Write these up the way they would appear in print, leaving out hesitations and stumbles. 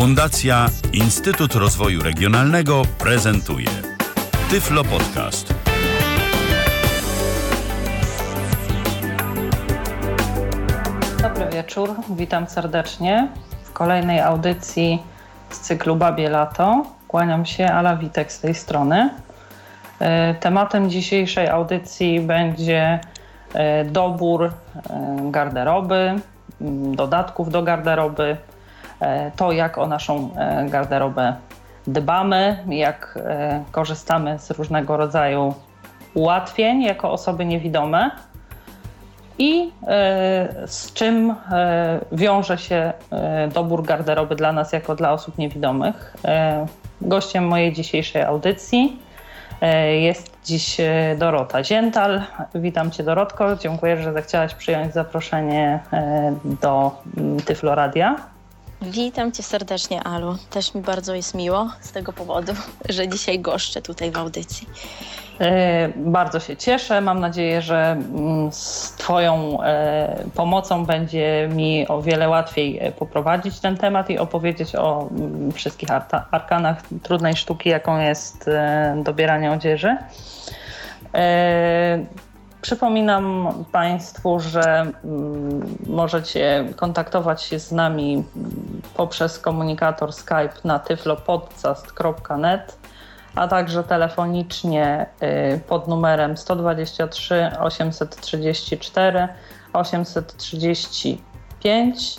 Fundacja Instytut Rozwoju Regionalnego prezentuje Tyflo Podcast. Dobry wieczór, witam serdecznie w kolejnej audycji z cyklu Babie Lato. Kłaniam się, Ala Witek z tej strony. Tematem dzisiejszej audycji będzie dobór garderoby, dodatków do garderoby, to jak o naszą garderobę dbamy, jak korzystamy z różnego rodzaju ułatwień jako osoby niewidome i z czym wiąże się dobór garderoby dla nas jako dla osób niewidomych. Gościem mojej dzisiejszej audycji jest dziś Dorota Ziental. Witam Cię, Dorotko. Dziękuję, że zechciałaś przyjąć zaproszenie do Tyflo Radia. Witam Cię serdecznie, Alu. Też mi bardzo jest miło z tego powodu, że dzisiaj goszczę tutaj w audycji. Bardzo się cieszę. Mam nadzieję, że z Twoją pomocą będzie mi o wiele łatwiej poprowadzić ten temat i opowiedzieć o wszystkich arkanach trudnej sztuki, jaką jest dobieranie odzieży. Przypominam Państwu, że możecie kontaktować się z nami poprzez komunikator Skype na tyflopodcast.net, a także telefonicznie pod numerem 123 834 835.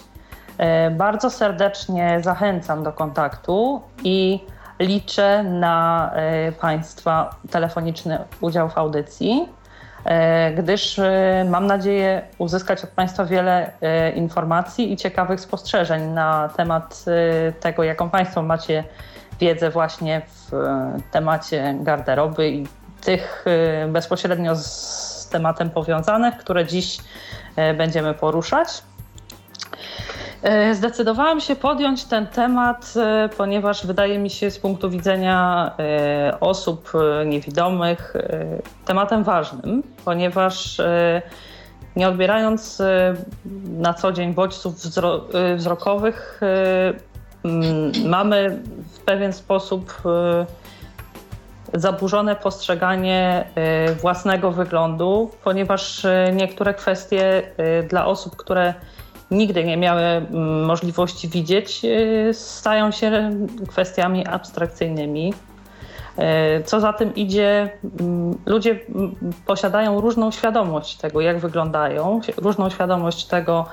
Bardzo serdecznie zachęcam do kontaktu i liczę na Państwa telefoniczny udział w audycji, gdyż mam nadzieję uzyskać od Państwa wiele informacji i ciekawych spostrzeżeń na temat tego, jaką Państwo macie wiedzę właśnie w temacie garderoby i tych bezpośrednio z tematem powiązanych, które dziś będziemy poruszać. Zdecydowałam się podjąć ten temat, ponieważ wydaje mi się z punktu widzenia osób niewidomych tematem ważnym, ponieważ nie odbierając na co dzień bodźców wzrokowych, mamy w pewien sposób zaburzone postrzeganie własnego wyglądu, ponieważ niektóre kwestie dla osób, które nigdy nie miały możliwości widzieć, stają się kwestiami abstrakcyjnymi. Co za tym idzie, ludzie posiadają różną świadomość tego, jak wyglądają, różną świadomość tego,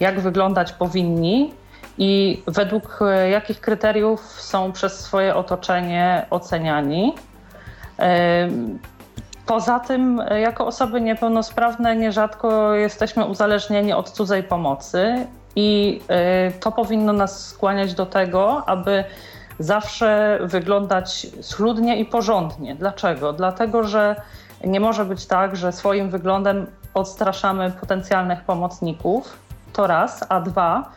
jak wyglądać powinni i według jakich kryteriów są przez swoje otoczenie oceniani. Poza tym, jako osoby niepełnosprawne nierzadko jesteśmy uzależnieni od cudzej pomocy i to powinno nas skłaniać do tego, aby zawsze wyglądać schludnie i porządnie. Dlaczego? Dlatego, że nie może być tak, że swoim wyglądem odstraszamy potencjalnych pomocników, to raz, a dwa,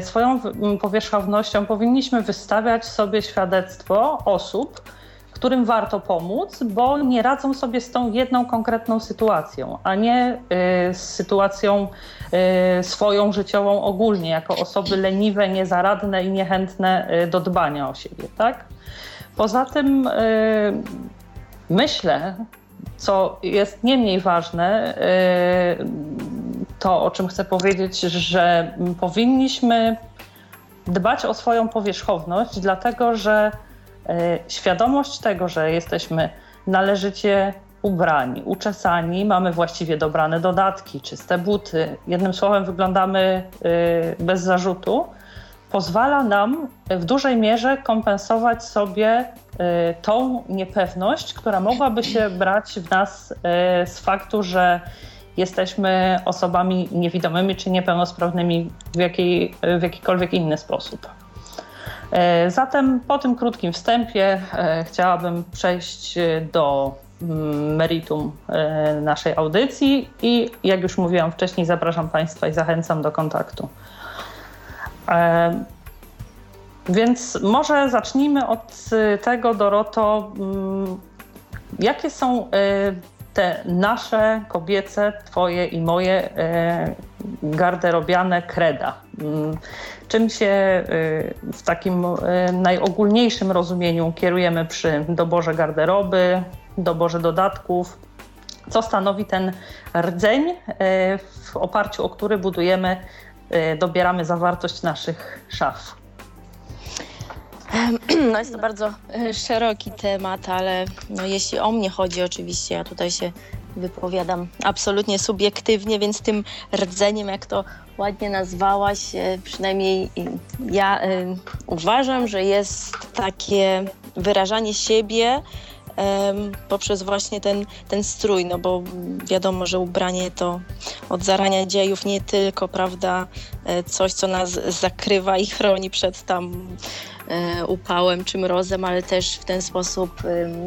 swoją powierzchownością powinniśmy wystawiać sobie świadectwo osób, którym warto pomóc, bo nie radzą sobie z tą jedną konkretną sytuacją, a nie z sytuacją swoją życiową ogólnie, jako osoby leniwe, niezaradne i niechętne do dbania o siebie, tak? Poza tym myślę, co jest nie mniej ważne, to, o czym chcę powiedzieć, że powinniśmy dbać o swoją powierzchowność, dlatego że świadomość tego, że jesteśmy należycie ubrani, uczesani, mamy właściwie dobrane dodatki, czyste buty, jednym słowem wyglądamy bez zarzutu, pozwala nam w dużej mierze kompensować sobie tą niepewność, która mogłaby się brać w nas z faktu, że jesteśmy osobami niewidomymi czy niepełnosprawnymi w jakikolwiek inny sposób. Zatem po tym krótkim wstępie chciałabym przejść do meritum naszej audycji i jak już mówiłam wcześniej, zapraszam Państwa i zachęcam do kontaktu. Więc może zacznijmy od tego, Doroto, jakie są te nasze, kobiece, Twoje i moje garderobiane kreda. Czym się w takim najogólniejszym rozumieniu kierujemy przy doborze garderoby, doborze dodatków, co stanowi ten rdzeń, w oparciu o który budujemy, dobieramy zawartość naszych szaf. No jest to bardzo szeroki temat, ale no jeśli o mnie chodzi oczywiście, ja tutaj się wypowiadam absolutnie subiektywnie, więc tym rdzeniem, jak to ładnie nazwałaś, przynajmniej ja uważam, że jest takie wyrażanie siebie poprzez właśnie ten strój, no bo wiadomo, że ubranie to od zarania dziejów nie tylko, prawda, coś, co nas zakrywa i chroni przed tam upałem czy mrozem, ale też w ten sposób,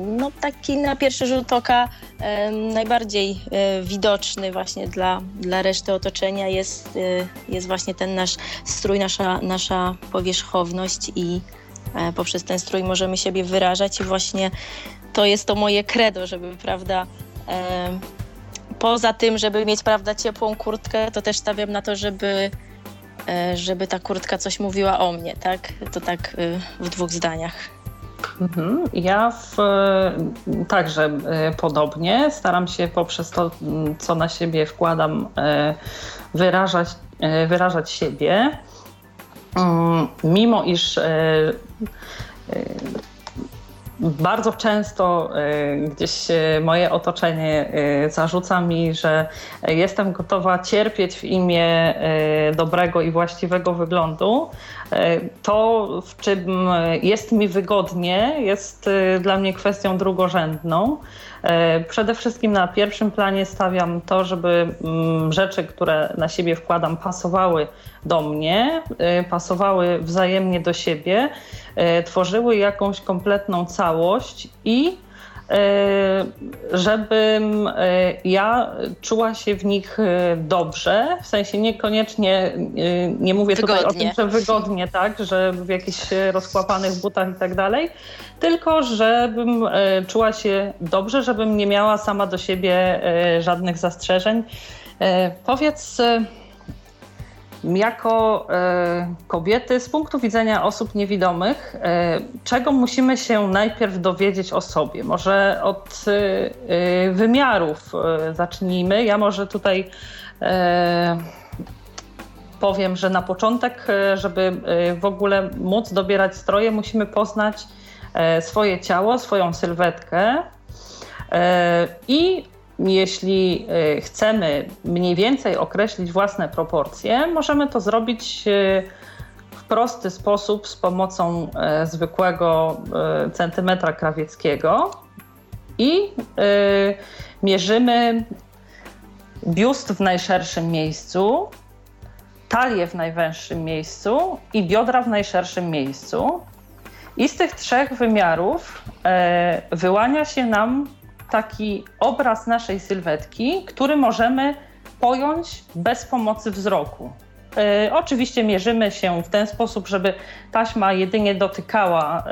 no taki na pierwszy rzut oka najbardziej widoczny właśnie dla reszty otoczenia jest właśnie ten nasz strój, nasza powierzchowność i poprzez ten strój możemy siebie wyrażać i właśnie to jest to moje credo, żeby, prawda, poza tym, żeby mieć, prawda, ciepłą kurtkę, to też stawiam na to, żeby ta kurtka coś mówiła o mnie, tak? To tak w dwóch zdaniach. Ja także podobnie staram się poprzez to, co na siebie wkładam, wyrażać siebie. Mimo iż bardzo często gdzieś moje otoczenie zarzuca mi, że jestem gotowa cierpieć w imię dobrego i właściwego wyglądu, to w czym jest mi wygodnie jest dla mnie kwestią drugorzędną. Przede wszystkim na pierwszym planie stawiam to, żeby rzeczy, które na siebie wkładam, pasowały do mnie, pasowały wzajemnie do siebie, tworzyły jakąś kompletną całość i żebym ja czuła się w nich dobrze, w sensie niekoniecznie, nie mówię wygodnie. Tutaj o tym, że wygodnie, tak, że w jakichś rozkłapanych butach i tak dalej, tylko żebym czuła się dobrze, żebym nie miała sama do siebie żadnych zastrzeżeń. Powiedz, jako kobiety z punktu widzenia osób niewidomych, czego musimy się najpierw dowiedzieć o sobie? Może od wymiarów zacznijmy. Ja może tutaj powiem, że na początek, żeby w ogóle móc dobierać stroje, musimy poznać swoje ciało, swoją sylwetkę i jeśli chcemy mniej więcej określić własne proporcje, możemy to zrobić w prosty sposób z pomocą zwykłego centymetra krawieckiego i mierzymy biust w najszerszym miejscu, talię w najwęższym miejscu i biodra w najszerszym miejscu. I z tych trzech wymiarów wyłania się nam taki obraz naszej sylwetki, który możemy pojąć bez pomocy wzroku. Oczywiście mierzymy się w ten sposób, żeby taśma jedynie dotykała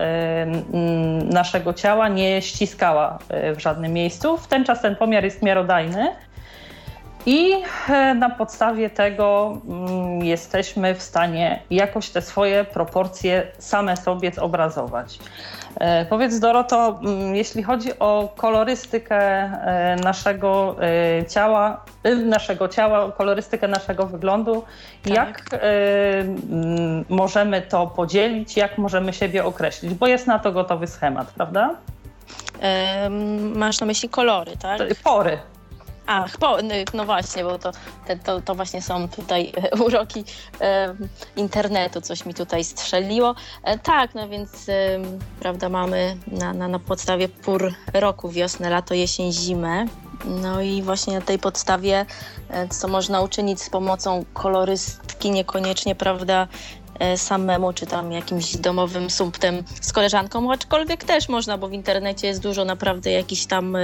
naszego ciała, nie ściskała w żadnym miejscu. Wtenczas ten pomiar jest miarodajny i na podstawie tego jesteśmy w stanie jakoś te swoje proporcje same sobie zobrazować. Powiedz, Doroto, jeśli chodzi o kolorystykę naszego ciała, kolorystykę naszego wyglądu, tak, jak możemy to podzielić, jak możemy siebie określić, bo jest na to gotowy schemat, prawda? Masz na myśli kolory, tak? Pory. Ach, no właśnie, bo to właśnie są tutaj uroki internetu, coś mi tutaj strzeliło. Tak, no więc prawda, mamy na podstawie pór roku, wiosnę, lato, jesień, zimę. No i właśnie na tej podstawie, co można uczynić z pomocą kolorystki, niekoniecznie, prawda, samemu, czy tam jakimś domowym sumptem z koleżanką, aczkolwiek też można, bo w internecie jest dużo naprawdę jakichś tam,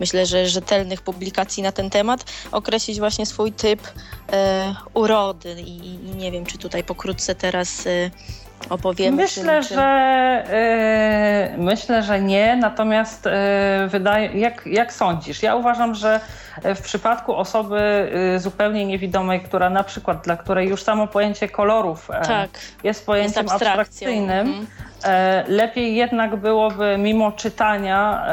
myślę, że rzetelnych publikacji na ten temat, określić właśnie swój typ urody i nie wiem, czy tutaj pokrótce teraz opowiemy? Myślę, że nie, natomiast jak sądzisz? Ja uważam, że w przypadku osoby zupełnie niewidomej, która na przykład, dla której już samo pojęcie kolorów jest pojęciem abstrakcyjnym, lepiej jednak byłoby mimo czytania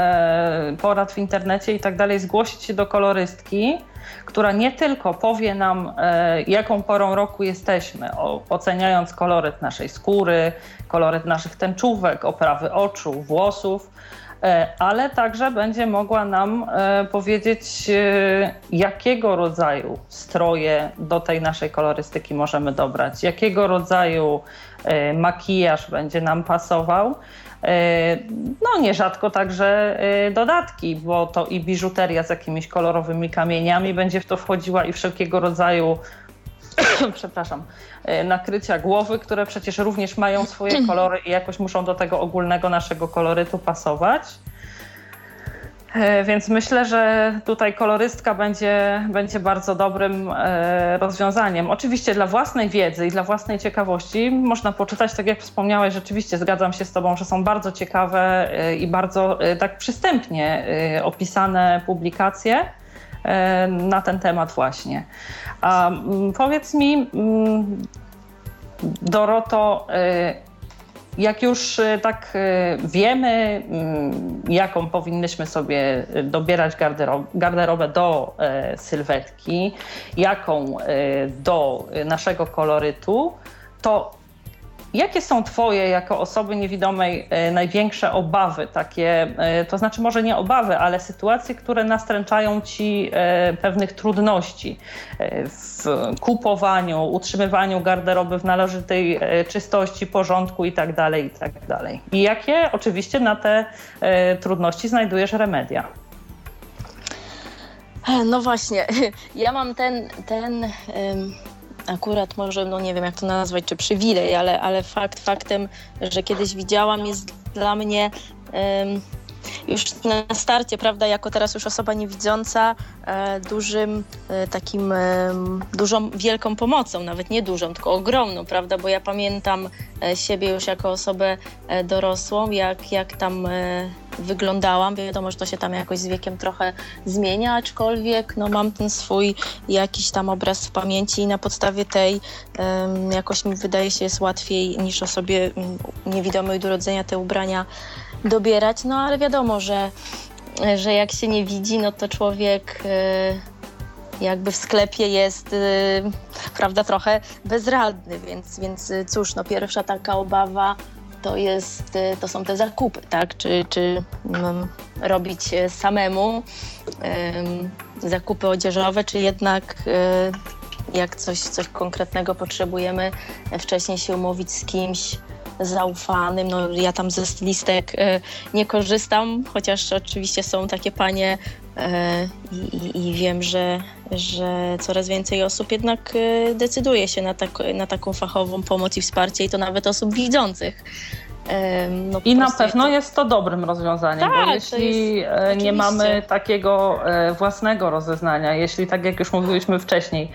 porad w internecie i tak dalej zgłosić się do kolorystki, która nie tylko powie nam, jaką porą roku jesteśmy, oceniając koloryt naszej skóry, koloryt naszych tęczówek, oprawy oczu, włosów, ale także będzie mogła nam powiedzieć, jakiego rodzaju stroje do tej naszej kolorystyki możemy dobrać, jakiego rodzaju makijaż będzie nam pasował. No nierzadko także dodatki, bo to i biżuteria z jakimiś kolorowymi kamieniami będzie w to wchodziła i wszelkiego rodzaju nakrycia głowy, które przecież również mają swoje kolory i jakoś muszą do tego ogólnego naszego kolorytu pasować. Więc myślę, że tutaj kolorystka będzie bardzo dobrym rozwiązaniem. Oczywiście dla własnej wiedzy i dla własnej ciekawości można poczytać, tak jak wspomniałeś, rzeczywiście zgadzam się z Tobą, że są bardzo ciekawe i bardzo tak przystępnie opisane publikacje na ten temat właśnie. A powiedz mi, Doroto, jak już tak wiemy, jaką powinnyśmy sobie dobierać garderobę do sylwetki, jaką do naszego kolorytu, to jakie są Twoje jako osoby niewidomej największe obawy? Takie, to znaczy może nie obawy, ale sytuacje, które nastręczają Ci pewnych trudności w kupowaniu, utrzymywaniu garderoby w należytej czystości, porządku itd. itd. I jakie oczywiście na te trudności znajdujesz remedia? No właśnie, ja mam ten akurat może, no nie wiem jak to nazwać, czy przywilej, ale fakt faktem, że kiedyś widziałam, jest dla mnie już na starcie, prawda, jako teraz już osoba niewidząca, wielką pomocą, nawet nie dużą, tylko ogromną, prawda, bo ja pamiętam siebie już jako osobę dorosłą, jak tam wyglądałam, wiadomo, że to się tam jakoś z wiekiem trochę zmienia, aczkolwiek no, mam ten swój jakiś tam obraz w pamięci i na podstawie tej jakoś mi wydaje się jest łatwiej niż osobie niewidomej do rodzenia te ubrania dobierać, no ale wiadomo, że jak się nie widzi, no to człowiek jakby w sklepie jest, prawda, trochę bezradny, więc cóż, no pierwsza taka obawa to są te zakupy, tak? Czy robić samemu zakupy odzieżowe, czy jednak jak coś konkretnego potrzebujemy, wcześniej się umówić z kimś zaufanym. No, ja tam ze stylistek nie korzystam, chociaż oczywiście są takie panie i wiem, że coraz więcej osób jednak decyduje się na taką fachową pomoc i wsparcie i to nawet osób widzących. No, i na pewno jest to dobrym rozwiązaniem, tak, bo jeśli nie mamy takiego własnego rozeznania, jeśli tak jak już mówiliśmy wcześniej,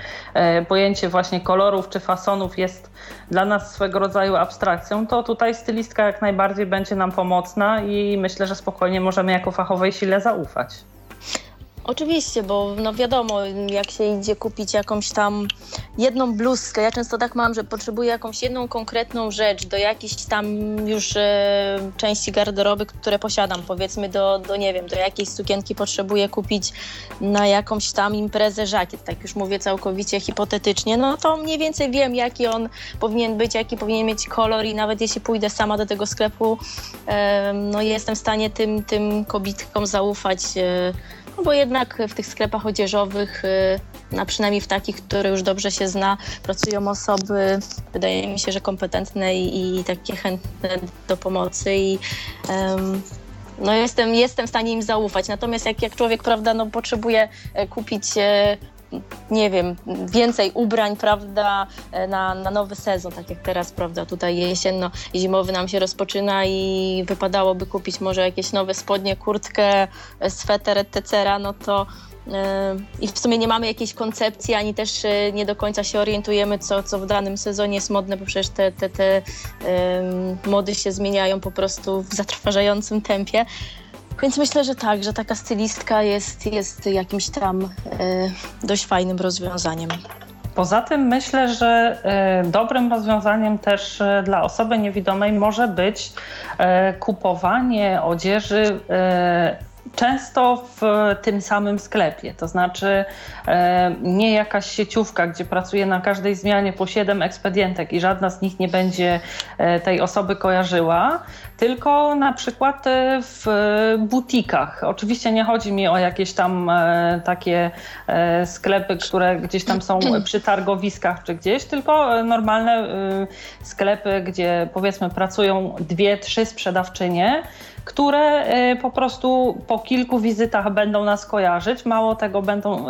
pojęcie właśnie kolorów czy fasonów jest dla nas swego rodzaju abstrakcją, to tutaj stylistka jak najbardziej będzie nam pomocna i myślę, że spokojnie możemy jako fachowej sile zaufać. Oczywiście, bo no wiadomo, jak się idzie kupić jakąś tam jedną bluzkę, ja często tak mam, że potrzebuję jakąś jedną konkretną rzecz do jakiejś tam już części garderoby, które posiadam, powiedzmy do nie wiem, do jakiejś sukienki potrzebuję kupić na jakąś tam imprezę żakiet, tak już mówię całkowicie hipotetycznie, no to mniej więcej wiem, jaki on powinien być, jaki powinien mieć kolor i nawet jeśli pójdę sama do tego sklepu, no jestem w stanie tym kobitkom zaufać, no bo jednak w tych sklepach odzieżowych, a przynajmniej w takich, które już dobrze się zna, pracują osoby, wydaje mi się, że kompetentne i takie chętne do pomocy i no jestem w stanie im zaufać. Natomiast jak człowiek, prawda, no potrzebuje kupić nie wiem, więcej ubrań, prawda, na nowy sezon, tak jak teraz, prawda, tutaj jesienno i zimowy nam się rozpoczyna i wypadałoby kupić może jakieś nowe spodnie, kurtkę, sweter, etc., no to i w sumie nie mamy jakiejś koncepcji, ani też nie do końca się orientujemy, co w danym sezonie jest modne, bo przecież te mody się zmieniają po prostu w zatrważającym tempie. Więc myślę, że tak, że taka stylistka jest jakimś tam dość fajnym rozwiązaniem. Poza tym myślę, że dobrym rozwiązaniem też dla osoby niewidomej może być kupowanie odzieży często w tym samym sklepie, to znaczy nie jakaś sieciówka, gdzie pracuje na każdej zmianie po 7 ekspedientek i żadna z nich nie będzie tej osoby kojarzyła, tylko na przykład w butikach. Oczywiście nie chodzi mi o jakieś tam takie sklepy, które gdzieś tam są przy targowiskach czy gdzieś, tylko normalne sklepy, gdzie powiedzmy pracują 2-3 sprzedawczynie, które po prostu po kilku wizytach będą nas kojarzyć. Mało tego, będą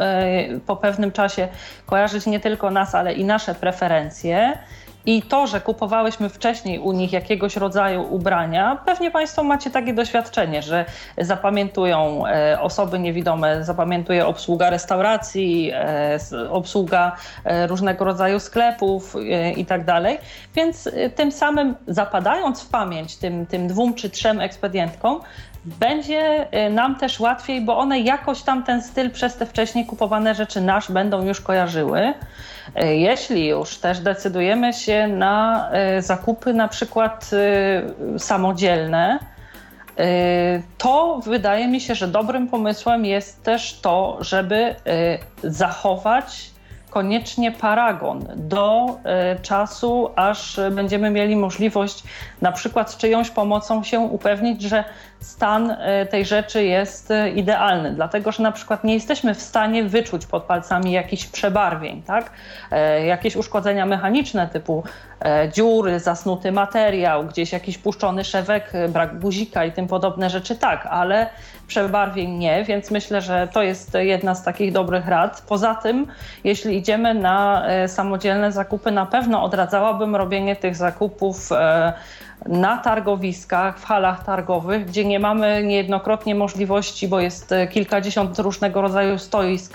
po pewnym czasie kojarzyć nie tylko nas, ale i nasze preferencje. I to, że kupowałyśmy wcześniej u nich jakiegoś rodzaju ubrania, pewnie Państwo macie takie doświadczenie, że zapamiętują osoby niewidome, zapamiętuje obsługa restauracji, obsługa różnego rodzaju sklepów i tak dalej. Więc tym samym zapadając w pamięć tym 2 czy 3 ekspedientkom, będzie nam też łatwiej, bo one jakoś tam ten styl przez te wcześniej kupowane rzeczy nasz będą już kojarzyły. Jeśli już też decydujemy się na zakupy na przykład samodzielne, to wydaje mi się, że dobrym pomysłem jest też to, żeby zachować koniecznie paragon do czasu, aż będziemy mieli możliwość na przykład z czyjąś pomocą się upewnić, że stan tej rzeczy jest idealny, dlatego że na przykład nie jesteśmy w stanie wyczuć pod palcami jakichś przebarwień, tak? Jakieś uszkodzenia mechaniczne typu dziury, zasnuty materiał, gdzieś jakiś puszczony szewek, brak guzika i tym podobne rzeczy, tak, ale przebarwień nie, więc myślę, że to jest jedna z takich dobrych rad. Poza tym, jeśli idziemy na samodzielne zakupy, na pewno odradzałabym robienie tych zakupów na targowiskach, w halach targowych, gdzie nie mamy niejednokrotnie możliwości, bo jest kilkadziesiąt różnego rodzaju stoisk,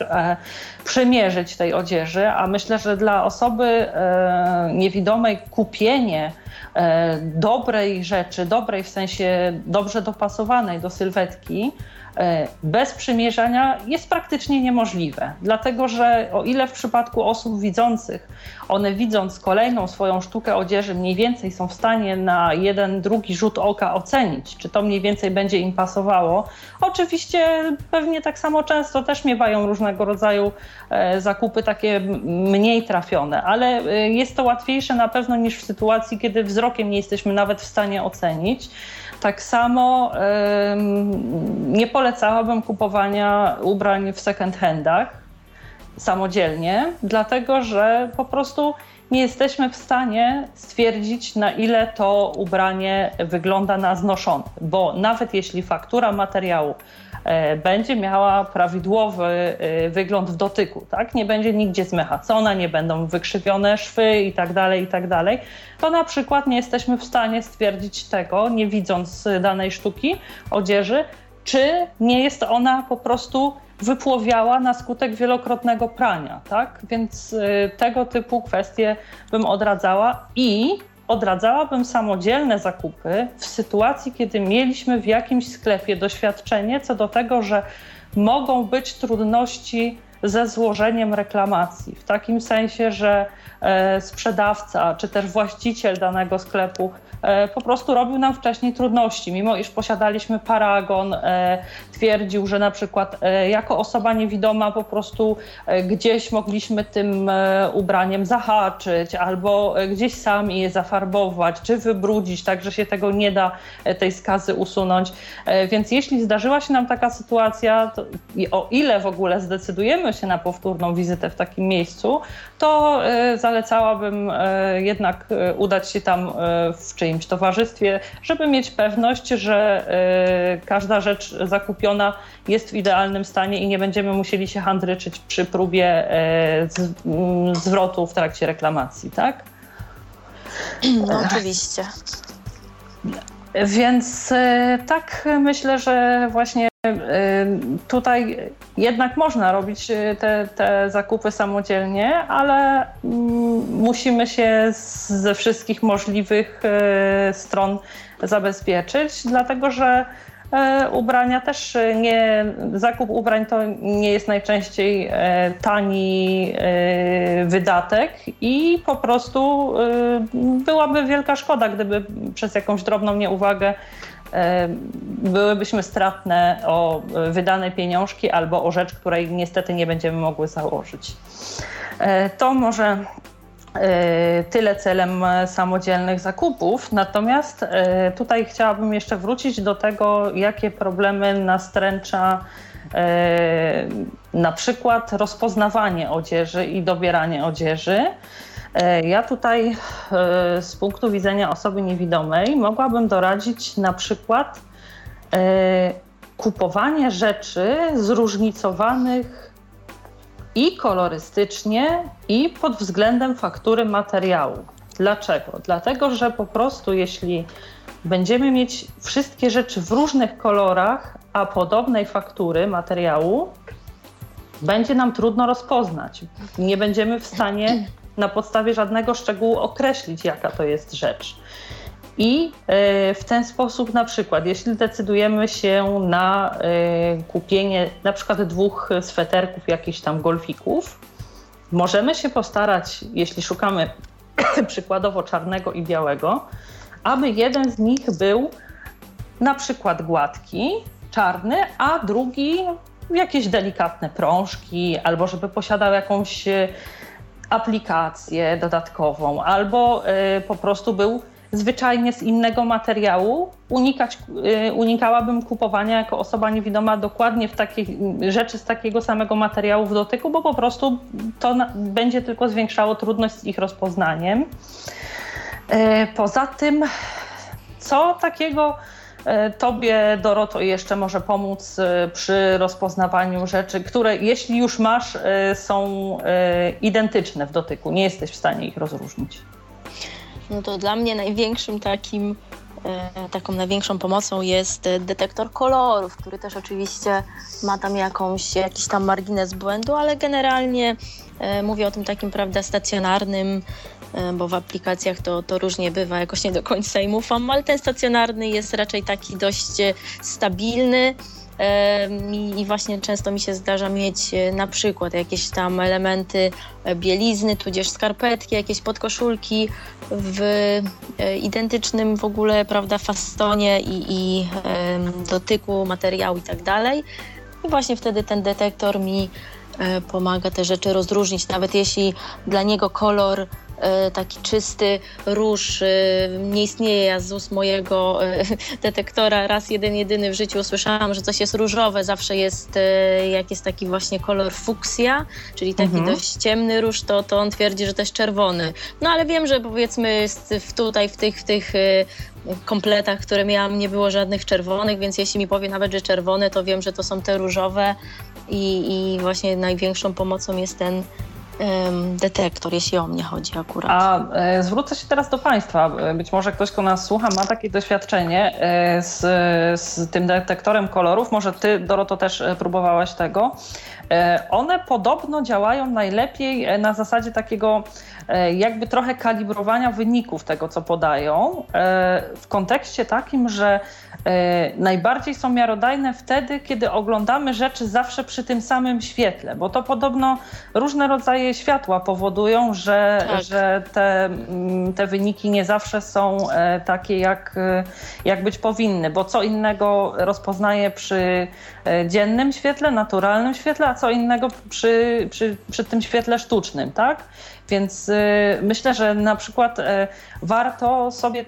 przymierzyć tej odzieży, a myślę, że dla osoby niewidomej kupienie dobrej rzeczy, dobrej w sensie dobrze dopasowanej do sylwetki, bez przymierzania jest praktycznie niemożliwe, dlatego że o ile w przypadku osób widzących one widząc kolejną swoją sztukę odzieży mniej więcej są w stanie na jeden, drugi rzut oka ocenić, czy to mniej więcej będzie im pasowało. Oczywiście pewnie tak samo często też miewają różnego rodzaju zakupy takie mniej trafione, ale jest to łatwiejsze na pewno niż w sytuacji, kiedy wzrokiem nie jesteśmy nawet w stanie ocenić. Tak samo nie polecałabym kupowania ubrań w second-handach samodzielnie, dlatego że po prostu nie jesteśmy w stanie stwierdzić, na ile to ubranie wygląda na znoszone, bo nawet jeśli faktura materiału będzie miała prawidłowy wygląd w dotyku, tak? Nie będzie nigdzie zmechacona, nie będą wykrzywione szwy itd., to na przykład nie jesteśmy w stanie stwierdzić tego, nie widząc danej sztuki odzieży, czy nie jest ona po prostu wypłowiała na skutek wielokrotnego prania, tak? Więc tego typu kwestie bym odradzała i odradzałabym samodzielne zakupy w sytuacji, kiedy mieliśmy w jakimś sklepie doświadczenie co do tego, że mogą być trudności ze złożeniem reklamacji. W takim sensie, że sprzedawca czy też właściciel danego sklepu po prostu robił nam wcześniej trudności, mimo iż posiadaliśmy paragon, twierdził, że na przykład jako osoba niewidoma po prostu gdzieś mogliśmy tym ubraniem zahaczyć albo gdzieś sami je zafarbować czy wybrudzić, tak że się tego nie da tej skazy usunąć. Więc jeśli zdarzyła się nam taka sytuacja, to o ile w ogóle zdecydujemy decydujemy się na powtórną wizytę w takim miejscu, to zalecałabym jednak udać się tam w czyimś towarzystwie, żeby mieć pewność, że każda rzecz zakupiona jest w idealnym stanie i nie będziemy musieli się handryczyć przy próbie zwrotu w trakcie reklamacji, tak? No, oczywiście. Więc tak, myślę, że właśnie tutaj jednak można robić te zakupy samodzielnie, ale musimy się ze wszystkich możliwych stron zabezpieczyć, dlatego że ubrania też nie, zakup ubrań to nie jest najczęściej tani wydatek i po prostu byłaby wielka szkoda, gdyby przez jakąś drobną nieuwagę byłybyśmy stratne o wydane pieniążki albo o rzecz, której niestety nie będziemy mogły założyć. To może tyle celem samodzielnych zakupów. Natomiast tutaj chciałabym jeszcze wrócić do tego, jakie problemy nastręcza na przykład rozpoznawanie odzieży i dobieranie odzieży. Ja tutaj z punktu widzenia osoby niewidomej mogłabym doradzić na przykład kupowanie rzeczy zróżnicowanych i kolorystycznie, i pod względem faktury materiału. Dlaczego? Dlatego, że po prostu jeśli będziemy mieć wszystkie rzeczy w różnych kolorach, a podobnej faktury materiału, będzie nam trudno rozpoznać. Nie będziemy w stanie na podstawie żadnego szczegółu określić, jaka to jest rzecz. I w ten sposób na przykład, jeśli decydujemy się na kupienie na przykład 2 sweterków, jakichś tam golfików, możemy się postarać, jeśli szukamy przykładowo czarnego i białego, aby jeden z nich był na przykład gładki, czarny, a drugi jakieś delikatne prążki, albo żeby posiadał jakąś aplikację dodatkową, albo po prostu był zwyczajnie z innego materiału. Unikałabym kupowania jako osoba niewidoma dokładnie w takich rzeczy z takiego samego materiału w dotyku, bo po prostu to będzie tylko zwiększało trudność z ich rozpoznaniem. Poza tym, co takiego Tobie, Doroto, jeszcze może pomóc przy rozpoznawaniu rzeczy, które jeśli już masz, są identyczne w dotyku, nie jesteś w stanie ich rozróżnić? No to dla mnie największą pomocą jest detektor kolorów, który też oczywiście ma tam jakiś tam margines błędu, ale generalnie mówię o tym takim, prawda, stacjonarnym, bo w aplikacjach to różnie bywa, jakoś nie do końca im ufam, ale ten stacjonarny jest raczej taki dość stabilny i właśnie często mi się zdarza mieć na przykład jakieś tam elementy bielizny, tudzież skarpetki, jakieś podkoszulki w identycznym w ogóle, prawda, fasonie i dotyku, materiału i tak dalej. I właśnie wtedy ten detektor mi pomaga te rzeczy rozróżnić, nawet jeśli dla niego kolor taki czysty róż nie istnieje. Ja z mojego detektora raz jedyny w życiu usłyszałam, że coś jest różowe, zawsze jest, jak jest taki właśnie kolor fuksja, czyli taki dość ciemny róż, to on twierdzi, że to jest czerwony. No ale wiem, że powiedzmy tutaj w tych kompletach, które miałam, nie było żadnych czerwonych, więc jeśli mi powie nawet, że czerwone, to wiem, że to są te różowe i właśnie największą pomocą jest ten detektor, jeśli o mnie chodzi akurat. A zwrócę się teraz do Państwa. Być może ktoś, kto nas słucha, ma takie doświadczenie z tym detektorem kolorów. Może Ty, Doroto, też próbowałaś tego. One podobno działają najlepiej na zasadzie takiego jakby trochę kalibrowania wyników tego, co podają, w kontekście takim, że najbardziej są miarodajne wtedy, kiedy oglądamy rzeczy zawsze przy tym samym świetle, bo to podobno różne rodzaje światła powodują, że, tak, że te wyniki nie zawsze są takie, jak być powinny, bo co innego rozpoznaje przy dziennym świetle, naturalnym świetle, a co innego przy tym świetle sztucznym, tak? Więc myślę, że na przykład warto sobie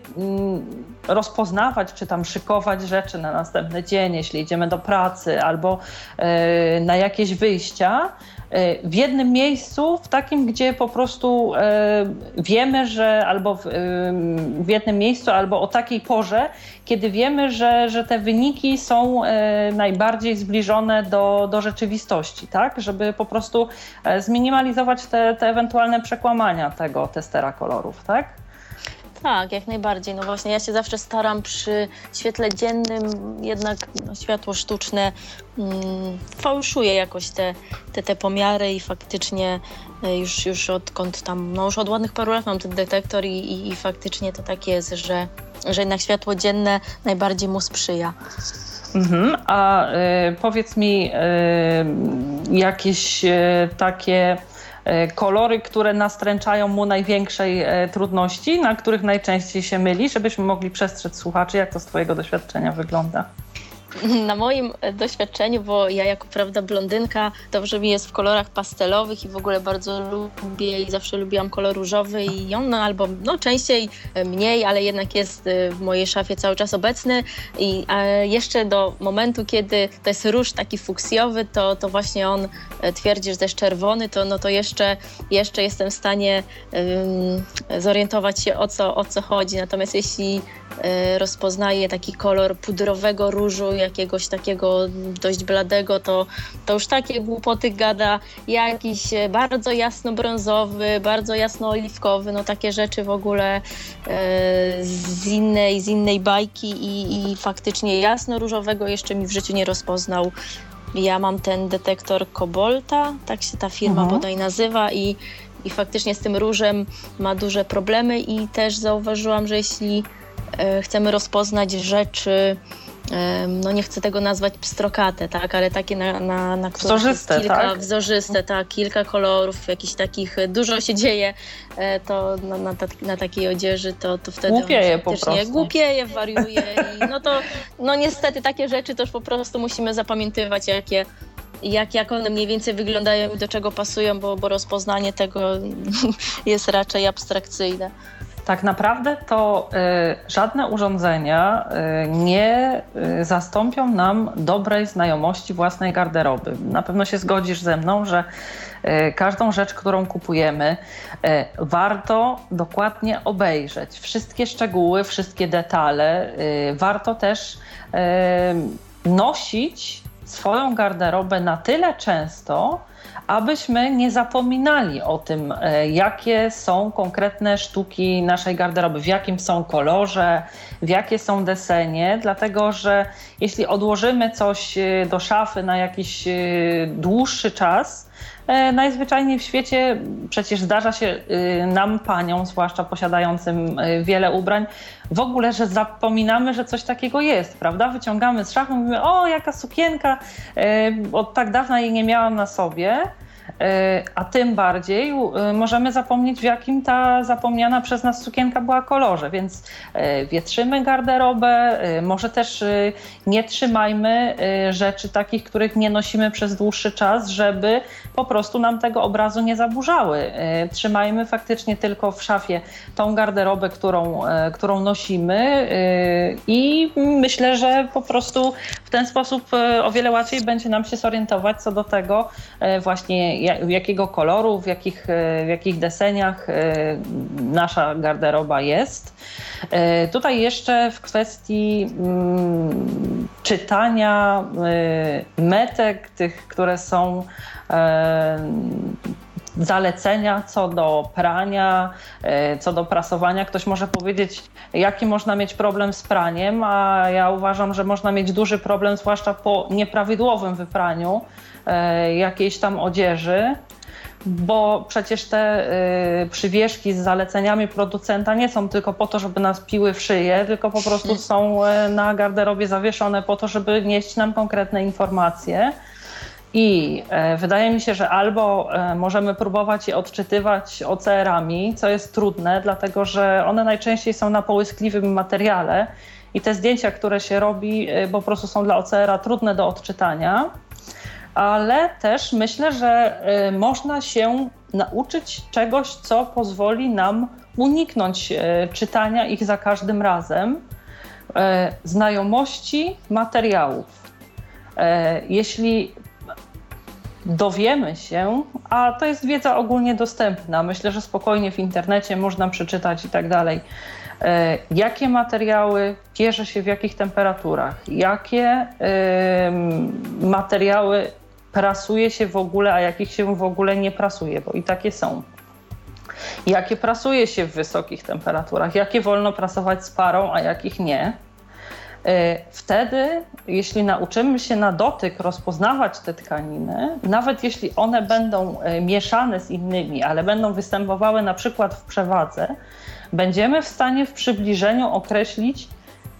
rozpoznawać, czy tam szykować rzeczy na następny dzień, jeśli idziemy do pracy albo na jakieś wyjścia, w jednym miejscu, w takim, gdzie po prostu wiemy, że albo w jednym miejscu, albo o takiej porze, kiedy wiemy, że te wyniki są najbardziej zbliżone do rzeczywistości, tak? Żeby po prostu zminimalizować te ewentualne przekłamania tego testera kolorów, tak? Tak, jak najbardziej. No właśnie, ja się zawsze staram przy świetle dziennym, jednak światło sztuczne fałszuje jakoś te pomiary i faktycznie już odkąd tam, no już od ładnych paru lat mam ten detektor i faktycznie to tak jest, że jednak światło dzienne najbardziej mu sprzyja. Mhm. A powiedz mi jakieś takie kolory, które nastręczają mu największej trudności, na których najczęściej się myli, żebyśmy mogli przestrzec słuchaczy, jak to z twojego doświadczenia wygląda. Na moim doświadczeniu, bo ja jako prawda blondynka, dobrze mi jest w kolorach pastelowych i w ogóle bardzo lubię i zawsze lubiłam kolor różowy i on albo no częściej mniej, ale jednak jest w mojej szafie cały czas obecny i jeszcze do momentu, kiedy to jest róż taki fuksjowy, to właśnie on twierdzi, że też czerwony, to jeszcze jestem w stanie zorientować się o co chodzi, natomiast jeśli rozpoznaję taki kolor pudrowego różu, jakiegoś takiego dość bladego, to już takie głupoty gada, jakiś bardzo jasno brązowy, bardzo jasno oliwkowy, no takie rzeczy w ogóle z innej bajki i faktycznie jasno różowego jeszcze mi w życiu nie rozpoznał. Ja mam ten detektor Kobolta, tak się ta firma bodaj nazywa i faktycznie z tym różem ma duże problemy i też zauważyłam, że jeśli chcemy rozpoznać rzeczy, no nie chcę tego nazwać pstrokate, tak, ale takie na których jest kilka, tak? Wzorzyste, tak, kilka kolorów, jakichś takich, dużo się dzieje, to na takiej odzieży to wtedy głupieje po prostu. Głupieje, wariuje i no niestety takie rzeczy też po prostu musimy zapamiętywać, jak one mniej więcej wyglądają i do czego pasują, bo rozpoznanie tego jest raczej abstrakcyjne. Tak naprawdę to żadne urządzenia nie zastąpią nam dobrej znajomości własnej garderoby. Na pewno się zgodzisz ze mną, że każdą rzecz, którą kupujemy, warto dokładnie obejrzeć. Wszystkie szczegóły, wszystkie detale. Warto też nosić swoją garderobę na tyle często, abyśmy nie zapominali o tym, jakie są konkretne sztuki naszej garderoby, w jakim są kolorze, w jakie są desenie, dlatego że jeśli odłożymy coś do szafy na jakiś dłuższy czas, najzwyczajniej w świecie przecież zdarza się nam, paniom, zwłaszcza posiadającym wiele ubrań, w ogóle, że zapominamy, że coś takiego jest, prawda? Wyciągamy z szafy, mówimy, o, jaka sukienka, od tak dawna jej nie miałam na sobie, a tym bardziej możemy zapomnieć, w jakim ta zapomniana przez nas sukienka była kolorze, więc wietrzymy garderobę, może też nie trzymajmy rzeczy takich, których nie nosimy przez dłuższy czas, żeby po prostu nam tego obrazu nie zaburzały. Trzymajmy faktycznie tylko w szafie tą garderobę, którą nosimy i myślę, że po prostu w ten sposób o wiele łatwiej będzie nam się zorientować co do tego właśnie jakiego koloru, w jakich deseniach nasza garderoba jest. Tutaj jeszcze w kwestii czytania metek, tych, które są zalecenia co do prania, co do prasowania. Ktoś może powiedzieć, jaki można mieć problem z praniem, a ja uważam, że można mieć duży problem, zwłaszcza po nieprawidłowym wypraniu jakiejś tam odzieży, bo przecież te przywieszki z zaleceniami producenta nie są tylko po to, żeby nas piły w szyję, tylko po prostu są na garderobie zawieszone po to, żeby nieść nam konkretne informacje. I wydaje mi się, że albo możemy próbować je odczytywać OCR-ami, co jest trudne, dlatego że one najczęściej są na połyskliwym materiale i te zdjęcia, które się robi, po prostu są dla OCR-a trudne do odczytania, ale też myślę, że można się nauczyć czegoś, co pozwoli nam uniknąć czytania ich za każdym razem, znajomości materiałów. Jeśli dowiemy się, a to jest wiedza ogólnie dostępna. Myślę, że spokojnie w internecie można przeczytać i tak dalej. Jakie materiały bierze się w jakich temperaturach, jakie materiały prasuje się w ogóle, a jakich się w ogóle nie prasuje, bo i takie są. Jakie prasuje się w wysokich temperaturach, jakie wolno prasować z parą, a jakich nie. Wtedy, jeśli nauczymy się na dotyk rozpoznawać te tkaniny, nawet jeśli one będą mieszane z innymi, ale będą występowały na przykład w przewadze, będziemy w stanie w przybliżeniu określić,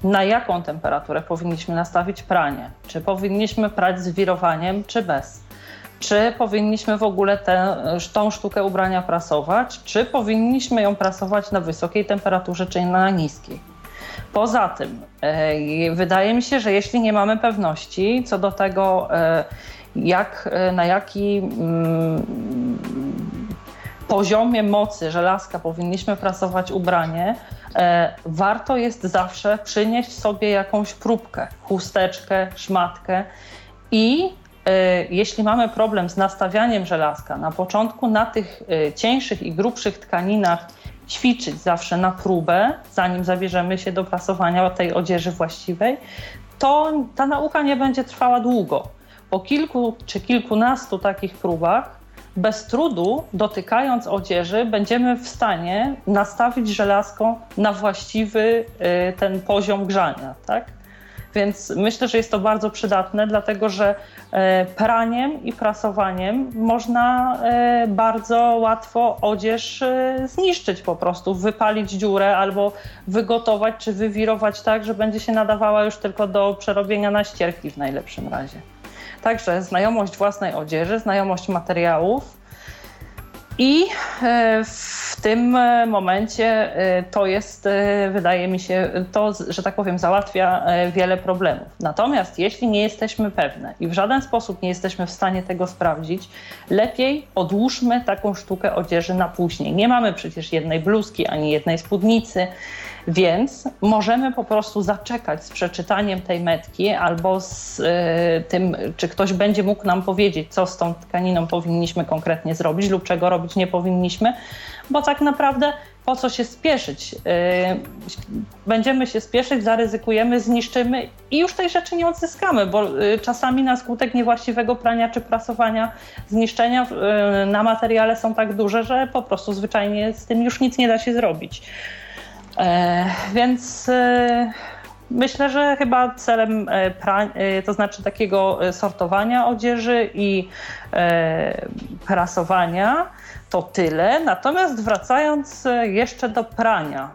na jaką temperaturę powinniśmy nastawić pranie. Czy powinniśmy prać z wirowaniem, czy bez. Czy powinniśmy w ogóle tą sztukę ubrania prasować, czy powinniśmy ją prasować na wysokiej temperaturze, czy na niskiej. Poza tym, wydaje mi się, że jeśli nie mamy pewności co do tego, na jaki poziomie mocy żelazka powinniśmy prasować ubranie, warto jest zawsze przynieść sobie jakąś próbkę, chusteczkę, szmatkę i jeśli mamy problem z nastawianiem żelazka na początku na tych cieńszych i grubszych tkaninach, ćwiczyć zawsze na próbę, zanim zabierzemy się do prasowania tej odzieży właściwej, to ta nauka nie będzie trwała długo. Po kilku czy kilkunastu takich próbach, bez trudu, dotykając odzieży, będziemy w stanie nastawić żelazko na właściwy ten poziom grzania, tak? Więc myślę, że jest to bardzo przydatne, dlatego że praniem i prasowaniem można bardzo łatwo odzież zniszczyć po prostu, wypalić dziurę albo wygotować czy wywirować tak, że będzie się nadawała już tylko do przerobienia na ścierki w najlepszym razie. Także znajomość własnej odzieży, znajomość materiałów i w tym momencie to jest, wydaje mi się, to, że tak powiem, załatwia wiele problemów. Natomiast jeśli nie jesteśmy pewne i w żaden sposób nie jesteśmy w stanie tego sprawdzić, lepiej odłóżmy taką sztukę odzieży na później. Nie mamy przecież jednej bluzki ani jednej spódnicy, więc możemy po prostu zaczekać z przeczytaniem tej metki albo z tym, czy ktoś będzie mógł nam powiedzieć, co z tą tkaniną powinniśmy konkretnie zrobić lub czego robić nie powinniśmy, bo tak naprawdę po co się spieszyć? Będziemy się spieszyć, zaryzykujemy, zniszczymy i już tej rzeczy nie odzyskamy, bo czasami na skutek niewłaściwego prania czy prasowania zniszczenia na materiale są tak duże, że po prostu zwyczajnie z tym już nic nie da się zrobić. Więc myślę, że chyba celem to znaczy takiego sortowania odzieży i prasowania to tyle. Natomiast wracając jeszcze do prania.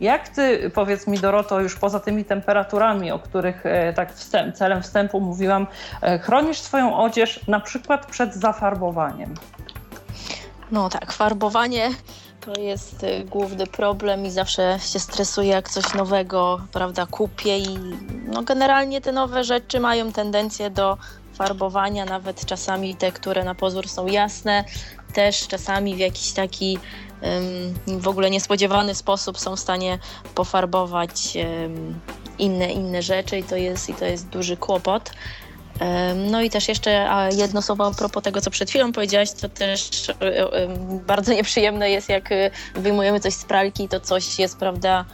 Jak ty, powiedz mi Doroto, już poza tymi temperaturami, o których tak celem wstępu mówiłam, chronisz swoją odzież na przykład przed zafarbowaniem? No tak, farbowanie to jest główny problem i zawsze się stresuję, jak coś nowego, prawda, kupię i no generalnie te nowe rzeczy mają tendencję do farbowania, nawet czasami te, które na pozór są jasne, też czasami w jakiś taki w ogóle niespodziewany sposób są w stanie pofarbować inne rzeczy i to jest duży kłopot. No i też jeszcze jedno słowo a propos tego, co przed chwilą powiedziałaś, to też bardzo nieprzyjemne jest, jak wyjmujemy coś z pralki i to coś jest, prawda,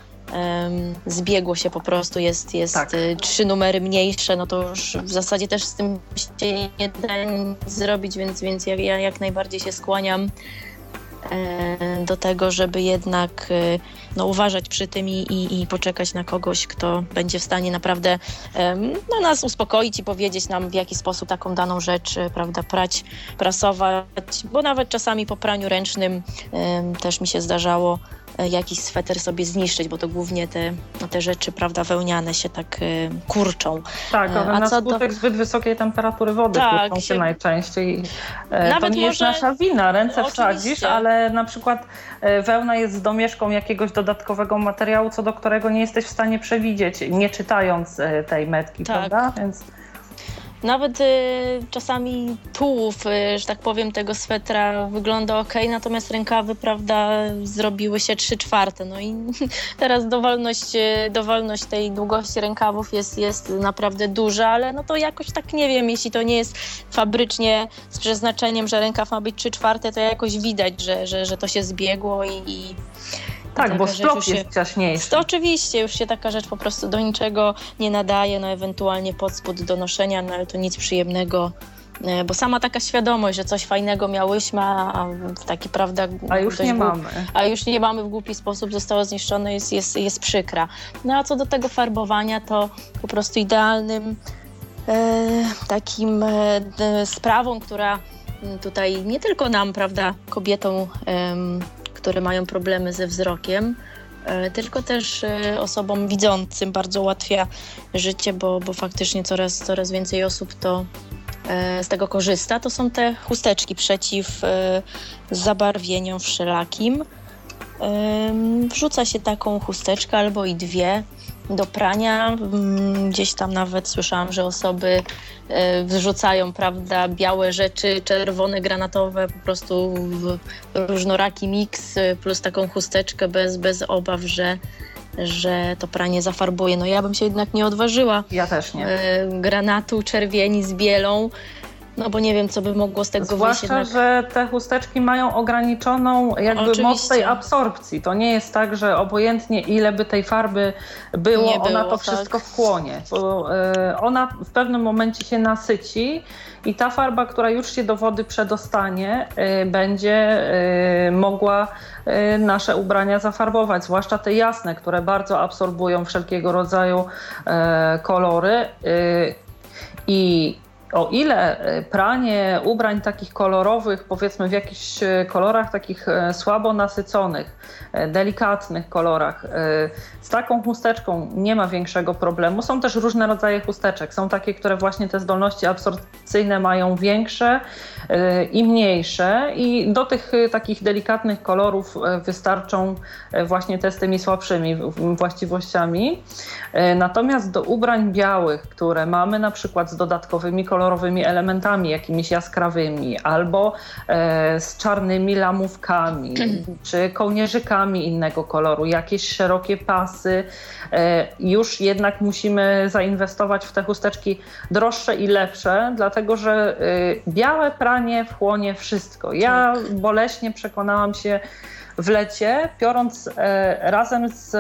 zbiegło się po prostu, jest tak. 3 numery mniejsze, no to już w zasadzie też z tym się nie da nic zrobić, więc ja jak najbardziej się skłaniam do tego, żeby jednak no, uważać przy tym i poczekać na kogoś, kto będzie w stanie naprawdę no, nas uspokoić i powiedzieć nam, w jaki sposób taką daną rzecz, prawda, prać, prasować, bo nawet czasami po praniu ręcznym też mi się zdarzało jakiś sweter sobie zniszczyć, bo to głównie te rzeczy, prawda, wełniane się tak kurczą. Tak, ale na skutek zbyt wysokiej temperatury wody tak, kurczą się najczęściej. Nawet to nie jest nasza wina, ręce oczywiście. Wsadzisz, ale na przykład wełna jest z domieszką jakiegoś dodatkowego materiału, co do którego nie jesteś w stanie przewidzieć, nie czytając tej metki, tak. Prawda? Więc... Nawet czasami tułów, że tak powiem, tego swetra wygląda okej, natomiast rękawy, prawda, zrobiły się 3/4. No i teraz dowolność tej długości rękawów jest naprawdę duża, ale no to jakoś tak nie wiem, jeśli to nie jest fabrycznie z przeznaczeniem, że rękaw ma być 3/4, to jakoś widać, że to się zbiegło i tak, bo strop jest ciaśniejszy. To oczywiście, już się taka rzecz po prostu do niczego nie nadaje, no ewentualnie pod spód do noszenia, no ale to nic przyjemnego, bo sama taka świadomość, że coś fajnego miałyśmy, a taki, prawda... A już nie mamy. A już nie mamy, w głupi sposób zostało zniszczone, jest przykra. No a co do tego farbowania, to po prostu idealnym takim sprawą, która tutaj nie tylko nam, prawda, kobietom, które mają problemy ze wzrokiem, tylko też osobom widzącym bardzo ułatwia życie, bo faktycznie coraz więcej osób to z tego korzysta. To są te chusteczki przeciw zabarwieniom wszelakim. Wrzuca się taką chusteczkę albo i dwie do prania. Gdzieś tam nawet słyszałam, że osoby wrzucają, prawda, białe rzeczy, czerwone, granatowe, po prostu w różnoraki miks, plus taką chusteczkę bez obaw, że to pranie zafarbuje. No ja bym się jednak nie odważyła. Ja też nie. Granatu, czerwieni z bielą. No bo nie wiem, co by mogło z tego wyjść. Zwłaszcza, że te chusteczki mają ograniczoną moc tej absorpcji. To nie jest tak, że obojętnie ile by tej farby było, ona to wszystko wchłonie. Bo ona w pewnym momencie się nasyci i ta farba, która już się do wody przedostanie, będzie mogła nasze ubrania zafarbować, zwłaszcza te jasne, które bardzo absorbują wszelkiego rodzaju kolory. I o ile pranie ubrań takich kolorowych, powiedzmy w jakichś kolorach takich słabo nasyconych, delikatnych kolorach, z taką chusteczką nie ma większego problemu. Są też różne rodzaje chusteczek. Są takie, które właśnie te zdolności absorpcyjne mają większe i mniejsze, i do tych takich delikatnych kolorów wystarczą właśnie te z tymi słabszymi właściwościami. Natomiast do ubrań białych, które mamy na przykład z dodatkowymi kolorowymi elementami, jakimiś jaskrawymi, albo z czarnymi lamówkami, czy kołnierzykami innego koloru, jakieś szerokie pasy. Już jednak musimy zainwestować w te chusteczki droższe i lepsze, dlatego że białe pranie wchłonie wszystko. Ja boleśnie przekonałam się w lecie, biorąc razem z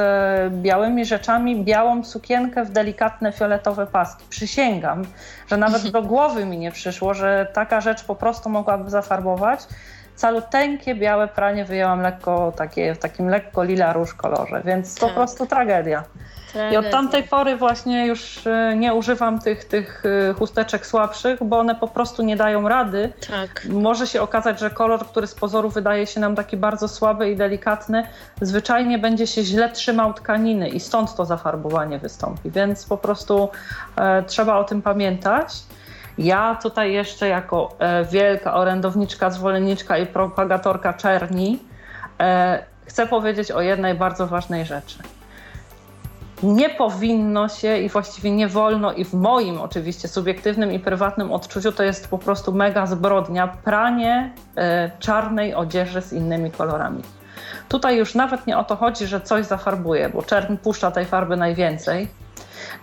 białymi rzeczami białą sukienkę w delikatne fioletowe paski. Przysięgam, że nawet do głowy mi nie przyszło, że taka rzecz po prostu mogłaby zafarbować. Caluteńkie białe pranie wyjęłam lekko w takim lekko lila róż kolorze, więc po prostu tragedia. I od tamtej pory właśnie już nie używam tych chusteczek słabszych, bo one po prostu nie dają rady. Tak. Może się okazać, że kolor, który z pozoru wydaje się nam taki bardzo słaby i delikatny, zwyczajnie będzie się źle trzymał tkaniny i stąd to zafarbowanie wystąpi, więc po prostu trzeba o tym pamiętać. Ja tutaj jeszcze jako wielka orędowniczka, zwolenniczka i propagatorka czerni chcę powiedzieć o jednej bardzo ważnej rzeczy. Nie powinno się i właściwie nie wolno, i w moim oczywiście subiektywnym i prywatnym odczuciu to jest po prostu mega zbrodnia, pranie czarnej odzieży z innymi kolorami. Tutaj już nawet nie o to chodzi, że coś zafarbuje, bo czerń puszcza tej farby najwięcej.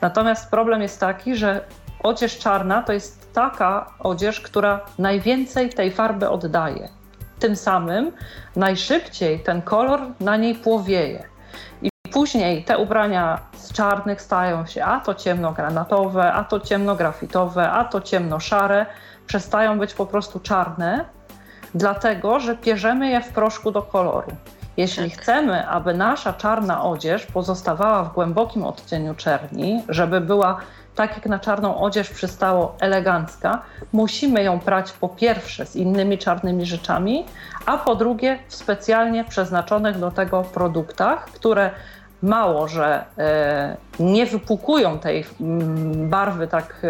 Natomiast problem jest taki, że odzież czarna to jest taka odzież, która najwięcej tej farby oddaje. Tym samym najszybciej ten kolor na niej płowieje. Później te ubrania z czarnych stają się a to ciemnogranatowe, a to ciemnografitowe, a to ciemnoszare. Przestają być po prostu czarne, dlatego że pierzemy je w proszku do koloru. Jeśli chcemy, aby nasza czarna odzież pozostawała w głębokim odcieniu czerni, żeby była tak jak na czarną odzież przystało elegancka, musimy ją prać po pierwsze z innymi czarnymi rzeczami, a po drugie w specjalnie przeznaczonych do tego produktach, które mało, że nie wypłukują tej barwy tak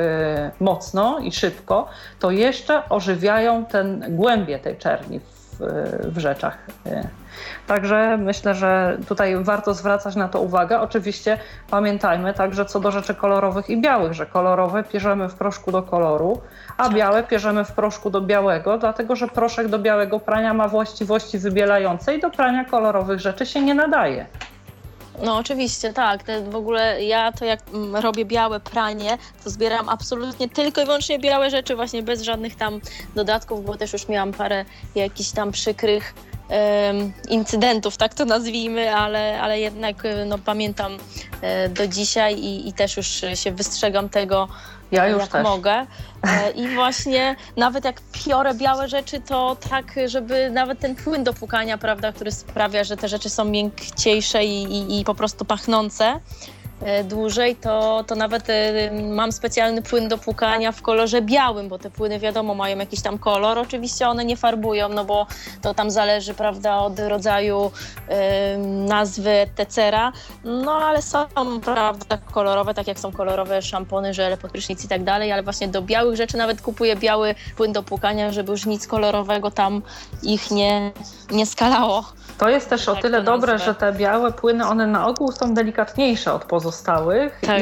mocno i szybko, to jeszcze ożywiają głębię tej czerni w rzeczach. Także myślę, że tutaj warto zwracać na to uwagę. Oczywiście pamiętajmy także co do rzeczy kolorowych i białych, że kolorowe pierzemy w proszku do koloru, a białe pierzemy w proszku do białego, dlatego że proszek do białego prania ma właściwości wybielające i do prania kolorowych rzeczy się nie nadaje. No oczywiście, tak. W ogóle ja to jak robię białe pranie, to zbieram absolutnie tylko i wyłącznie białe rzeczy, właśnie bez żadnych tam dodatków, bo też już miałam parę jakichś tam przykrych incydentów, tak to nazwijmy, ale jednak no, pamiętam do dzisiaj i też już się wystrzegam tego, ja już jak też mogę. I właśnie nawet jak piorę białe rzeczy, to tak, żeby nawet ten płyn do płukania, prawda, który sprawia, że te rzeczy są miękciejsze i po prostu pachnące dłużej, to nawet mam specjalny płyn do płukania w kolorze białym, bo te płyny wiadomo mają jakiś tam kolor, oczywiście one nie farbują, no bo to tam zależy, prawda, od rodzaju nazwy etcetera, no ale są, prawda, kolorowe, tak jak są kolorowe szampony, żele pod prysznic i tak dalej, ale właśnie do białych rzeczy nawet kupuję biały płyn do płukania, żeby już nic kolorowego tam ich nie skalało. To jest też o tyle dobre, że te białe płyny, one na ogół są delikatniejsze od pozostałych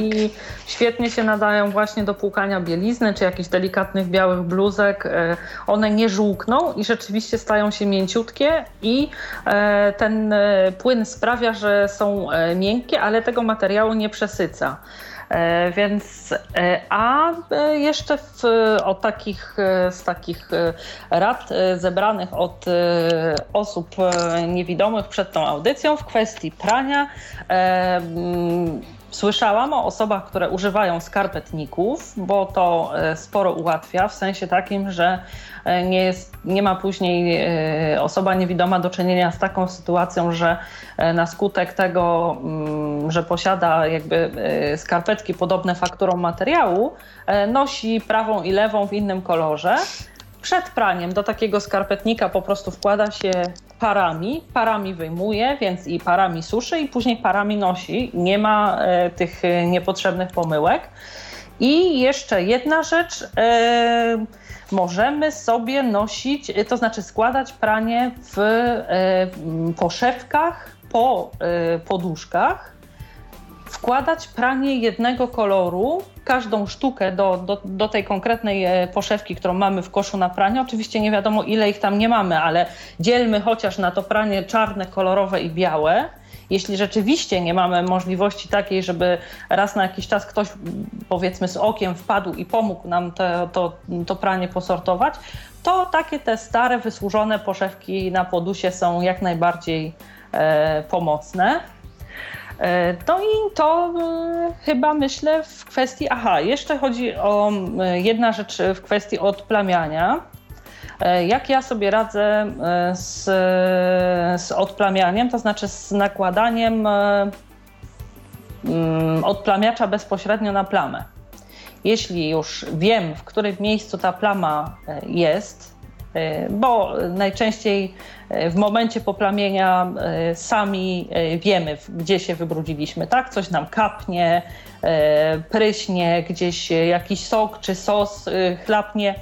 i świetnie się nadają właśnie do płukania bielizny czy jakichś delikatnych białych bluzek. One nie żółkną i rzeczywiście stają się mięciutkie i ten płyn sprawia, że są miękkie, ale tego materiału nie przesyca. Więc, a jeszcze z takich rad zebranych od osób niewidomych przed tą audycją w kwestii prania słyszałam o osobach, które używają skarpetników, bo to sporo ułatwia w sensie takim, że nie ma później osoba niewidoma do czynienia z taką sytuacją, że na skutek tego, że posiada jakby skarpetki podobne fakturą materiału, nosi prawą i lewą w innym kolorze. Przed praniem do takiego skarpetnika po prostu wkłada się parami wyjmuje, więc i parami suszy i później parami nosi. Nie ma tych niepotrzebnych pomyłek. I jeszcze jedna rzecz, możemy sobie nosić, to znaczy składać pranie w poszewkach, po poduszkach, wkładać pranie jednego koloru, każdą sztukę do tej konkretnej poszewki, którą mamy w koszu na pranie. Oczywiście nie wiadomo ile ich tam nie mamy, ale dzielmy chociaż na to pranie czarne, kolorowe i białe. Jeśli rzeczywiście nie mamy możliwości takiej, żeby raz na jakiś czas ktoś powiedzmy z okiem wpadł i pomógł nam to pranie posortować, to takie te stare, wysłużone poszewki na podusie są jak najbardziej pomocne. No i to chyba myślę w kwestii, jeszcze chodzi o jedna rzecz w kwestii odplamiania. Jak ja sobie radzę z odplamianiem, to znaczy z nakładaniem odplamiacza bezpośrednio na plamę. Jeśli już wiem, w którym miejscu ta plama jest, bo najczęściej w momencie poplamienia sami wiemy, gdzie się wybrudziliśmy, tak? Coś nam kapnie, pryśnie, gdzieś jakiś sok czy sos chlapnie.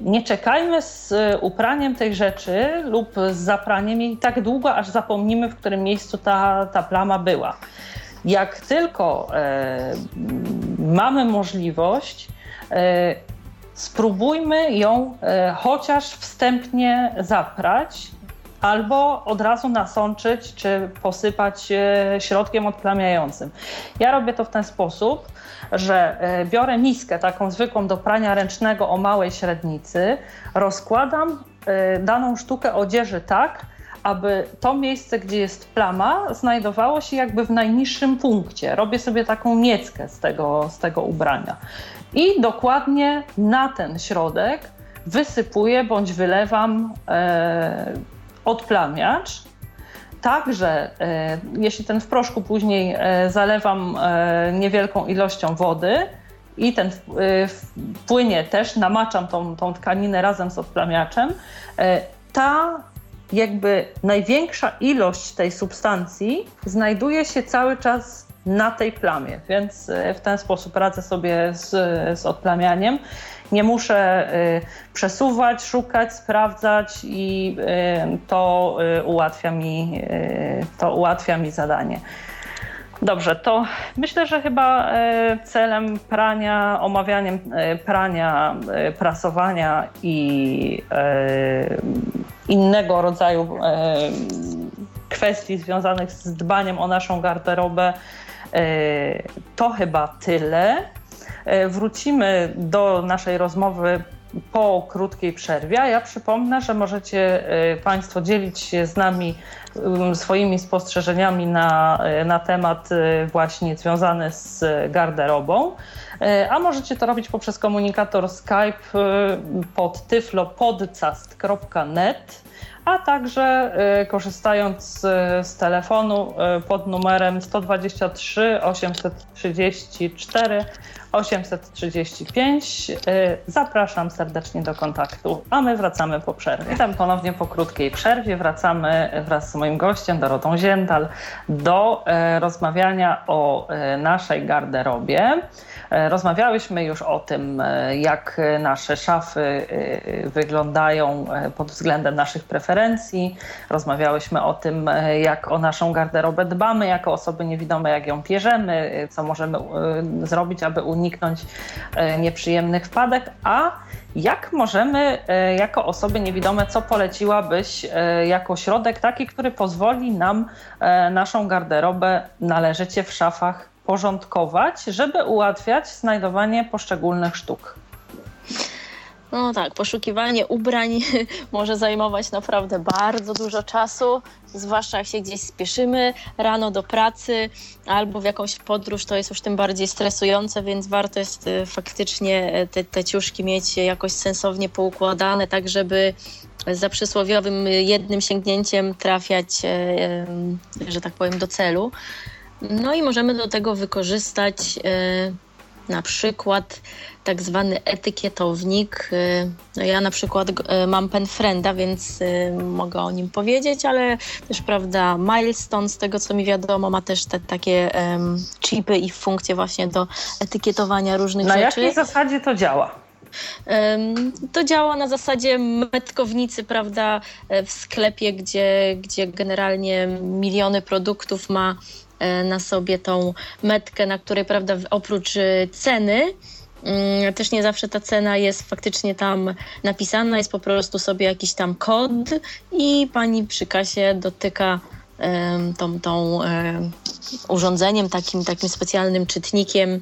Nie czekajmy z upraniem tej rzeczy lub z zapraniem jej tak długo, aż zapomnimy, w którym miejscu ta plama była. Jak tylko mamy możliwość, spróbujmy ją chociaż wstępnie zaprać albo od razu nasączyć czy posypać środkiem odplamiającym. Ja robię to w ten sposób, że biorę miskę taką zwykłą do prania ręcznego o małej średnicy, rozkładam daną sztukę odzieży tak, aby to miejsce, gdzie jest plama, znajdowało się jakby w najniższym punkcie. Robię sobie taką mieckę z tego ubrania. I dokładnie na ten środek wysypuję bądź wylewam odplamiacz. Także jeśli ten w proszku później zalewam niewielką ilością wody i ten w płynie też namaczam tą tkaninę razem z odplamiaczem, ta jakby największa ilość tej substancji znajduje się cały czas na tej plamie, więc w ten sposób radzę sobie z odplamianiem. Nie muszę przesuwać, szukać, sprawdzać i to ułatwia mi zadanie. Dobrze, to myślę, że chyba celem prania, omawianiem prania, prasowania i innego rodzaju kwestii związanych z dbaniem o naszą garderobę to chyba tyle. Wrócimy do naszej rozmowy po krótkiej przerwie. Ja przypomnę, że możecie Państwo dzielić się z nami swoimi spostrzeżeniami na temat właśnie związany z garderobą, a możecie to robić poprzez komunikator Skype pod tyflopodcast.net, a także korzystając z telefonu pod numerem 123 834 835. Zapraszam serdecznie do kontaktu, a my wracamy po przerwie. Witam ponownie po krótkiej przerwie. Wracamy wraz z moim gościem Dorotą Ziental do rozmawiania o naszej garderobie. Rozmawiałyśmy już o tym, jak nasze szafy wyglądają pod względem naszych preferencji. Rozmawiałyśmy o tym, jak o naszą garderobę dbamy jako osoby niewidome, jak ją pierzemy, co możemy zrobić, aby uniknąć nieprzyjemnych wpadek, a jak możemy jako osoby niewidome, co poleciłabyś jako środek taki, który pozwoli nam naszą garderobę należycie w szafach porządkować, żeby ułatwiać znajdowanie poszczególnych sztuk? No tak, poszukiwanie ubrań może zajmować naprawdę bardzo dużo czasu, zwłaszcza jak się gdzieś spieszymy rano do pracy albo w jakąś podróż, to jest już tym bardziej stresujące, więc warto jest faktycznie te ciuszki mieć jakoś sensownie poukładane, tak żeby za przysłowiowym jednym sięgnięciem trafiać, że tak powiem, do celu. No i możemy do tego wykorzystać na przykład tak zwany etykietownik. No ja na przykład mam PenFrenda, więc mogę o nim powiedzieć, ale też, prawda, Milestone, z tego co mi wiadomo, ma też te takie chipy i funkcje właśnie do etykietowania różnych rzeczy. Na jakiej zasadzie to działa? To działa na zasadzie metkownicy, prawda, w sklepie, gdzie generalnie miliony produktów ma na sobie tą metkę, na której, prawda, oprócz ceny, też nie zawsze ta cena jest faktycznie tam napisana, jest po prostu sobie jakiś tam kod i pani przy kasie dotyka tą urządzeniem, takim specjalnym czytnikiem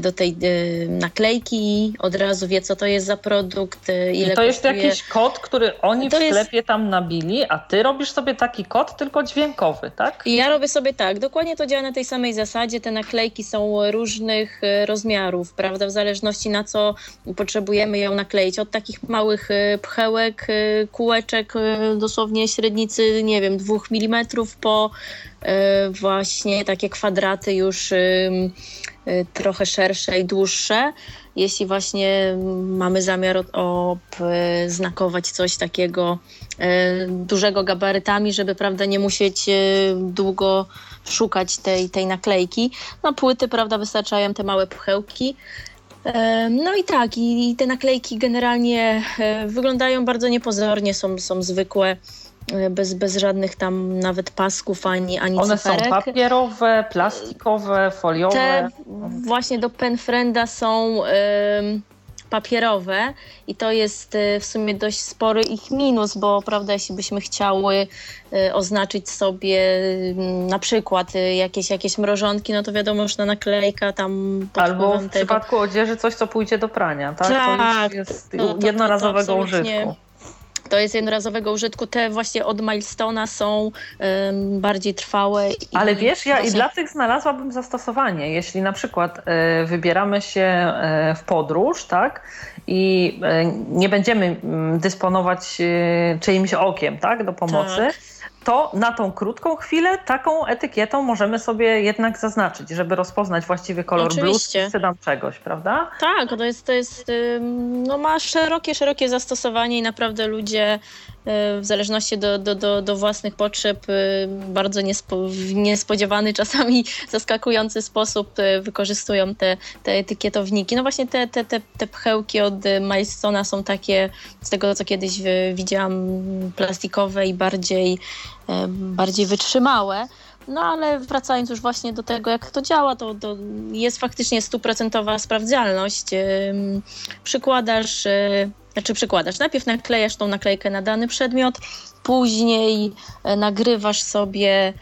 do tej naklejki i od razu wie, co to jest za produkt, ile to jest kosztuje. Jakiś kod, który oni to w sklepie jest... tam nabili, a ty robisz sobie taki kod, tylko dźwiękowy, tak? Ja robię sobie tak, dokładnie to działa na tej samej zasadzie, te naklejki są różnych rozmiarów, prawda, w zależności na co potrzebujemy ją nakleić, od takich małych pchełek, kółeczek, dosłownie średnicy, nie wiem, 2 milimetrów po właśnie takie kwadraty już trochę szersze i dłuższe. Jeśli właśnie mamy zamiar znakować coś takiego dużego gabarytami, żeby, prawda, nie musieć długo szukać tej naklejki. Na płyty, prawda, wystarczają te małe pchełki. No i tak, i te naklejki generalnie wyglądają bardzo niepozornie, są zwykłe. Bez żadnych tam nawet pasków ani one cyferek. One są papierowe, plastikowe, foliowe. Te właśnie do PenFrenda są papierowe i to jest w sumie dość spory ich minus, bo, prawda, jeśli byśmy chciały oznaczyć sobie na przykład jakieś mrożonki, no to wiadomo, że naklejka tam... Albo w przypadku odzieży coś, co pójdzie do prania, tak? Tak. To jest jednorazowego użytku. To jest jednorazowego użytku. Te właśnie od Milestone'a są bardziej trwałe. Ale wiesz, ja i dla tych znalazłabym zastosowanie. Jeśli na przykład wybieramy się w podróż, tak, i nie będziemy dysponować czyimś okiem, tak, do pomocy, tak, to na tą krótką chwilę taką etykietą możemy sobie jednak zaznaczyć, żeby rozpoznać właściwie kolor bluzki, czy tam czegoś, prawda? Tak, to jest, no ma szerokie zastosowanie i naprawdę ludzie w zależności do własnych potrzeb bardzo niespodziewany, czasami zaskakujący sposób wykorzystują te etykietowniki. No właśnie te pchełki od Milestone'a są takie, z tego co kiedyś widziałam, plastikowe i bardziej wytrzymałe. No ale wracając już właśnie do tego, jak to działa, to jest faktycznie 100% sprawdzalność. Najpierw naklejasz tą naklejkę na dany przedmiot, później nagrywasz sobie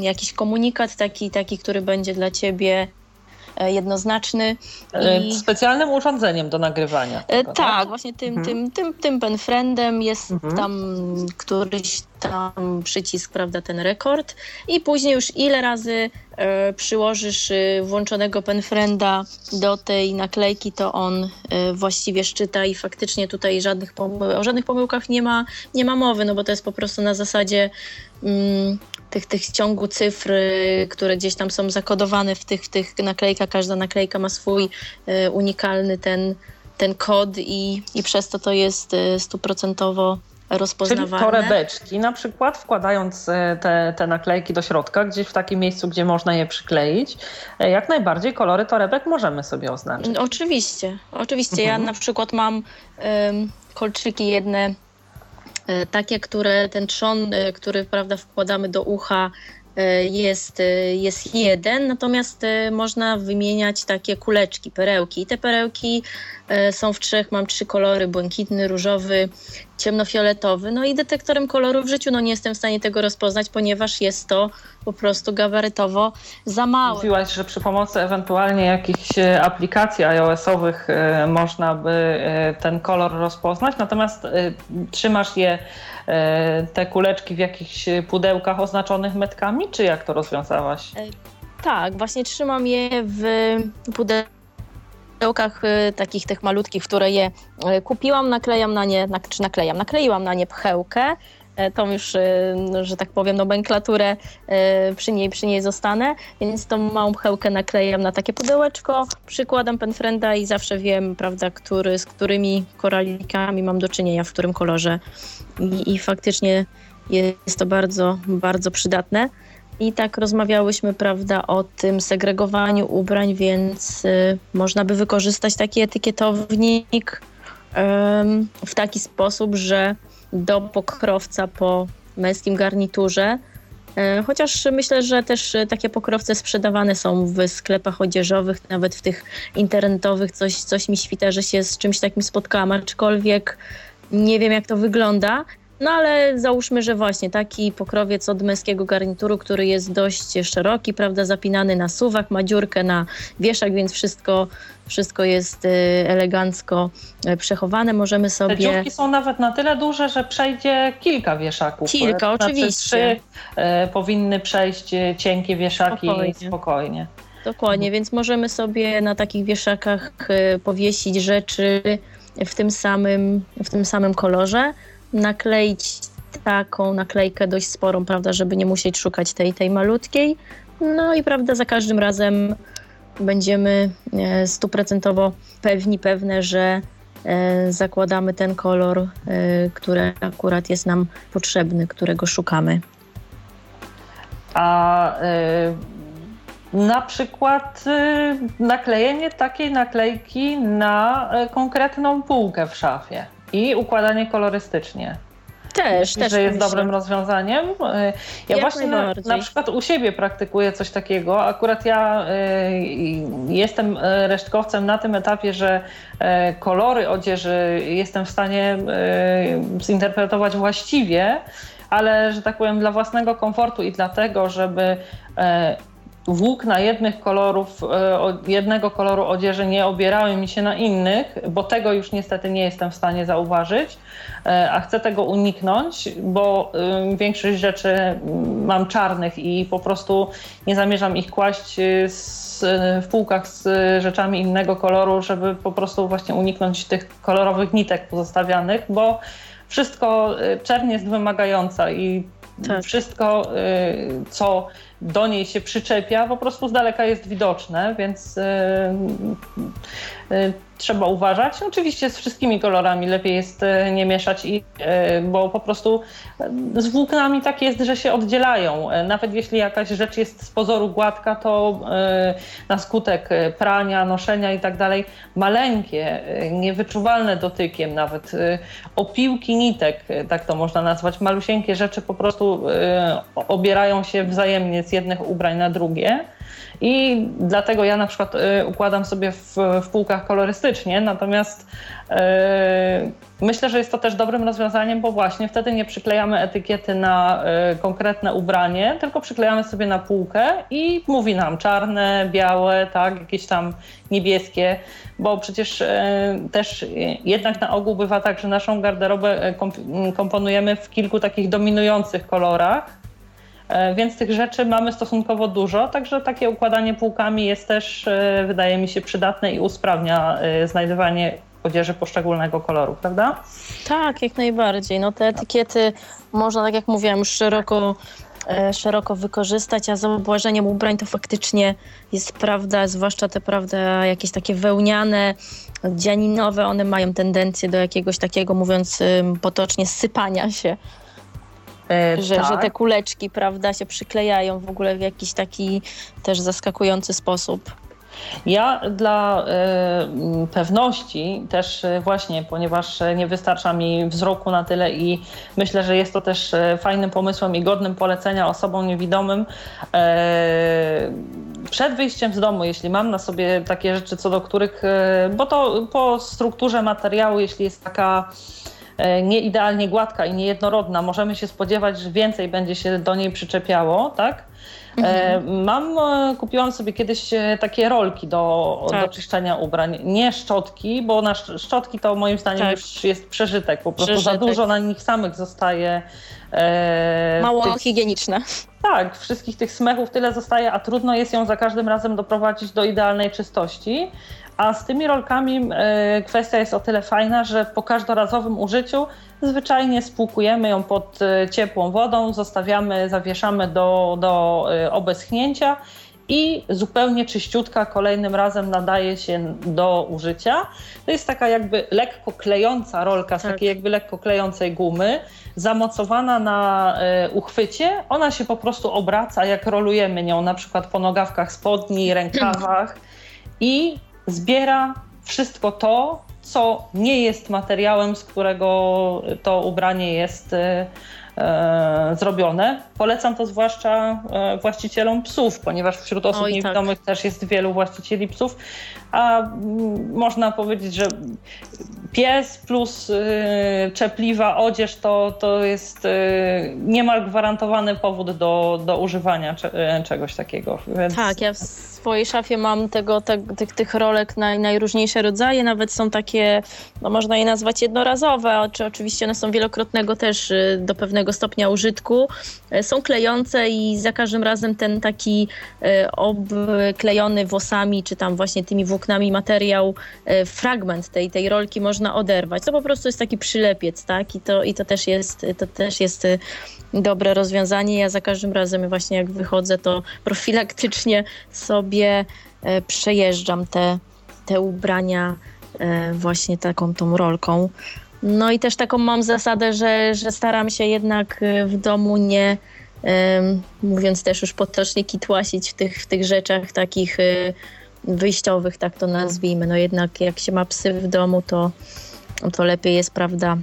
jakiś komunikat taki, który będzie dla ciebie jednoznaczny. Specjalnym urządzeniem do nagrywania. Tego, tak, właśnie tym PenFriendem jest tam któryś tam przycisk, prawda, ten rekord i później już ile razy przyłożysz włączonego PenFrienda do tej naklejki, to on właściwie szczyta i faktycznie tutaj o żadnych pomyłkach nie ma mowy, no bo to jest po prostu na zasadzie tych ciągu cyfr, które gdzieś tam są zakodowane w tych naklejkach. Każda naklejka ma swój unikalny ten kod i przez to jest 100% rozpoznawalne. Czyli torebeczki, na przykład wkładając te naklejki do środka, gdzieś w takim miejscu, gdzie można je przykleić, jak najbardziej kolory torebek możemy sobie oznaczyć. Oczywiście. Ja na przykład mam kolczyki jedne, takie, które ten trzon, który, prawda, wkładamy do ucha, jest jeden, natomiast można wymieniać takie kuleczki, perełki. I te perełki są mam 3 kolory, błękitny, różowy, ciemnofioletowy. No i detektorem koloru w życiu nie jestem w stanie tego rozpoznać, ponieważ jest to po prostu gabarytowo za małe. Mówiłaś, że przy pomocy ewentualnie jakichś aplikacji iOS-owych można by ten kolor rozpoznać, natomiast trzymasz te kuleczki w jakichś pudełkach oznaczonych metkami, czy jak to rozwiązałaś? Tak, właśnie trzymam je w pudełkach takich tych malutkich, które je kupiłam, nakleiłam na nie pchełkę, tą już, że tak powiem, nomenklaturę przy niej zostanę, więc tą małą pchełkę naklejam na takie pudełeczko, przykładam PenFrienda i zawsze wiem, prawda, z którymi koralikami mam do czynienia, w którym kolorze i faktycznie jest to bardzo, bardzo przydatne. I tak rozmawiałyśmy, prawda, o tym segregowaniu ubrań, więc można by wykorzystać taki etykietownik w taki sposób, że do pokrowca po męskim garniturze, chociaż myślę, że też takie pokrowce sprzedawane są w sklepach odzieżowych, nawet w tych internetowych, coś mi świta, że się z czymś takim spotkałam, aczkolwiek nie wiem, jak to wygląda. No ale załóżmy, że właśnie taki pokrowiec od męskiego garnituru, który jest dość szeroki, prawda, zapinany na suwak, ma dziurkę na wieszak, więc wszystko jest elegancko przechowane. Możemy sobie... Te dziurki są nawet na tyle duże, że przejdzie kilka wieszaków. Kilka, oczywiście. 3 powinny przejść cienkie wieszaki spokojnie. Dokładnie, więc możemy sobie na takich wieszakach powiesić rzeczy w tym samym kolorze. Nakleić taką naklejkę dość sporą, prawda, żeby nie musieć szukać tej malutkiej. No i, prawda, za każdym razem będziemy 100% pewne, że zakładamy ten kolor, który akurat jest nam potrzebny, którego szukamy. Na przykład naklejenie takiej naklejki na konkretną półkę w szafie. I układanie kolorystycznie. Myślę, że jest dobrym rozwiązaniem. Ja właśnie na przykład u siebie praktykuję coś takiego. Akurat ja jestem resztkowcem na tym etapie, że kolory odzieży jestem w stanie zinterpretować właściwie, ale, że tak powiem, dla własnego komfortu i dlatego, żeby włókna jednego koloru odzieży nie obierały mi się na innych, bo tego już niestety nie jestem w stanie zauważyć, a chcę tego uniknąć, bo większość rzeczy mam czarnych i po prostu nie zamierzam ich kłaść w półkach z rzeczami innego koloru, żeby po prostu właśnie uniknąć tych kolorowych nitek pozostawianych, bo wszystko czerń jest wymagająca i wszystko, co do niej się przyczepia, po prostu z daleka jest widoczne, więc trzeba uważać. Oczywiście z wszystkimi kolorami lepiej jest nie mieszać, bo po prostu z włóknami tak jest, że się oddzielają. Nawet jeśli jakaś rzecz jest z pozoru gładka, to na skutek prania, noszenia i tak dalej maleńkie, niewyczuwalne dotykiem nawet, opiłki nitek, tak to można nazwać, malusieńkie rzeczy po prostu obierają się wzajemnie z jednych ubrań na drugie. I dlatego ja na przykład układam sobie w półkach kolorystycznie, natomiast myślę, że jest to też dobrym rozwiązaniem, bo właśnie wtedy nie przyklejamy etykiety na konkretne ubranie, tylko przyklejamy sobie na półkę i mówi nam czarne, białe, tak, jakieś tam niebieskie, bo przecież też jednak na ogół bywa tak, że naszą garderobę komponujemy w kilku takich dominujących kolorach. Więc tych rzeczy mamy stosunkowo dużo, także takie układanie półkami jest też, wydaje mi się, przydatne i usprawnia znajdywanie odzieży poszczególnego koloru, prawda? Tak, jak najbardziej. No te etykiety można, tak jak mówiłam, już szeroko wykorzystać, a z obłożeniem ubrań to faktycznie jest prawda, zwłaszcza te, prawda, jakieś takie wełniane, dzianinowe, one mają tendencję do jakiegoś takiego, mówiąc potocznie, sypania się. Tak. Że te kuleczki, prawda, się przyklejają w ogóle w jakiś taki też zaskakujący sposób. Ja dla pewności też właśnie, ponieważ nie wystarcza mi wzroku na tyle i myślę, że jest to też fajnym pomysłem i godnym polecenia osobom niewidomym. Przed wyjściem z domu, jeśli mam na sobie takie rzeczy, co do których, bo to po strukturze materiału, jeśli jest taka nieidealnie gładka i niejednorodna, możemy się spodziewać, że więcej będzie się do niej przyczepiało, tak? Mhm. Kupiłam sobie kiedyś takie rolki do czyszczenia ubrań, nie szczotki, bo na szczotki to moim zdaniem już jest przeżytek, po prostu za dużo na nich samych zostaje. Mało higieniczne. Tak, wszystkich tych smechów tyle zostaje, a trudno jest ją za każdym razem doprowadzić do idealnej czystości. A z tymi rolkami kwestia jest o tyle fajna, że po każdorazowym użyciu zwyczajnie spłukujemy ją pod ciepłą wodą, zostawiamy, zawieszamy do obeschnięcia i zupełnie czyściutka kolejnym razem nadaje się do użycia. To jest taka jakby lekko klejąca rolka z takiej jakby lekko klejącej gumy, zamocowana na uchwycie. Ona się po prostu obraca, jak rolujemy nią na przykład po nogawkach spodni, rękawach i zbiera wszystko to, co nie jest materiałem, z którego to ubranie jest zrobione. Polecam to zwłaszcza właścicielom psów, ponieważ wśród osób niewidomych też jest wielu właścicieli psów, a można powiedzieć, że pies plus czepliwa odzież to jest niemal gwarantowany powód do używania czegoś takiego. Więc... Tak, ja w swojej szafie mam tych rolek najróżniejsze rodzaje, nawet są takie, no można je nazwać jednorazowe, czy oczywiście one są wielokrotnego też do pewnego stopnia użytku, są klejące i za każdym razem ten taki obklejony włosami, czy tam właśnie tymi włóknami materiał, fragment tej rolki można oderwać. To po prostu jest taki przylepiec, tak? I to też jest dobre rozwiązanie. Ja za każdym razem właśnie jak wychodzę, to profilaktycznie sobie przejeżdżam te ubrania właśnie taką tą rolką. No i też taką mam zasadę, że staram się jednak w domu nie, mówiąc też już potocznie, kitłasić w tych rzeczach takich wyjściowych, tak to nazwijmy. No jednak jak się ma psy w domu, to lepiej jest, prawda,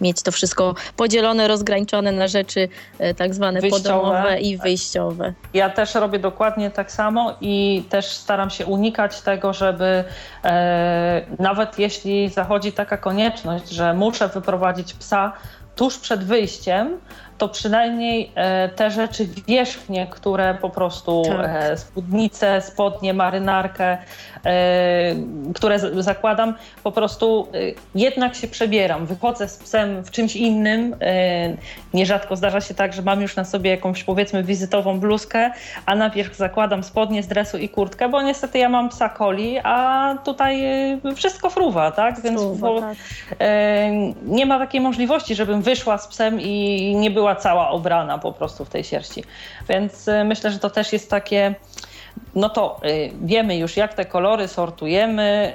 mieć to wszystko podzielone, rozgraniczone na rzeczy tak zwane podomowe i wyjściowe. Ja też robię dokładnie tak samo i też staram się unikać tego, żeby nawet jeśli zachodzi taka konieczność, że muszę wyprowadzić psa tuż przed wyjściem, to przynajmniej te rzeczy wierzchnie, które po prostu spódnicę, spodnie, marynarkę, które zakładam, po prostu jednak się przebieram. Wychodzę z psem w czymś innym. Nierzadko zdarza się tak, że mam już na sobie jakąś, powiedzmy, wizytową bluzkę, a na wierzch zakładam spodnie z dresu i kurtkę, bo niestety ja mam psa coli, a tutaj wszystko fruwa, tak? Więc nie ma takiej możliwości, żebym wyszła z psem i nie była była cała obrana po prostu w tej sierści. Więc myślę, że to też jest takie, no to wiemy już, jak te kolory sortujemy,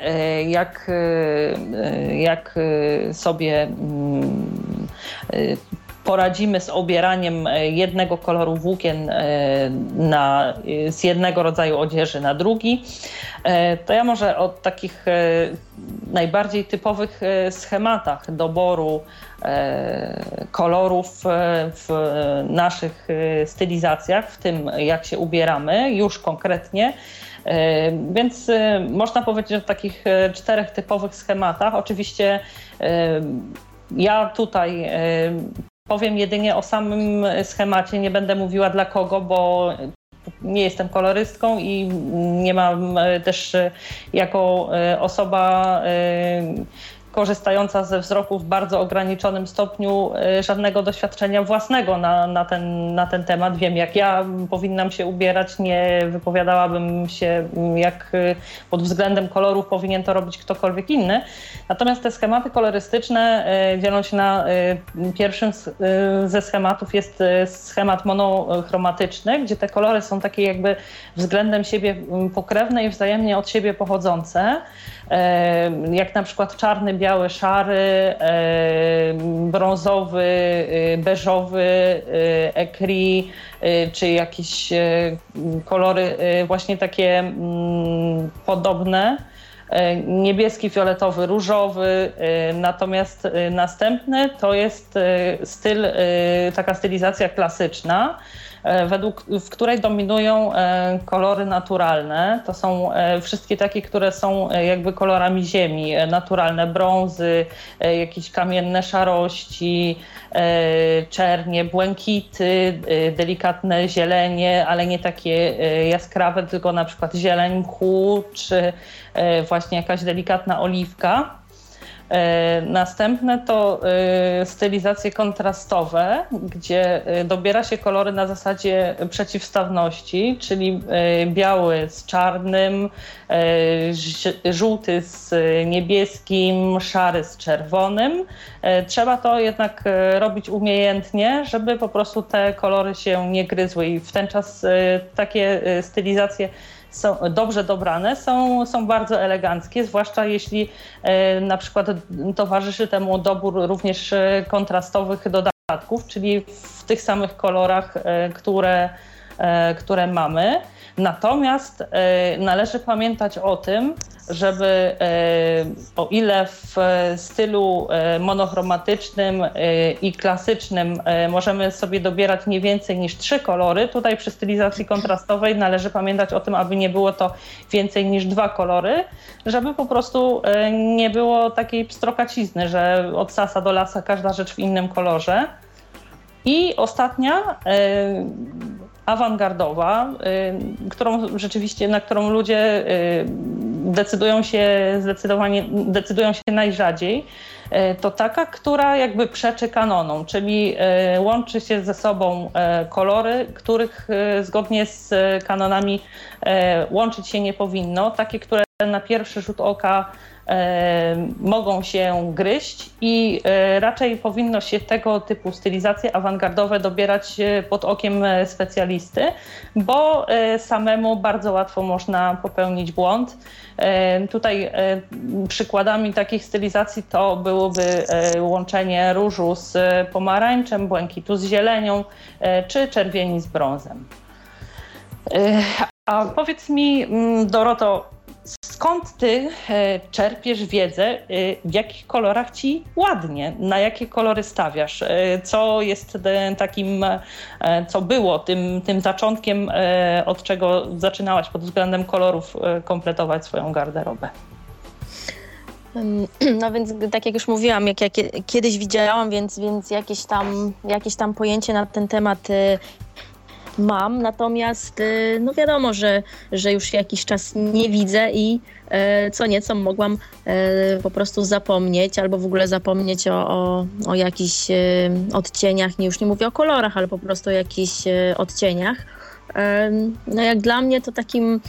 jak sobie poradzimy z obieraniem jednego koloru włókien z jednego rodzaju odzieży na drugi. To ja może od takich najbardziej typowych schematach doboru kolorów w naszych stylizacjach, w tym jak się ubieramy już konkretnie. Więc można powiedzieć o takich czterech typowych schematach. Oczywiście ja tutaj powiem jedynie o samym schemacie, nie będę mówiła dla kogo, bo nie jestem kolorystką i nie mam też jako osoba korzystająca ze wzroku w bardzo ograniczonym stopniu żadnego doświadczenia własnego na ten temat. Wiem, jak ja powinnam się ubierać, nie wypowiadałabym się, jak pod względem kolorów powinien to robić ktokolwiek inny. Natomiast te schematy kolorystyczne dzielą się na pierwszym ze schematów jest schemat monochromatyczny, gdzie te kolory są takie jakby względem siebie pokrewne i wzajemnie od siebie pochodzące, jak na przykład czarny, biały, szary, brązowy, beżowy, ekri, czy jakieś kolory właśnie takie podobne. Niebieski, fioletowy, różowy. Natomiast następny to jest styl, taka stylizacja klasyczna, w której dominują kolory naturalne. To są wszystkie takie, które są jakby kolorami ziemi. Naturalne brązy, jakieś kamienne szarości, czernie, błękity, delikatne zielenie, ale nie takie jaskrawe, tylko na przykład zieleń mchu, czy właśnie jakaś delikatna oliwka. Następne to stylizacje kontrastowe, gdzie dobiera się kolory na zasadzie przeciwstawności, czyli biały z czarnym, żółty z niebieskim, szary z czerwonym. Trzeba to jednak robić umiejętnie, żeby po prostu te kolory się nie gryzły i w ten czas takie stylizacje są dobrze dobrane, są bardzo eleganckie, zwłaszcza jeśli na przykład towarzyszy temu dobór również kontrastowych dodatków, czyli w tych samych kolorach, które mamy. Natomiast należy pamiętać o tym, żeby o ile w stylu monochromatycznym i klasycznym możemy sobie dobierać nie więcej niż 3 kolory, tutaj przy stylizacji kontrastowej należy pamiętać o tym, aby nie było to więcej niż 2 kolory, żeby po prostu nie było takiej pstrokacizny, że od sasa do lasa każda rzecz w innym kolorze. I ostatnia, awangardowa, na którą ludzie decydują się najrzadziej, to taka, która jakby przeczy kanonom, czyli łączy się ze sobą kolory, których zgodnie z kanonami łączyć się nie powinno, takie, które na pierwszy rzut oka mogą się gryźć i raczej powinno się tego typu stylizacje awangardowe dobierać pod okiem specjalisty, bo samemu bardzo łatwo można popełnić błąd. Tutaj przykładami takich stylizacji to byłoby łączenie różu z pomarańczem, błękitu z zielenią czy czerwieni z brązem. A powiedz mi, Doroto, skąd ty czerpiesz wiedzę, w jakich kolorach ci ładnie, na jakie kolory stawiasz? Co jest takim, co było tym zaczątkiem, od czego zaczynałaś pod względem kolorów kompletować swoją garderobę? No więc tak jak już mówiłam, jak ja kiedyś widziałam, więc jakieś tam pojęcie na ten temat mam, natomiast no wiadomo, że już jakiś czas nie widzę i co nieco mogłam po prostu zapomnieć albo w ogóle zapomnieć o jakichś odcieniach, już nie mówię o kolorach, ale po prostu o jakichś odcieniach. No jak dla mnie to takim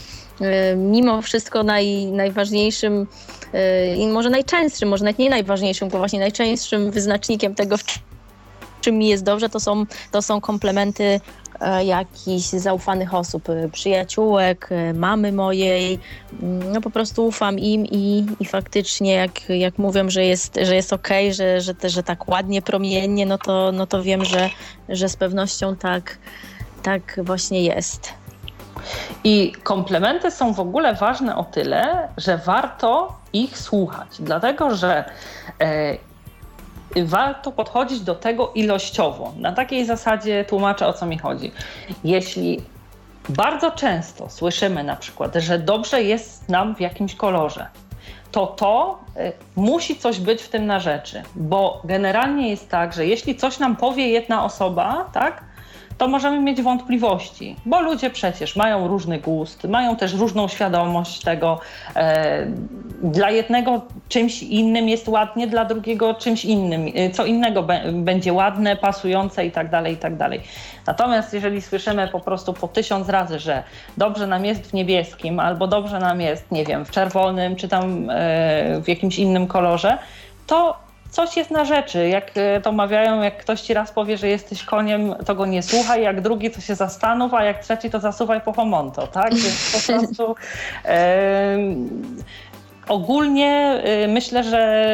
mimo wszystko najważniejszym i może najczęstszym, może nawet nie najważniejszym, tylko właśnie najczęstszym wyznacznikiem tego, w czym mi jest dobrze, to są komplementy jakichś zaufanych osób, przyjaciółek, mamy mojej, no po prostu ufam im i faktycznie jak mówią, że jest okej, że tak ładnie, promiennie, no to wiem, że z pewnością tak właśnie jest. I komplementy są w ogóle ważne o tyle, że warto ich słuchać, dlatego że warto podchodzić do tego ilościowo. Na takiej zasadzie tłumaczę, o co mi chodzi. Jeśli bardzo często słyszymy na przykład, że dobrze jest nam w jakimś kolorze, to musi coś być w tym na rzeczy, bo generalnie jest tak, że jeśli coś nam powie jedna osoba, tak, to możemy mieć wątpliwości, bo ludzie przecież mają różny gust, mają też różną świadomość tego. Dla jednego czymś innym jest ładnie, dla drugiego czymś innym, co innego będzie ładne, pasujące itd. Natomiast jeżeli słyszymy po prostu po 1000 razy, że dobrze nam jest w niebieskim albo dobrze nam jest, nie wiem, w czerwonym czy tam w jakimś innym kolorze, to coś jest na rzeczy, jak to mawiają, jak ktoś ci raz powie, że jesteś koniem, to go nie słuchaj, jak drugi to się zastanów, a jak trzeci to zasuwaj po homonto, tak? Więc po prostu ogólnie myślę, że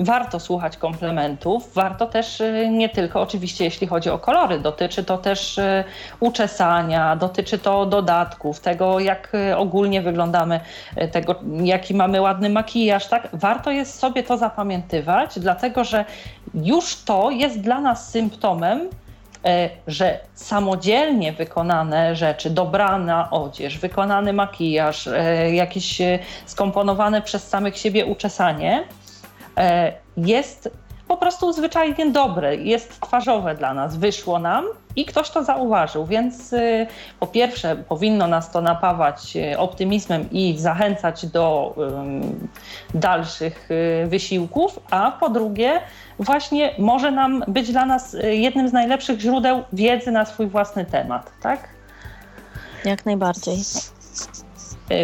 warto słuchać komplementów, warto też nie tylko, oczywiście jeśli chodzi o kolory, dotyczy to też uczesania, dotyczy to dodatków, tego jak ogólnie wyglądamy, tego jaki mamy ładny makijaż, tak? Warto jest sobie to zapamiętywać, dlatego że już to jest dla nas symptomem, że samodzielnie wykonane rzeczy, dobrana odzież, wykonany makijaż, jakieś skomponowane przez samych siebie uczesanie jest po prostu zwyczajnie dobre, jest twarzowe dla nas, wyszło nam i ktoś to zauważył, więc po pierwsze powinno nas to napawać optymizmem i zachęcać do dalszych wysiłków, a po drugie właśnie może nam być dla nas jednym z najlepszych źródeł wiedzy na swój własny temat, tak? Jak najbardziej.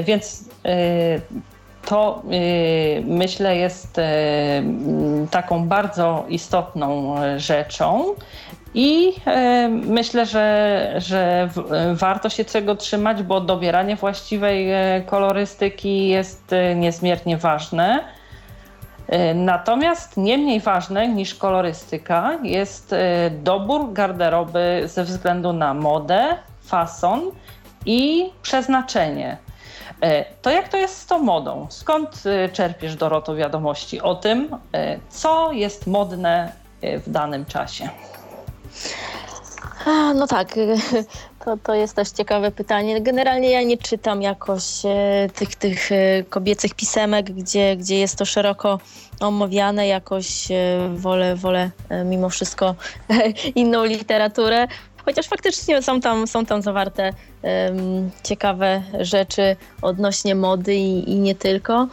Więc to myślę jest taką bardzo istotną rzeczą i myślę, że warto się tego trzymać, bo dobieranie właściwej kolorystyki jest niezmiernie ważne. Natomiast nie mniej ważne niż kolorystyka jest dobór garderoby ze względu na modę, fason i przeznaczenie. To jak to jest z tą modą? Skąd czerpiesz, Doroto, wiadomości o tym, co jest modne w danym czasie? No tak, to jest też ciekawe pytanie. Generalnie ja nie czytam jakoś tych kobiecych pisemek, gdzie jest to szeroko omawiane, jakoś wolę mimo wszystko inną literaturę. Chociaż faktycznie są tam zawarte ciekawe rzeczy odnośnie mody i nie tylko.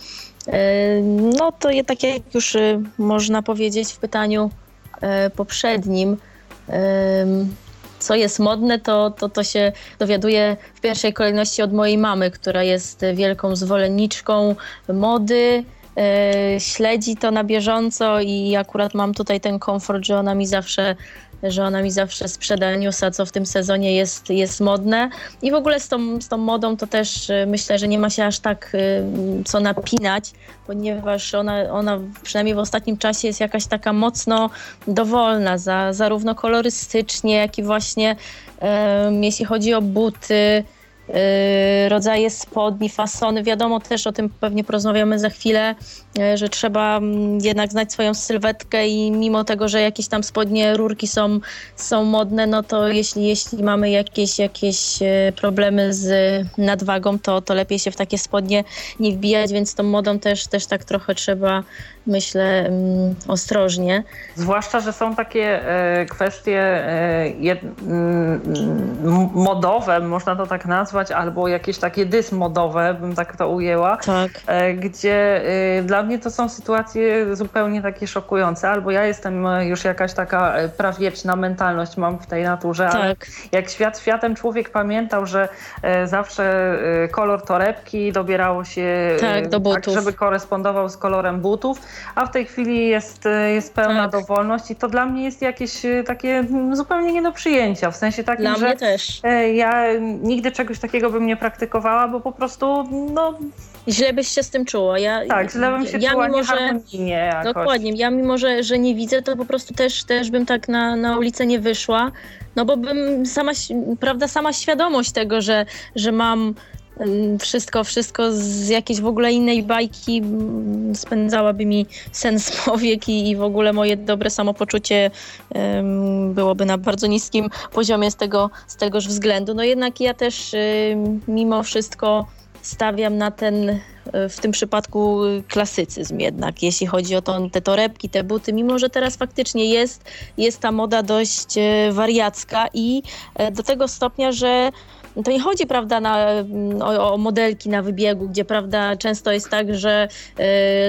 No to je, tak jak już można powiedzieć w pytaniu poprzednim, co jest modne, to się dowiaduję w pierwszej kolejności od mojej mamy, która jest wielką zwolenniczką mody, śledzi to na bieżąco i akurat mam tutaj ten komfort, że ona mi zawsze sprzeda newsa, co w tym sezonie jest modne. I w ogóle z tą modą to też myślę, że nie ma się aż tak co napinać, ponieważ ona przynajmniej w ostatnim czasie jest jakaś taka mocno dowolna, zarówno kolorystycznie, jak i właśnie jeśli chodzi o buty, rodzaje spodni, fasony. Wiadomo, też o tym pewnie porozmawiamy za chwilę, że trzeba jednak znać swoją sylwetkę i mimo tego, że jakieś tam spodnie, rurki są modne, no to jeśli mamy jakieś problemy z nadwagą, to lepiej się w takie spodnie nie wbijać, więc tą modą też tak trochę trzeba, myślę, ostrożnie. Zwłaszcza, że są takie kwestie modowe, można to tak nazwać, nazwać, albo jakieś takie dysmodowe, bym tak to ujęła, tak. Gdzie dla mnie to są sytuacje zupełnie takie szokujące, albo ja jestem już jakaś taka prawieczna mentalność mam w tej naturze, tak. Ale jak świat światem człowiek pamiętał, że zawsze kolor torebki dobierało się tak, do butów. Tak, żeby korespondował z kolorem butów, a w tej chwili jest pełna tak. dowolność i to dla mnie jest jakieś takie zupełnie nie do przyjęcia, w sensie takim, dla że mnie też. Ja nigdy czegoś takiego bym nie praktykowała, bo po prostu no... Źle byś się z tym czuła. Tak, źle bym się czuła, mimo, nie jakoś. Dokładnie, ja mimo, że nie widzę, to po prostu też bym tak na ulicę nie wyszła, no bo bym sama świadomość tego, że mam wszystko z jakiejś w ogóle innej bajki spędzałaby mi sens powiek i w ogóle moje dobre samopoczucie byłoby na bardzo niskim poziomie z tegoż względu. No jednak ja też mimo wszystko stawiam na w tym przypadku klasycyzm jednak, jeśli chodzi o te torebki, te buty, mimo że teraz faktycznie jest ta moda dość wariacka i do tego stopnia, że to nie chodzi, prawda, o modelki na wybiegu, gdzie, prawda, często jest tak, że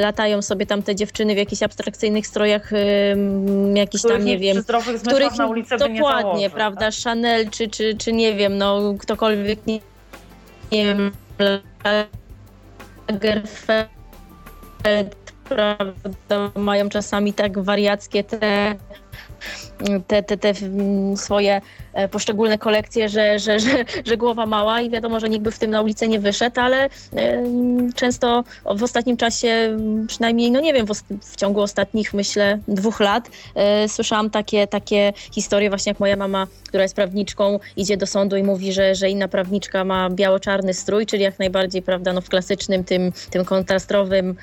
latają sobie tam te dziewczyny w jakichś abstrakcyjnych strojach, jakichś tam, nie wiem, których na ulicę by nie założył, dokładnie, prawda, tak? Chanel czy nie wiem, no ktokolwiek, nie wiem, Lagerfeld, prawda, mają czasami tak wariackie te swoje poszczególne kolekcje, że głowa mała i wiadomo, że nikt by w tym na ulicę nie wyszedł, ale często w ostatnim czasie, przynajmniej, no nie wiem, w ciągu ostatnich, myślę, 2 lat słyszałam takie historie właśnie, jak moja mama, która jest prawniczką, idzie do sądu i mówi, że inna prawniczka ma biało-czarny strój, czyli jak najbardziej, prawda, no w klasycznym tym kontrastowym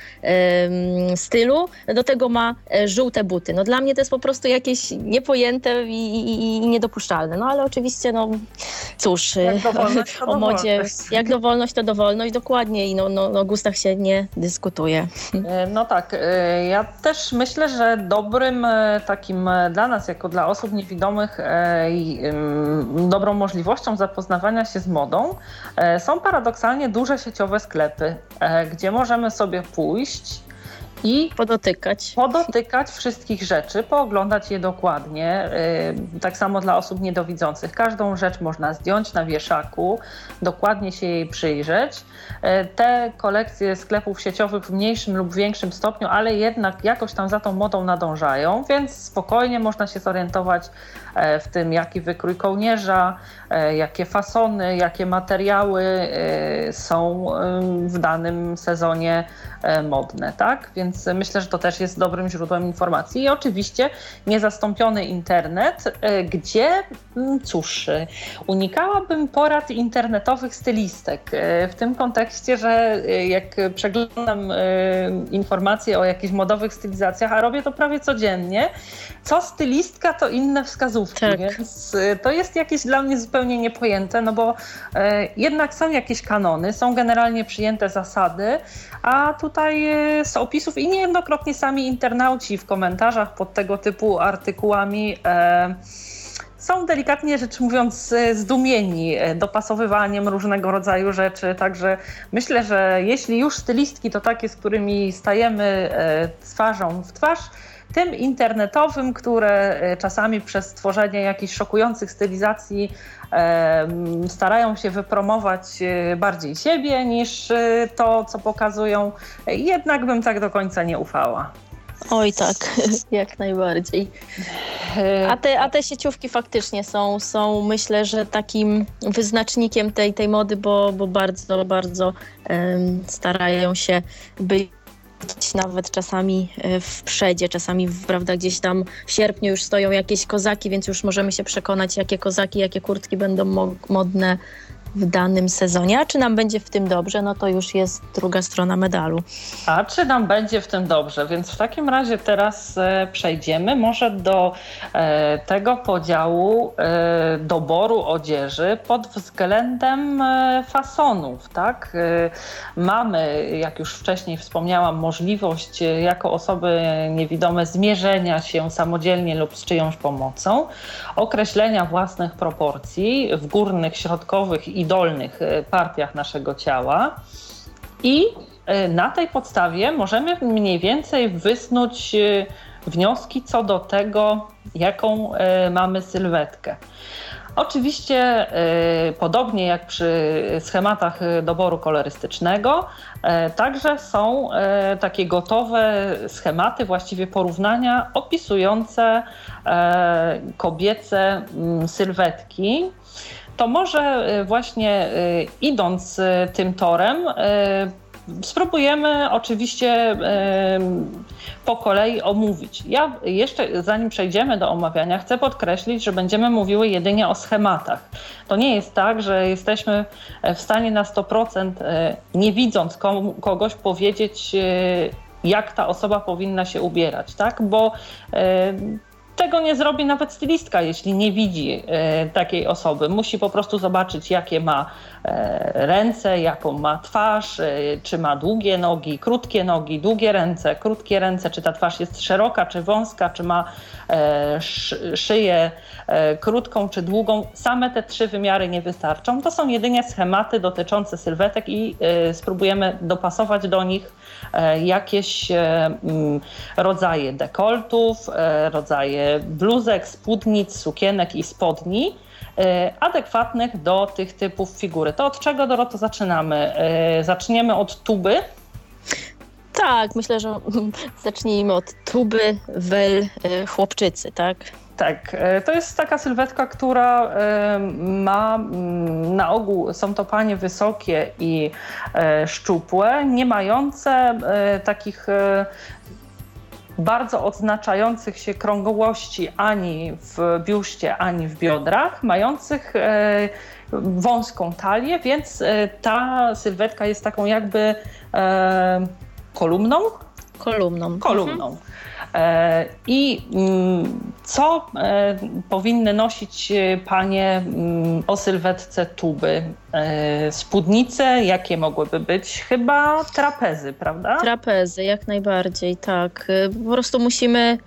stylu, do tego ma żółte buty. No dla mnie to jest po prostu jakieś niepojęte i niedopuszczalne. No ale oczywiście, no cóż, o modzie, jak dowolność to dowolność, dokładnie, i o gustach się nie dyskutuje. No tak, ja też myślę, że dobrym takim dla nas, jako dla osób niewidomych, dobrą możliwością zapoznawania się z modą są paradoksalnie duże sieciowe sklepy, gdzie możemy sobie pójść i podotykać wszystkich rzeczy, pooglądać je dokładnie. Tak samo dla osób niedowidzących. Każdą rzecz można zdjąć na wieszaku, dokładnie się jej przyjrzeć. Te kolekcje sklepów sieciowych w mniejszym lub większym stopniu, ale jednak jakoś tam za tą modą nadążają, więc spokojnie można się zorientować w tym, jaki wykrój kołnierza, jakie fasony, jakie materiały są w danym sezonie modne, tak? Więc myślę, że to też jest dobrym źródłem informacji. I oczywiście niezastąpiony internet, gdzie, cóż, unikałabym porad internetowych stylistek w tym kontekście, że jak przeglądam informacje o jakichś modowych stylizacjach, a robię to prawie codziennie, co stylistka, to inne wskazówki, tak. Więc to jest jakieś dla mnie zupełnie niepojęte, no bo jednak są jakieś kanony, są generalnie przyjęte zasady, a tutaj z opisów i niejednokrotnie sami internauci w komentarzach pod tego typu artykułami są delikatnie rzecz mówiąc zdumieni dopasowywaniem różnego rodzaju rzeczy, także myślę, że jeśli już stylistki, to takie, z którymi stajemy twarzą w twarz, tym internetowym, które czasami przez tworzenie jakichś szokujących stylizacji starają się wypromować bardziej siebie niż to, co pokazują, jednak bym tak do końca nie ufała. Oj tak, jak najbardziej. A te sieciówki faktycznie są, myślę, że takim wyznacznikiem tej mody, bo bardzo, bardzo starają się być nawet czasami w przedzie, czasami, prawda, gdzieś tam w sierpniu już stoją jakieś kozaki, więc już możemy się przekonać, jakie kozaki, jakie kurtki będą modne w danym sezonie. A czy nam będzie w tym dobrze, no to już jest druga strona medalu. A czy nam będzie w tym dobrze? Więc w takim razie teraz przejdziemy może do tego podziału doboru odzieży pod względem fasonów, tak? Mamy, jak już wcześniej wspomniałam, możliwość jako osoby niewidome zmierzenia się samodzielnie lub z czyjąś pomocą, określenia własnych proporcji w górnych, środkowych i i dolnych partiach naszego ciała i na tej podstawie możemy mniej więcej wysnuć wnioski co do tego, jaką mamy sylwetkę. Oczywiście podobnie jak przy schematach doboru kolorystycznego, także są takie gotowe schematy, właściwie porównania opisujące kobiece sylwetki. To może właśnie idąc tym torem spróbujemy oczywiście po kolei omówić. Ja jeszcze zanim przejdziemy do omawiania, chcę podkreślić, że będziemy mówiły jedynie o schematach. To nie jest tak, że jesteśmy w stanie na 100% nie widząc kogoś powiedzieć, jak ta osoba powinna się ubierać, tak? Bo tego nie zrobi nawet stylistka, jeśli nie widzi takiej osoby. Musi po prostu zobaczyć, jakie ma ręce, jaką ma twarz, czy ma długie nogi, krótkie nogi, długie ręce, krótkie ręce, czy ta twarz jest szeroka, czy wąska, czy ma szyję krótką, czy długą. Same te trzy wymiary nie wystarczą. To są jedynie schematy dotyczące sylwetek i spróbujemy dopasować do nich jakieś rodzaje dekoltów, rodzaje bluzek, spódnic, sukienek i spodni adekwatnych do tych typów figury. To od czego, Doroto, zaczynamy? Zaczniemy od tuby? Tak, myślę, że zacznijmy od tuby wel chłopczycy, tak? Tak, to jest taka sylwetka, która ma, na ogół są to panie wysokie i szczupłe, nie mające takich bardzo odznaczających się krągłości ani w biuście, ani w biodrach, mających wąską talię, więc ta sylwetka jest taką jakby kolumną. Kolumną. I co powinny nosić panie o sylwetce tuby? Spódnice, jakie mogłyby być? Chyba trapezy, prawda? Trapezy, jak najbardziej, tak. Po prostu musimy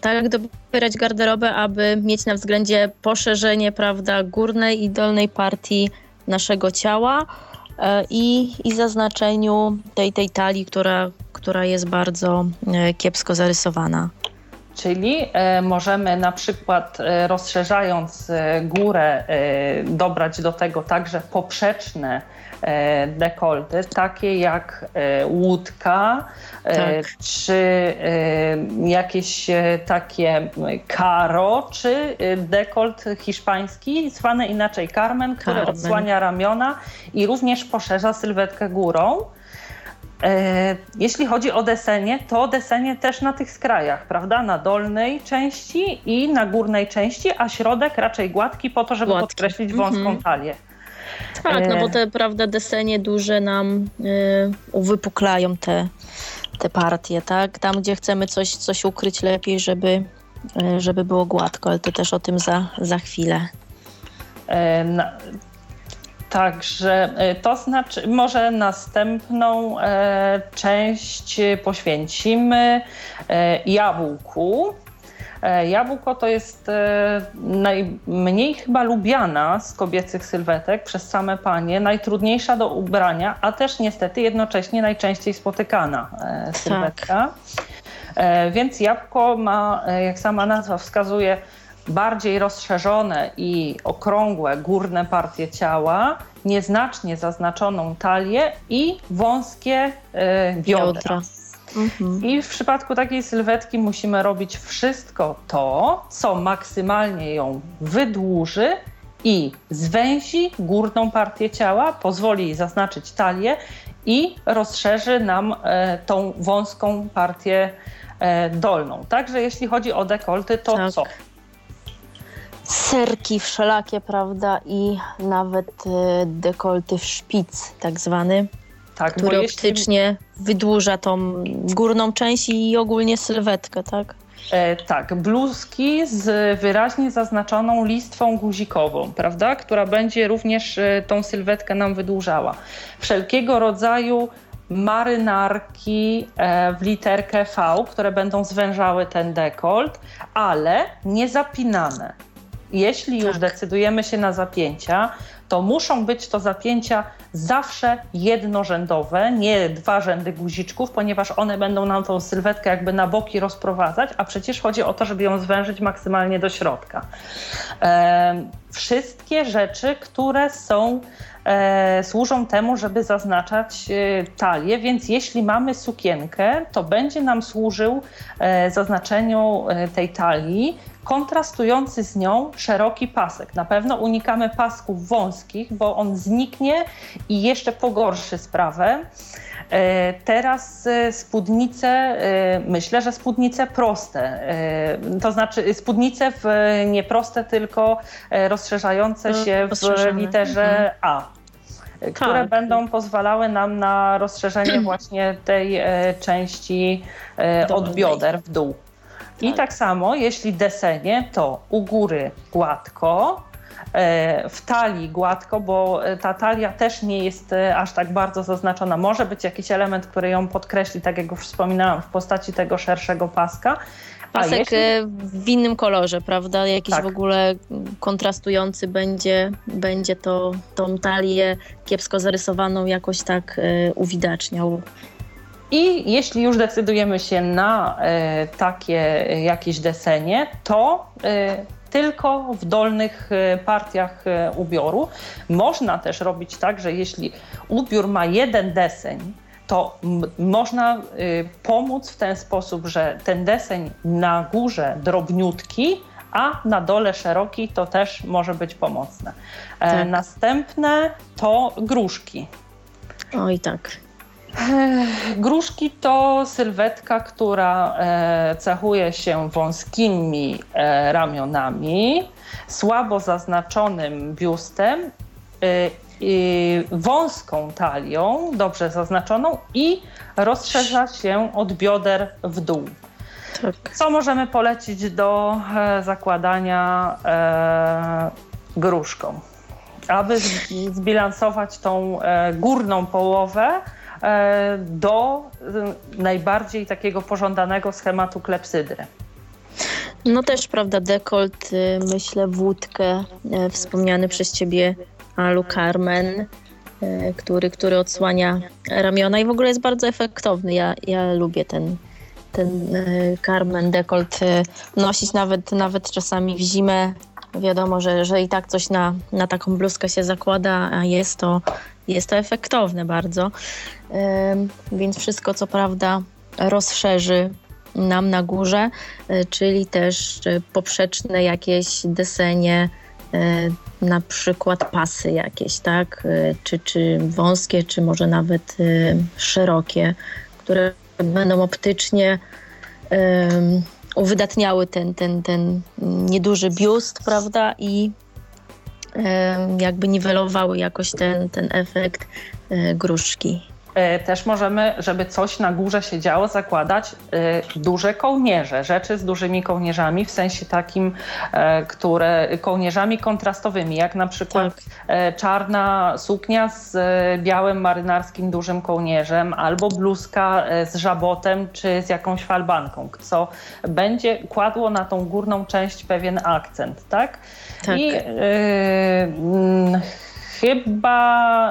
tak dobierać garderobę, aby mieć na względzie poszerzenie, prawda, górnej i dolnej partii naszego ciała i zaznaczeniu tej talii, która jest bardzo kiepsko zarysowana. Czyli możemy na przykład rozszerzając górę dobrać do tego także poprzeczne dekolty, takie jak łódka, tak, czy jakieś takie karo, czy dekolt hiszpański, zwany inaczej Carmen, który odsłania ramiona i również poszerza sylwetkę górą. Jeśli chodzi o desenie, to desenie też na tych skrajach, prawda? Na dolnej części i na górnej części, a środek raczej gładki po to, żeby podkreślić wąską talię. Tak, no bo te, prawda, desenie duże nam uwypuklają te partie, tak? Tam, gdzie chcemy coś ukryć lepiej, żeby było gładko, ale to też o tym za chwilę. Także to znaczy, może następną część poświęcimy jabłku. Jabłko to jest najmniej chyba lubiana z kobiecych sylwetek przez same panie, najtrudniejsza do ubrania, a też niestety jednocześnie najczęściej spotykana sylwetka. Tak. Więc jabłko ma, jak sama nazwa wskazuje, bardziej rozszerzone i okrągłe górne partie ciała, nieznacznie zaznaczoną talię i wąskie biodra. I w przypadku takiej sylwetki musimy robić wszystko to, co maksymalnie ją wydłuży i zwęzi górną partię ciała, pozwoli jej zaznaczyć talię i rozszerzy nam tą wąską partię dolną. Także jeśli chodzi o dekolty, to tak, co? Serki wszelakie, prawda, i nawet dekolty w szpic tak zwany, tak, który optycznie wydłuża tą górną część i ogólnie sylwetkę, tak? Tak, bluzki z wyraźnie zaznaczoną listwą guzikową, prawda, która będzie również tą sylwetkę nam wydłużała. Wszelkiego rodzaju marynarki w literkę V, które będą zwężały ten dekolt, ale nie zapinane. jeśli już decydujemy się na zapięcia, to muszą być to zapięcia zawsze jednorzędowe, nie dwa rzędy guziczków, ponieważ one będą nam tą sylwetkę jakby na boki rozprowadzać, a przecież chodzi o to, żeby ją zwężyć maksymalnie do środka. Wszystkie rzeczy, które są służą temu, żeby zaznaczać talię, więc jeśli mamy sukienkę, to będzie nam służył zaznaczeniu tej talii kontrastujący z nią szeroki pasek. Na pewno unikamy pasków wąskich, bo on zniknie i jeszcze pogorszy sprawę. Teraz spódnice, myślę, że spódnice proste, to znaczy spódnice nie proste, tylko rozszerzające się w literze A, które będą pozwalały nam na rozszerzenie właśnie tej części od bioder w dół. I tak samo, jeśli desenie, to u góry gładko, w talii gładko, bo ta talia też nie jest aż tak bardzo zaznaczona. Może być jakiś element, który ją podkreśli, tak jak już wspominałam, w postaci tego szerszego paska. Pasek jeśli... w innym kolorze, prawda? Jakiś w ogóle kontrastujący będzie to tą talię kiepsko zarysowaną jakoś tak uwidaczniał. I jeśli już decydujemy się na takie jakieś desenie, to tylko w dolnych partiach ubioru. Można też robić tak, że jeśli ubiór ma jeden deseń, to można pomóc w ten sposób, że ten deseń na górze drobniutki, a na dole szeroki, to też może być pomocne. Następne to gruszki. Oj tak. Gruszki to sylwetka, która cechuje się wąskimi ramionami, słabo zaznaczonym biustem, wąską talią, dobrze zaznaczoną i rozszerza się od bioder w dół. Co możemy polecić do zakładania gruszką? Aby zbilansować tą górną połowę do najbardziej takiego pożądanego schematu klepsydry. No też, prawda, dekolt, myślę, wódkę, wspomniany przez ciebie Alu Carmen, który odsłania ramiona i w ogóle jest bardzo efektowny. Ja lubię ten Carmen dekolt nosić nawet czasami w zimę. Wiadomo, że i tak coś na taką bluzkę się zakłada, a jest to efektowne bardzo. Więc wszystko, co prawda, rozszerzy nam na górze, czyli też poprzeczne jakieś desenie, na przykład pasy jakieś, tak? Czy wąskie, czy może nawet szerokie, które będą optycznie uwydatniały ten nieduży biust, prawda, i jakby niwelowały jakoś ten efekt gruszki. Też możemy, żeby coś na górze się działo, zakładać duże kołnierze, rzeczy z dużymi kołnierzami, w sensie takim, które kołnierzami kontrastowymi, jak na przykład czarna suknia z białym marynarskim dużym kołnierzem, albo bluzka z żabotem czy z jakąś falbanką, co będzie kładło na tą górną część pewien akcent, tak? Tak. I chyba...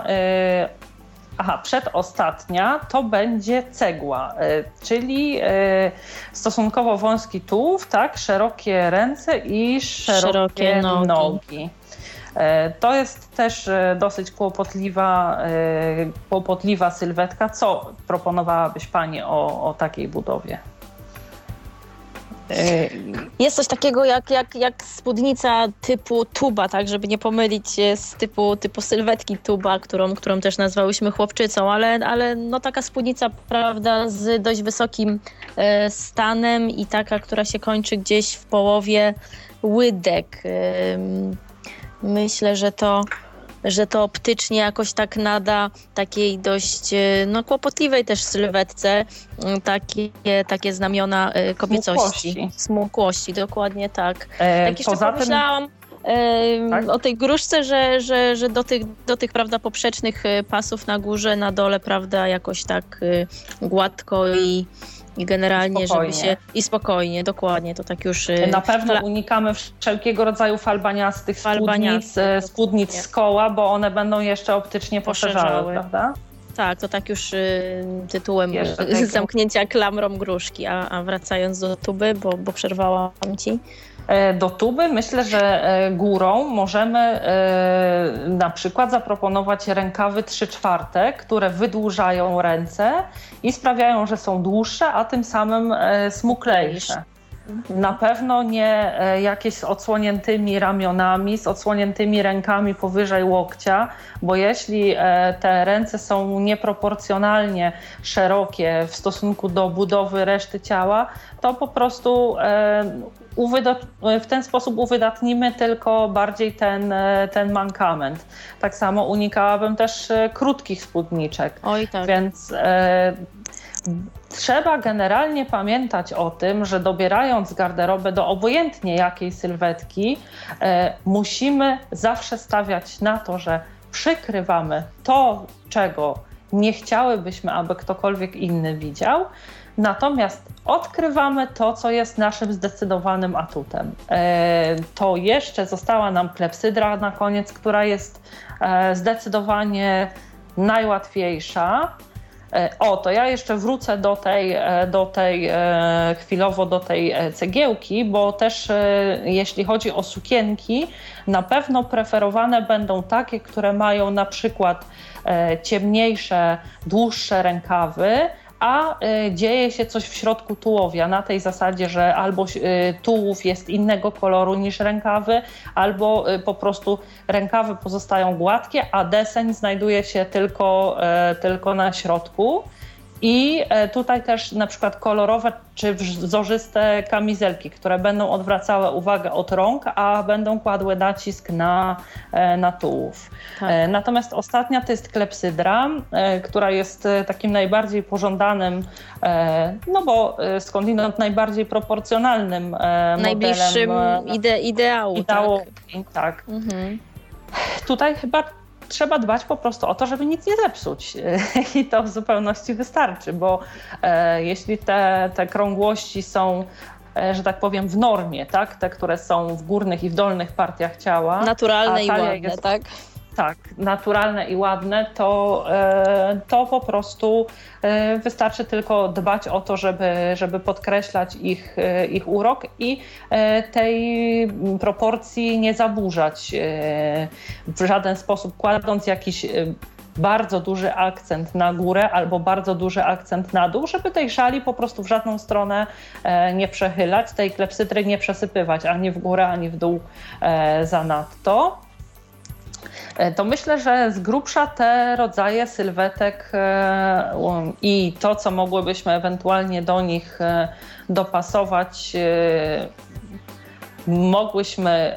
przedostatnia to będzie cegła, czyli stosunkowo wąski tułów, tak, szerokie ręce i szerokie nogi. To jest też dosyć kłopotliwa sylwetka. Co proponowałabyś Pani o takiej budowie? Jest coś takiego jak spódnica typu tuba, tak, żeby nie pomylić się z typu sylwetki tuba, którą też nazwałyśmy chłopczycą, ale no taka spódnica, prawda, z dość wysokim stanem i taka, która się kończy gdzieś w połowie łydek. Myślę, że to optycznie jakoś tak nada takiej dość kłopotliwej też sylwetce takie znamiona kobiecości. Smukłości, dokładnie tak. Tak jeszcze pomyślałam o tej gruszce, że do tych prawda, poprzecznych pasów na górze, na dole, prawda, jakoś tak gładko i i generalnie, spokojnie. Żeby się... I spokojnie, dokładnie, to tak już... Na pewno unikamy wszelkiego rodzaju falbaniastych spódnic z koła, bo one będą jeszcze optycznie poszerzały, prawda? Tak, to tak już tytułem zamknięcia klamrą gruszki, a wracając do tuby, bo przerwałam Ci. Do tuby myślę, że górą możemy na przykład zaproponować rękawy 3/4, które wydłużają ręce i sprawiają, że są dłuższe, a tym samym smuklejsze. Na pewno nie jakieś z odsłoniętymi ramionami, z odsłoniętymi rękami powyżej łokcia, bo jeśli te ręce są nieproporcjonalnie szerokie w stosunku do budowy reszty ciała, to po prostu w ten sposób uwydatnimy tylko bardziej ten mankament. Tak samo unikałabym też krótkich spódniczek. Oj, tak. Więc trzeba generalnie pamiętać o tym, że dobierając garderobę do obojętnie jakiej sylwetki, musimy zawsze stawiać na to, że przykrywamy to, czego nie chciałybyśmy, aby ktokolwiek inny widział, natomiast odkrywamy to, co jest naszym zdecydowanym atutem. To jeszcze została nam klepsydra na koniec, która jest zdecydowanie najłatwiejsza. To ja jeszcze wrócę do tej cegiełki, bo też jeśli chodzi o sukienki, na pewno preferowane będą takie, które mają na przykład ciemniejsze, dłuższe rękawy, a dzieje się coś w środku tułowia, na tej zasadzie, że albo tułów jest innego koloru niż rękawy, albo po prostu rękawy pozostają gładkie, a deseń znajduje się tylko na środku. I tutaj też na przykład kolorowe czy wzorzyste kamizelki, które będą odwracały uwagę od rąk, a będą kładły nacisk na tułów. Tak. Natomiast ostatnia to jest klepsydra, która jest takim najbardziej pożądanym, no bo skądinąd najbardziej proporcjonalnym modelem. Najbliższym ideału, tak. Tak. Mhm. Tutaj chyba trzeba dbać po prostu o to, żeby nic nie zepsuć i to w zupełności wystarczy, bo jeśli te krągłości są, że tak powiem, w normie, tak, te, które są w górnych i w dolnych partiach ciała. Naturalne i ładne, tak? Tak, naturalne i ładne, to po prostu wystarczy tylko dbać o to, żeby podkreślać ich urok i tej proporcji nie zaburzać w żaden sposób, kładąc jakiś bardzo duży akcent na górę albo bardzo duży akcent na dół, żeby tej szali po prostu w żadną stronę nie przechylać, tej klepsydry nie przesypywać ani w górę, ani w dół zanadto. To myślę, że z grubsza te rodzaje sylwetek i to, co mogłybyśmy ewentualnie do nich dopasować, mogłyśmy,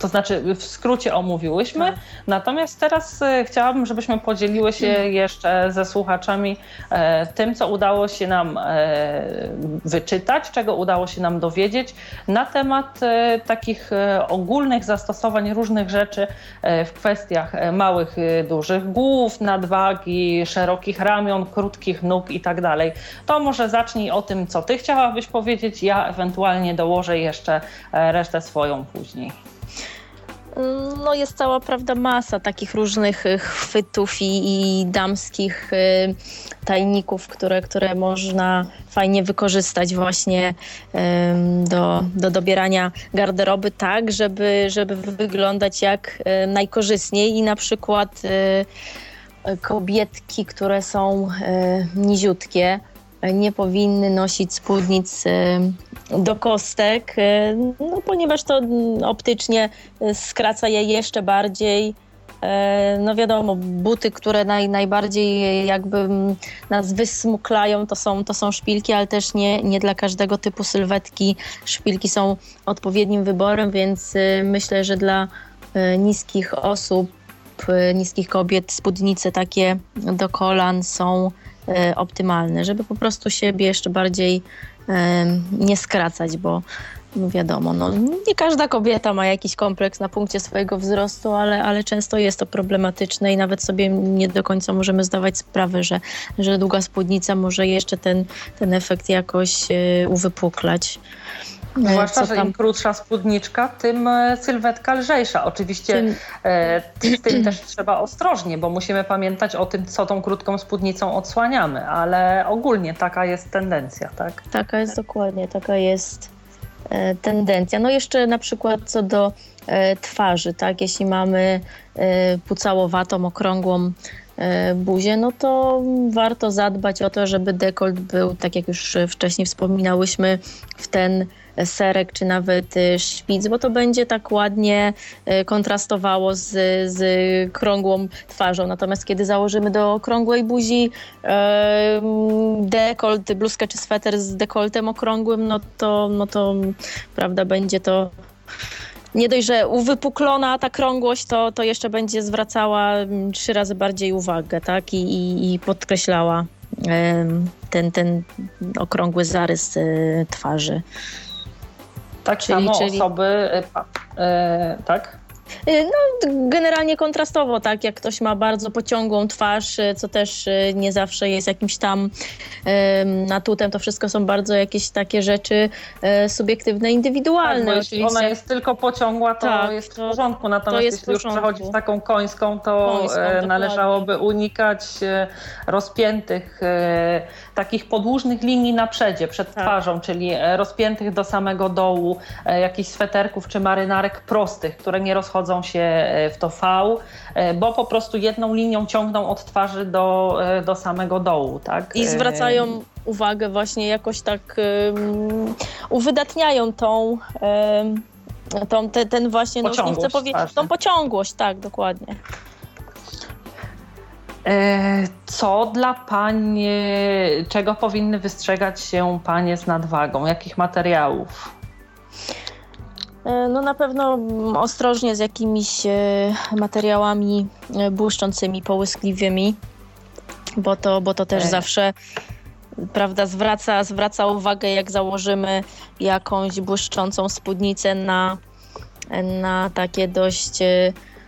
to znaczy w skrócie omówiłyśmy, natomiast teraz chciałabym, żebyśmy podzieliły się jeszcze ze słuchaczami tym, co udało się nam wyczytać, czego udało się nam dowiedzieć na temat takich ogólnych zastosowań różnych rzeczy w kwestiach małych, dużych głów, nadwagi, szerokich ramion, krótkich nóg i tak dalej. To może zacznij o tym, co Ty chciałabyś powiedzieć, ja ewentualnie dołożę jeszcze resztę swoją później. No jest cała, prawda, masa takich różnych chwytów i damskich tajników, które można fajnie wykorzystać właśnie do dobierania garderoby tak, żeby wyglądać jak najkorzystniej i na przykład kobietki, które są niziutkie, nie powinny nosić spódnic do kostek, no ponieważ to optycznie skraca je jeszcze bardziej. No wiadomo, buty, które najbardziej jakby nas wysmuklają, to są szpilki, ale też nie dla każdego typu sylwetki szpilki są odpowiednim wyborem, więc myślę, że dla niskich osób, niskich kobiet spódnice takie do kolan są optymalne, żeby po prostu siebie jeszcze bardziej nie skracać, bo wiadomo, no, nie każda kobieta ma jakiś kompleks na punkcie swojego wzrostu, ale często jest to problematyczne i nawet sobie nie do końca możemy zdawać sprawę, że długa spódnica może jeszcze ten efekt jakoś uwypuklać. Zwłaszcza, że im krótsza spódniczka, tym sylwetka lżejsza. Oczywiście z tym też trzeba ostrożnie, bo musimy pamiętać o tym, co tą krótką spódnicą odsłaniamy, ale ogólnie taka jest tendencja, tak? Taka jest dokładnie, taka jest tendencja. No jeszcze na przykład co do twarzy, tak? Jeśli mamy pucałowatą, okrągłą buzię, no to warto zadbać o to, żeby dekolt był, tak jak już wcześniej wspominałyśmy, w ten serek czy nawet szpic, bo to będzie tak ładnie kontrastowało z krągłą twarzą. Natomiast kiedy założymy do okrągłej buzi dekolt, bluzkę czy sweter z dekoltem okrągłym, no to prawda, będzie to nie dość, że uwypuklona ta krągłość, to jeszcze będzie zwracała 3 razy bardziej uwagę, tak? I podkreślała ten okrągły zarys twarzy. Tak, czyli osoby... tak? No, generalnie kontrastowo, tak, jak ktoś ma bardzo pociągłą twarz, co też nie zawsze jest jakimś tam atutem, to wszystko są bardzo jakieś takie rzeczy subiektywne, indywidualne. Tak, bo jeśli ona jest tylko pociągła, to tak, jest w porządku, natomiast jeśli już przechodzi w taką końską, to należałoby unikać rozpiętych, takich podłużnych linii na przedzie, przed twarzą, czyli rozpiętych do samego dołu, jakichś sweterków czy marynarek prostych, które nie rozchodzą się w to V, bo po prostu jedną linią ciągną od twarzy do samego dołu, tak? I zwracają uwagę właśnie jakoś tak, uwydatniają ten właśnie, no nie chcę powiedzieć, tą pociągłość, tak, dokładnie. Co dla pań, czego powinny wystrzegać się panie z nadwagą? Jakich materiałów? No na pewno ostrożnie z jakimiś materiałami błyszczącymi, połyskliwymi, bo to też zawsze, prawda, zwraca uwagę, jak założymy jakąś błyszczącą spódnicę na takie dość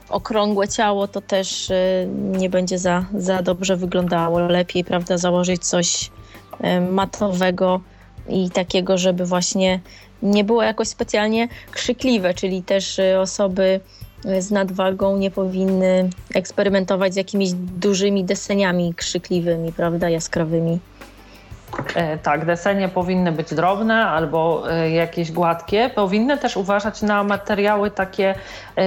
okrągłe ciało, to też nie będzie za dobrze wyglądało. Lepiej, prawda, założyć coś matowego i takiego, żeby właśnie nie było jakoś specjalnie krzykliwe, czyli też osoby z nadwagą nie powinny eksperymentować z jakimiś dużymi deseniami krzykliwymi, prawda, jaskrawymi. Tak, desenie powinny być drobne albo jakieś gładkie. Powinny też uważać na materiały takie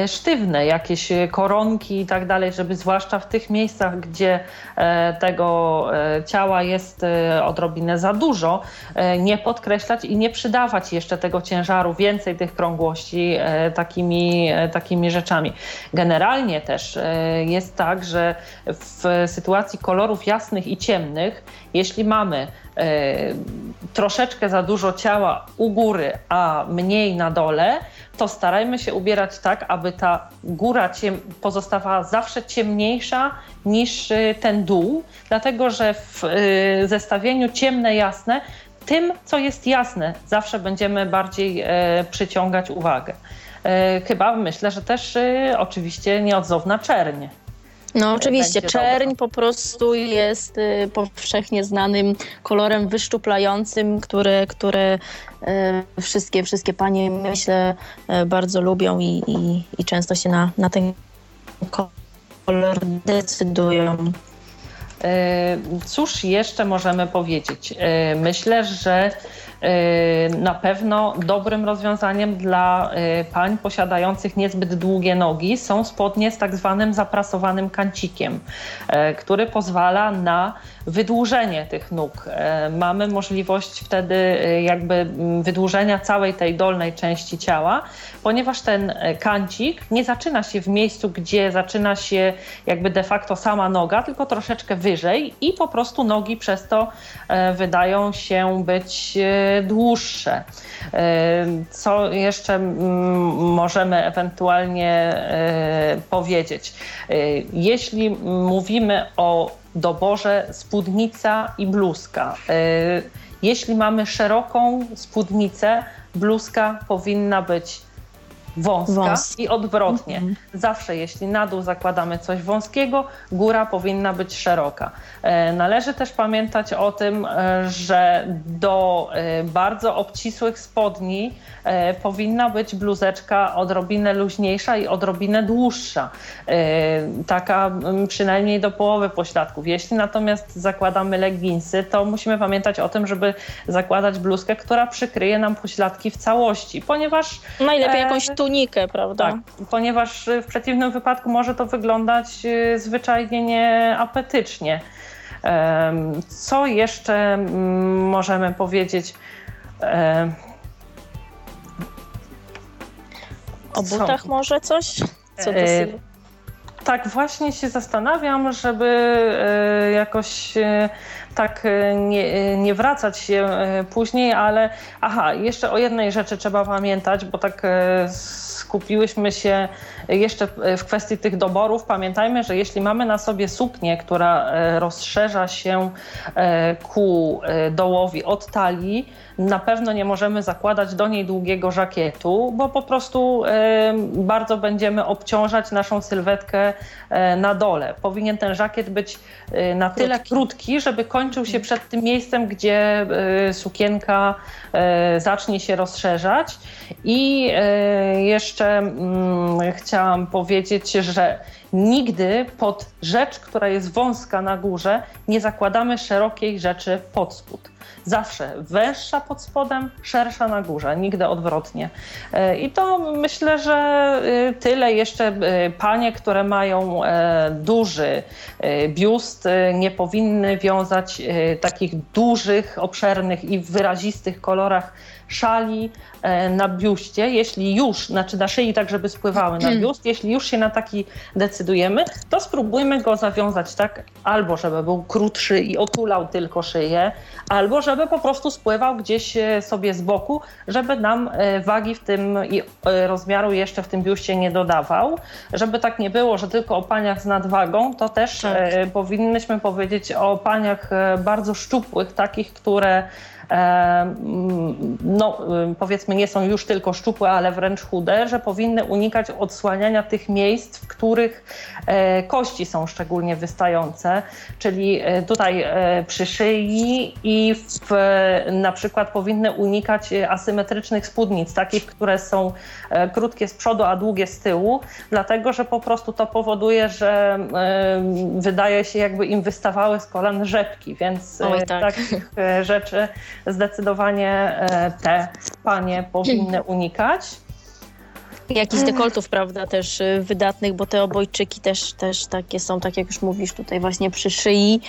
sztywne, jakieś koronki i tak dalej, żeby zwłaszcza w tych miejscach, gdzie tego ciała jest odrobinę za dużo, nie podkreślać i nie przydawać jeszcze tego ciężaru, więcej tych krągłości takimi rzeczami. Generalnie też jest tak, że w sytuacji kolorów jasnych i ciemnych, jeśli mamy troszeczkę za dużo ciała u góry, a mniej na dole, to starajmy się ubierać tak, aby ta góra pozostawała zawsze ciemniejsza niż ten dół, dlatego że w zestawieniu ciemne-jasne, tym co jest jasne, zawsze będziemy bardziej przyciągać uwagę. Chyba myślę, że też oczywiście nieodzowna czerń. No oczywiście, czerń po prostu jest powszechnie znanym kolorem wyszczuplającym, które wszystkie panie, myślę, bardzo lubią i często się na ten kolor decydują. Cóż jeszcze możemy powiedzieć? Myślę, że na pewno dobrym rozwiązaniem dla pań posiadających niezbyt długie nogi są spodnie z tak zwanym zaprasowanym kancikiem, który pozwala na wydłużenie tych nóg. Mamy możliwość wtedy jakby wydłużenia całej tej dolnej części ciała, ponieważ ten kancik nie zaczyna się w miejscu, gdzie zaczyna się jakby de facto sama noga, tylko troszeczkę wyżej i po prostu nogi przez to wydają się być dłuższe. Co jeszcze możemy ewentualnie powiedzieć? Jeśli mówimy o doborze spódnica i bluzka, jeśli mamy szeroką spódnicę, bluzka powinna być wąska i odwrotnie. Mhm. Zawsze jeśli na dół zakładamy coś wąskiego, góra powinna być szeroka. Należy też pamiętać o tym, że do bardzo obcisłych spodni powinna być bluzeczka odrobinę luźniejsza i odrobinę dłuższa. Taka przynajmniej do połowy pośladków. Jeśli natomiast zakładamy leginsy, to musimy pamiętać o tym, żeby zakładać bluzkę, która przykryje nam pośladki w całości, ponieważ... Najlepiej jakąś tunikę, prawda? Tak, ponieważ w przeciwnym wypadku może to wyglądać zwyczajnie nieapetycznie. Co jeszcze możemy powiedzieć? O butach może coś? Co tak właśnie się zastanawiam, żeby jakoś tak nie wracać się później, ale jeszcze o jednej rzeczy trzeba pamiętać, bo tak skupiłyśmy się jeszcze w kwestii tych doborów. Pamiętajmy, że jeśli mamy na sobie suknię, która rozszerza się ku dołowi od talii, na pewno nie możemy zakładać do niej długiego żakietu, bo po prostu bardzo będziemy obciążać naszą sylwetkę na dole. Powinien ten żakiet być na tyle krótki, żeby kończył się przed tym miejscem, gdzie sukienka zacznie się rozszerzać. I jeszcze chciałam powiedzieć, że nigdy pod rzecz, która jest wąska na górze, nie zakładamy szerokiej rzeczy pod spód. Zawsze węższa pod spodem, szersza na górze, nigdy odwrotnie. I to myślę, że tyle. Jeszcze panie, które mają duży biust, nie powinny wiązać takich dużych, obszernych i wyrazistych kolorach szali na biuście, jeśli już, znaczy na szyi, tak żeby spływały na biust, jeśli już się na taki decydujemy, to spróbujmy go zawiązać tak, albo żeby był krótszy i otulał tylko szyję, albo żeby po prostu spływał gdzieś sobie z boku, żeby nam wagi w tym i rozmiaru jeszcze w tym biuście nie dodawał. Żeby tak nie było, że tylko o paniach z nadwagą, to też powinnyśmy powiedzieć o paniach bardzo szczupłych, takich, które powiedzmy nie są już tylko szczupłe, ale wręcz chude, że powinny unikać odsłaniania tych miejsc, w których kości są szczególnie wystające, czyli tutaj przy szyi i na przykład powinny unikać asymetrycznych spódnic, takich, które są krótkie z przodu, a długie z tyłu, dlatego, że po prostu to powoduje, że wydaje się jakby im wystawały z kolan rzepki, więc takich rzeczy zdecydowanie te panie powinny unikać. Jakichś dekoltów, prawda, też wydatnych, bo te obojczyki też takie są, tak jak już mówisz, tutaj właśnie przy szyi.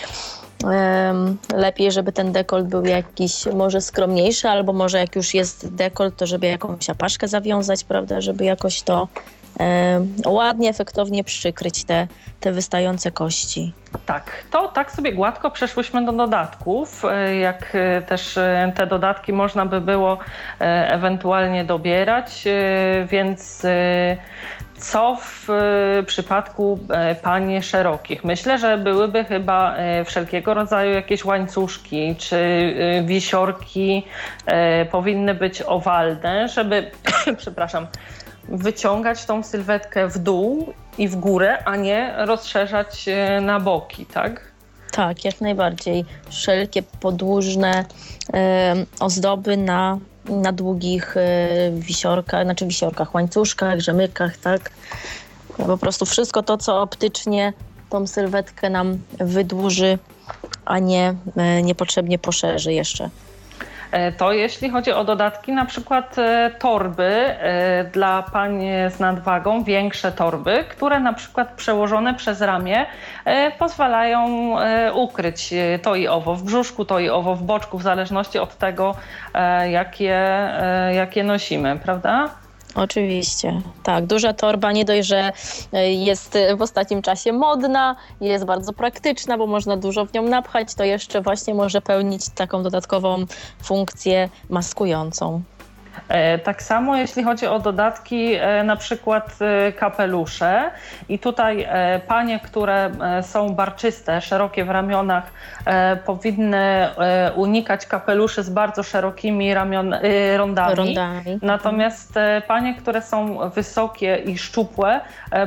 Lepiej, żeby ten dekolt był jakiś może skromniejszy, albo może jak już jest dekolt, to żeby jakąś apaszkę zawiązać, prawda, żeby jakoś to ładnie, efektownie przykryć te wystające kości. Tak, to tak sobie gładko przeszłyśmy do dodatków, jak też te dodatki można by było ewentualnie dobierać, więc co w przypadku pań szerokich? Myślę, że byłyby chyba wszelkiego rodzaju jakieś łańcuszki czy wisiorki, powinny być owalne, żeby wyciągać tą sylwetkę w dół i w górę, a nie rozszerzać na boki, tak? Tak, jak najbardziej. Wszelkie podłużne ozdoby na długich wisiorkach, łańcuszkach, rzemykach, tak? Po prostu wszystko to, co optycznie tą sylwetkę nam wydłuży, a nie niepotrzebnie poszerzy jeszcze. To jeśli chodzi o dodatki, na przykład torby dla pań z nadwagą, większe torby, które na przykład przełożone przez ramię pozwalają ukryć to i owo w brzuszku, to i owo w boczku, w zależności od tego, jakie nosimy, prawda? Oczywiście, tak. Duża torba nie dość, że jest w ostatnim czasie modna, jest bardzo praktyczna, bo można dużo w nią napchać, to jeszcze właśnie może pełnić taką dodatkową funkcję maskującą. Tak samo jeśli chodzi o dodatki, na przykład kapelusze, i tutaj panie, które są barczyste, szerokie w ramionach, powinny unikać kapeluszy z bardzo szerokimi rondami. Natomiast panie, które są wysokie i szczupłe,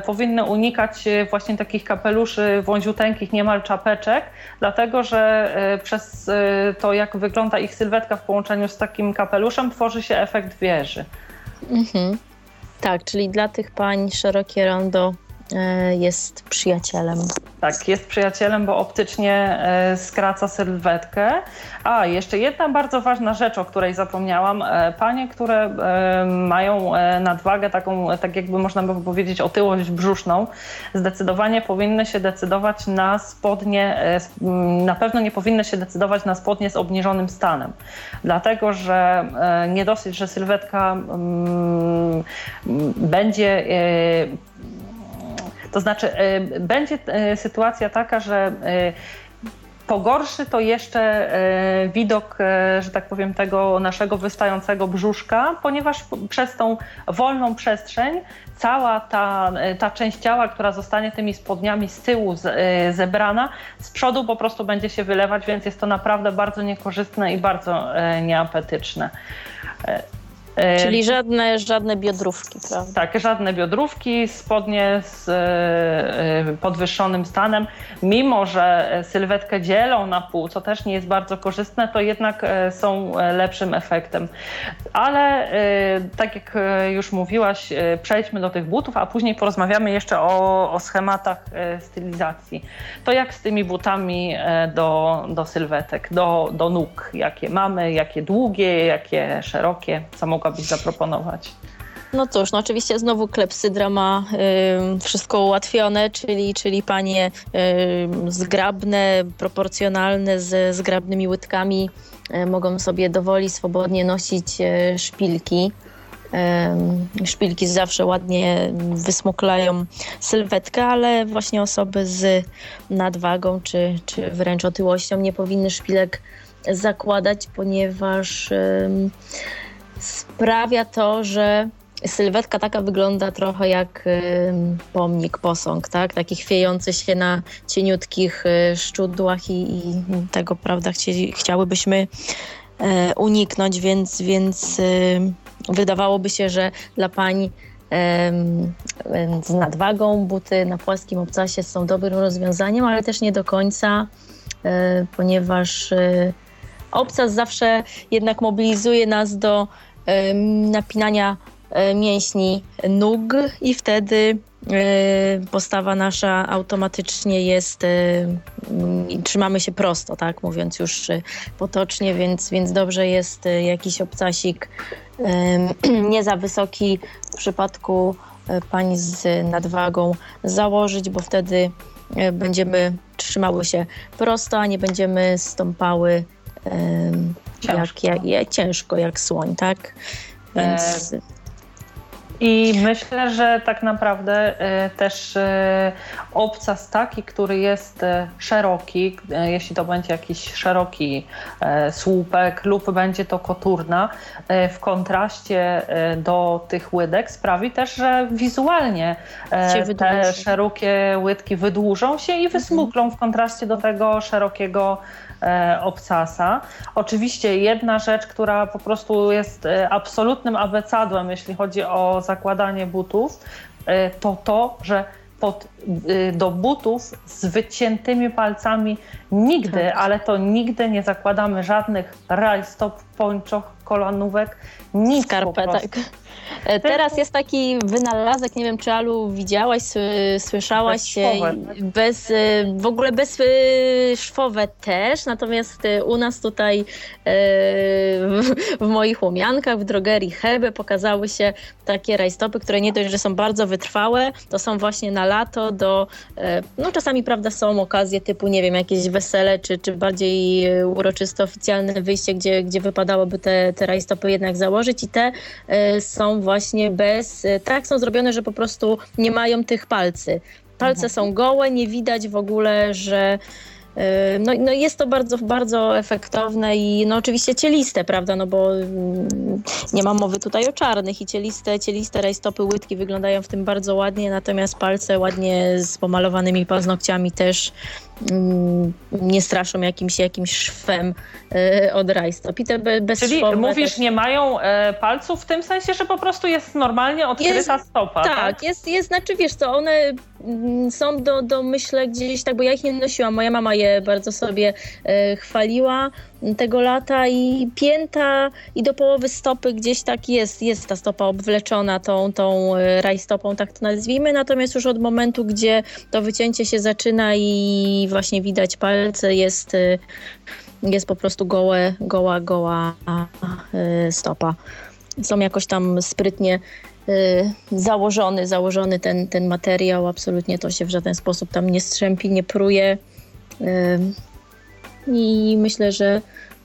powinny unikać właśnie takich kapeluszy wąziuteńkich, niemal czapeczek, dlatego że przez to, jak wygląda ich sylwetka w połączeniu z takim kapeluszem, tworzy się efekt wieży. Mhm. Tak, czyli dla tych pań szerokie rondo jest przyjacielem. Tak, jest przyjacielem, bo optycznie skraca sylwetkę. A, jeszcze jedna bardzo ważna rzecz, o której zapomniałam. Panie, które mają nadwagę, taką, tak jakby można by powiedzieć, otyłość brzuszną, zdecydowanie powinny się decydować na spodnie, na pewno nie powinny się decydować na spodnie z obniżonym stanem. Dlatego, że nie dosyć, że sylwetka będzie... To znaczy będzie sytuacja taka, że pogorszy to jeszcze widok, że tak powiem, tego naszego wystającego brzuszka, ponieważ przez tą wolną przestrzeń cała ta część ciała, która zostanie tymi spodniami z tyłu zebrana, z przodu po prostu będzie się wylewać, więc jest to naprawdę bardzo niekorzystne i bardzo nieapetyczne. Czyli żadne biodrówki, prawda? Tak, żadne biodrówki, spodnie z podwyższonym stanem. Mimo że sylwetkę dzielą na pół, co też nie jest bardzo korzystne, to jednak są lepszym efektem. Ale tak jak już mówiłaś, przejdźmy do tych butów, a później porozmawiamy jeszcze o schematach stylizacji. To jak z tymi butami do sylwetek, do nóg? Jakie mamy, jakie długie, jakie szerokie, co mogłabyś zaproponować? No cóż, no oczywiście znowu klepsydra ma wszystko ułatwione, czyli panie zgrabne, proporcjonalne, ze zgrabnymi łydkami mogą sobie dowoli swobodnie nosić szpilki. Szpilki zawsze ładnie wysmuklają sylwetkę, ale właśnie osoby z nadwagą czy wręcz otyłością nie powinny szpilek zakładać, ponieważ sprawia to, że sylwetka taka wygląda trochę jak pomnik, posąg, tak? Taki chwiejący się na cieniutkich szczudłach i tego, prawda, chciałybyśmy uniknąć, więc wydawałoby się, że dla pań z nadwagą buty na płaskim obcasie są dobrym rozwiązaniem, ale też nie do końca, ponieważ obcas zawsze jednak mobilizuje nas do napinania mięśni nóg i wtedy postawa nasza automatycznie jest, trzymamy się prosto, tak mówiąc już potocznie, więc dobrze jest jakiś obcasik nie za wysoki w przypadku pań z nadwagą założyć, bo wtedy będziemy trzymały się prosto, a nie będziemy stąpały ciężko jak słoń, tak? Więc... I myślę, że tak naprawdę też obcas taki, który jest szeroki, jeśli to będzie jakiś szeroki słupek lub będzie to koturna, w kontraście do tych łydek sprawi też, że wizualnie te szerokie łydki wydłużą się i wysmuklą w kontraście do tego szerokiego obcasa. Oczywiście jedna rzecz, która po prostu jest absolutnym abecadłem, jeśli chodzi o zakładanie butów, to to, że do butów z wyciętymi palcami nigdy, ale to nigdy nie zakładamy żadnych rajstop, pończoch, kolanówek, nic, skarpetek. Teraz jest taki wynalazek, nie wiem, czy Alu widziałaś, słyszałaś, w ogóle bezszwowe też, natomiast u nas tutaj w moich Łomiankach, w drogerii Hebe pokazały się takie rajstopy, które nie dość, że są bardzo wytrwałe, to są właśnie na lato do, no czasami, prawda, są okazje typu, nie wiem, jakieś wesele, czy bardziej uroczyste, oficjalne wyjście, gdzie wypadałoby te rajstopy jednak założyć, i te są właśnie bez, tak są zrobione, że po prostu nie mają tych palcy. Palce są gołe, nie widać w ogóle, że No jest to bardzo, bardzo efektowne i no oczywiście cieliste, prawda, no bo nie ma mowy tutaj o czarnych i cieliste rajstopy łydki wyglądają w tym bardzo ładnie, natomiast palce ładnie z pomalowanymi paznokciami też nie straszą jakimś szwem od rajstop. I te bezszwowne. Czyli mówisz, też nie mają palców w tym sensie, że po prostu jest normalnie odkryta stopa. Tak? Jest, znaczy wiesz co, one są do myślę gdzieś tak, bo ja ich nie nosiłam, moja mama je bardzo sobie chwaliła tego lata i pięta i do połowy stopy gdzieś tak jest ta stopa obwleczona tą rajstopą, tak to nazwijmy, natomiast już od momentu, gdzie to wycięcie się zaczyna i właśnie widać palce, jest po prostu goła stopa. Są jakoś tam sprytnie założony ten materiał, absolutnie to się w żaden sposób tam nie strzępi, nie pruje. I myślę,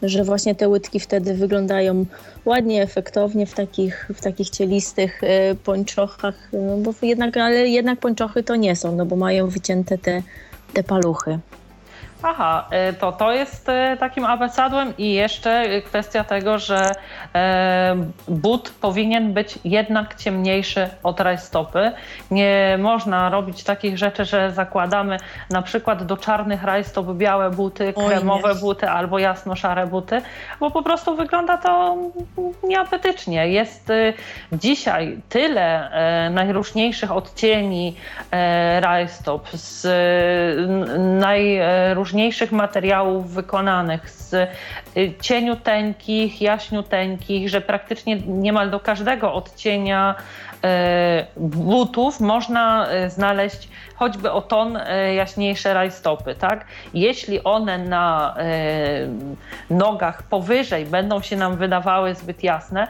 że właśnie te łydki wtedy wyglądają ładnie, efektownie w takich cielistych pończochach, no bo jednak pończochy to nie są, no bo mają wycięte te paluchy. Aha, to jest takim abecadłem i jeszcze kwestia tego, że but powinien być jednak ciemniejszy od rajstopy. Nie można robić takich rzeczy, że zakładamy na przykład do czarnych rajstop białe buty, kremowe buty albo jasno-szare buty, bo po prostu wygląda to nieapetycznie. Jest dzisiaj tyle najróżniejszych odcieni rajstop z najróżniejszych materiałów wykonanych, z cieniuteńkich, jaśniuteńkich, że praktycznie niemal do każdego odcienia butów można znaleźć choćby o ton jaśniejsze rajstopy, tak? Jeśli one na nogach powyżej będą się nam wydawały zbyt jasne,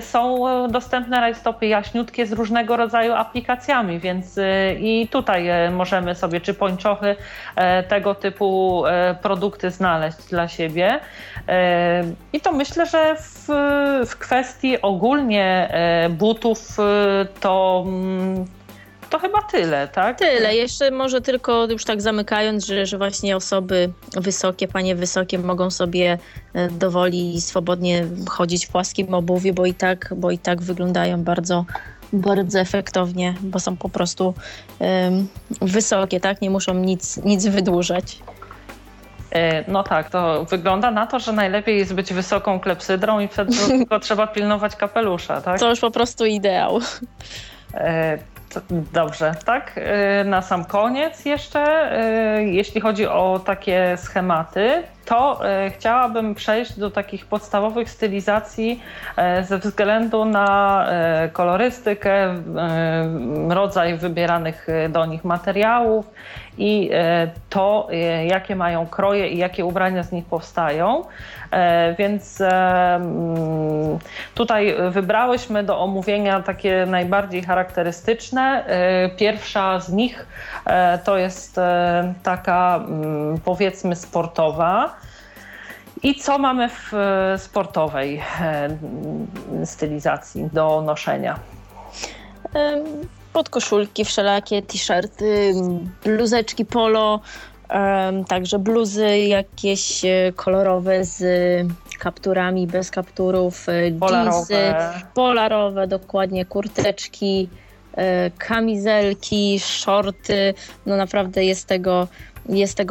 są dostępne rajstopy jaśniutkie z różnego rodzaju aplikacjami, więc i tutaj możemy sobie czy pończochy, tego typu produkty znaleźć dla siebie. I to myślę, że w kwestii ogólnie butów to chyba tyle, tak? Tyle. Jeszcze może tylko już tak zamykając, że właśnie osoby wysokie, panie wysokie mogą sobie dowoli i swobodnie chodzić w płaskim obuwiu, bo i tak wyglądają bardzo, bardzo efektownie, bo są po prostu wysokie, tak? Nie muszą nic wydłużać. No tak, to wygląda na to, że najlepiej jest być wysoką klepsydrą i wtedy tylko trzeba pilnować kapelusza, tak? To już po prostu ideał. Dobrze, tak? Na sam koniec jeszcze, jeśli chodzi o takie schematy, to chciałabym przejść do takich podstawowych stylizacji ze względu na kolorystykę, rodzaj wybieranych do nich materiałów i to, jakie mają kroje i jakie ubrania z nich powstają. Więc tutaj wybrałyśmy do omówienia takie najbardziej charakterystyczne. Pierwsza z nich to jest taka, powiedzmy, sportowa. I co mamy w sportowej stylizacji do noszenia? Podkoszulki wszelakie, t-shirty, bluzeczki polo, także bluzy jakieś kolorowe z kapturami, bez kapturów, jeansy, polarowe, dokładnie, kurteczki, kamizelki, shorty, no naprawdę jest tego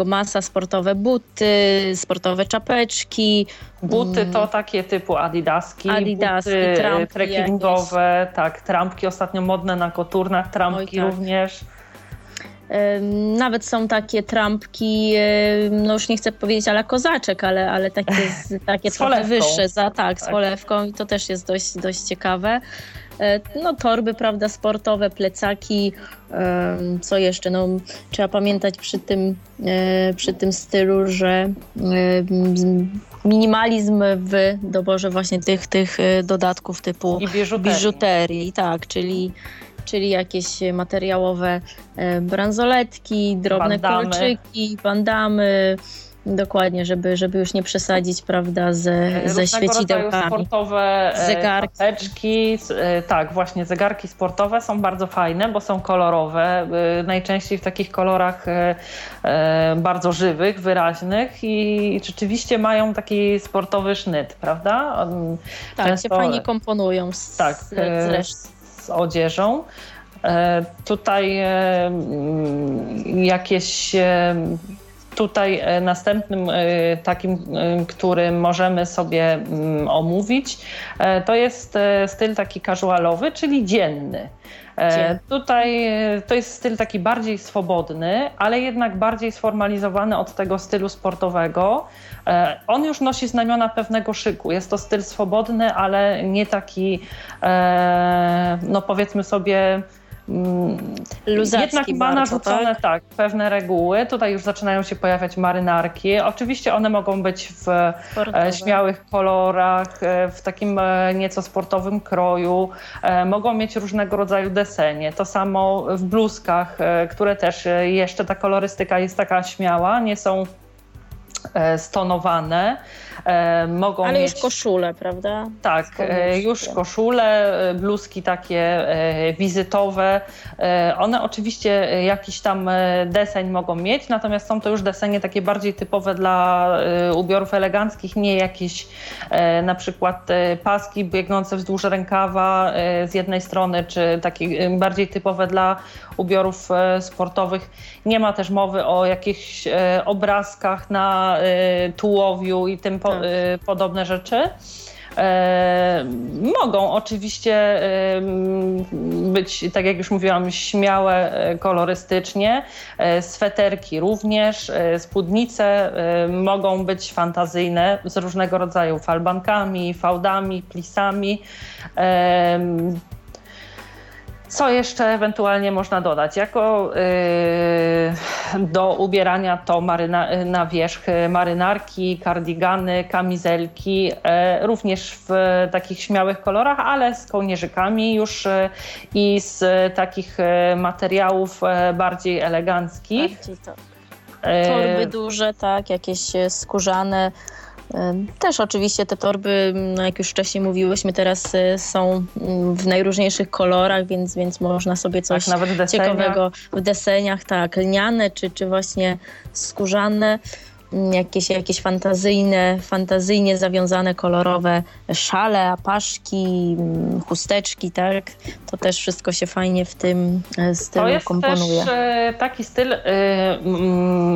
masa, sportowe buty, sportowe czapeczki. Buty to takie typu adidaski buty trekkingowe, jakieś. Tak, trampki ostatnio modne na koturnach, trampki również. Nawet są takie trampki, no już nie chcę powiedzieć ala kozaczek, ale takie trochę wyższe, z polewką i to też jest dość ciekawe. No torby, prawda, sportowe, plecaki, co jeszcze? No, trzeba pamiętać przy tym stylu, że minimalizm w doborze właśnie tych dodatków typu biżuterii, tak, czyli jakieś materiałowe bransoletki, drobne kolczyki, bandamy, Dokładnie, żeby już nie przesadzić, prawda, ze świecidełkami. Sportowe zegarki. Pateczki, tak, właśnie zegarki sportowe są bardzo fajne, bo są kolorowe, najczęściej w takich kolorach bardzo żywych, wyraźnych i rzeczywiście mają taki sportowy sznyt, prawda? Tak, często się fajnie komponują z odzieżą. Tutaj jakieś... Tutaj następnym takim, który możemy sobie omówić, to jest styl taki casualowy, czyli dzienny. Tutaj to jest styl taki bardziej swobodny, ale jednak bardziej sformalizowany od tego stylu sportowego. On już nosi znamiona pewnego szyku. Jest to styl swobodny, ale nie taki, no powiedzmy sobie, luzacki jednak ma narzucone bardzo, tak, pewne reguły. Tutaj już zaczynają się pojawiać marynarki. Oczywiście one mogą być w sportowe, śmiałych kolorach, w takim nieco sportowym kroju. Mogą mieć różnego rodzaju desenie. To samo w bluzkach, które też jeszcze ta kolorystyka jest taka śmiała, nie są stonowane. Mogą ale mieć... już koszule, prawda? Tak, już koszule, bluzki takie wizytowe. One oczywiście jakiś tam deseń mogą mieć, natomiast są to już desenie takie bardziej typowe dla ubiorów eleganckich, nie jakieś na przykład paski biegnące wzdłuż rękawa z jednej strony, czy takie bardziej typowe dla ubiorów sportowych. Nie ma też mowy o jakichś obrazkach na tułowiu i tym podobne rzeczy. Mogą oczywiście być, tak jak już mówiłam, śmiałe kolorystycznie, sweterki również, spódnice mogą być fantazyjne z różnego rodzaju falbankami, fałdami, plisami. Co jeszcze ewentualnie można dodać? Jako do ubierania to na wierzch marynarki, kardigany, kamizelki, również w takich śmiałych kolorach, ale z kołnierzykami już i z takich materiałów bardziej eleganckich. Bardziej to. Torby duże, tak, jakieś skórzane. Też oczywiście te torby, jak już wcześniej mówiłyśmy, teraz są w najróżniejszych kolorach, więc można sobie coś tak, nawet w ciekawego w deseniach, tak, lniane czy właśnie skórzane, jakieś fantazyjnie zawiązane kolorowe szale, apaszki, chusteczki, tak? To też wszystko się fajnie w tym stylu komponuje. To jest też taki styl,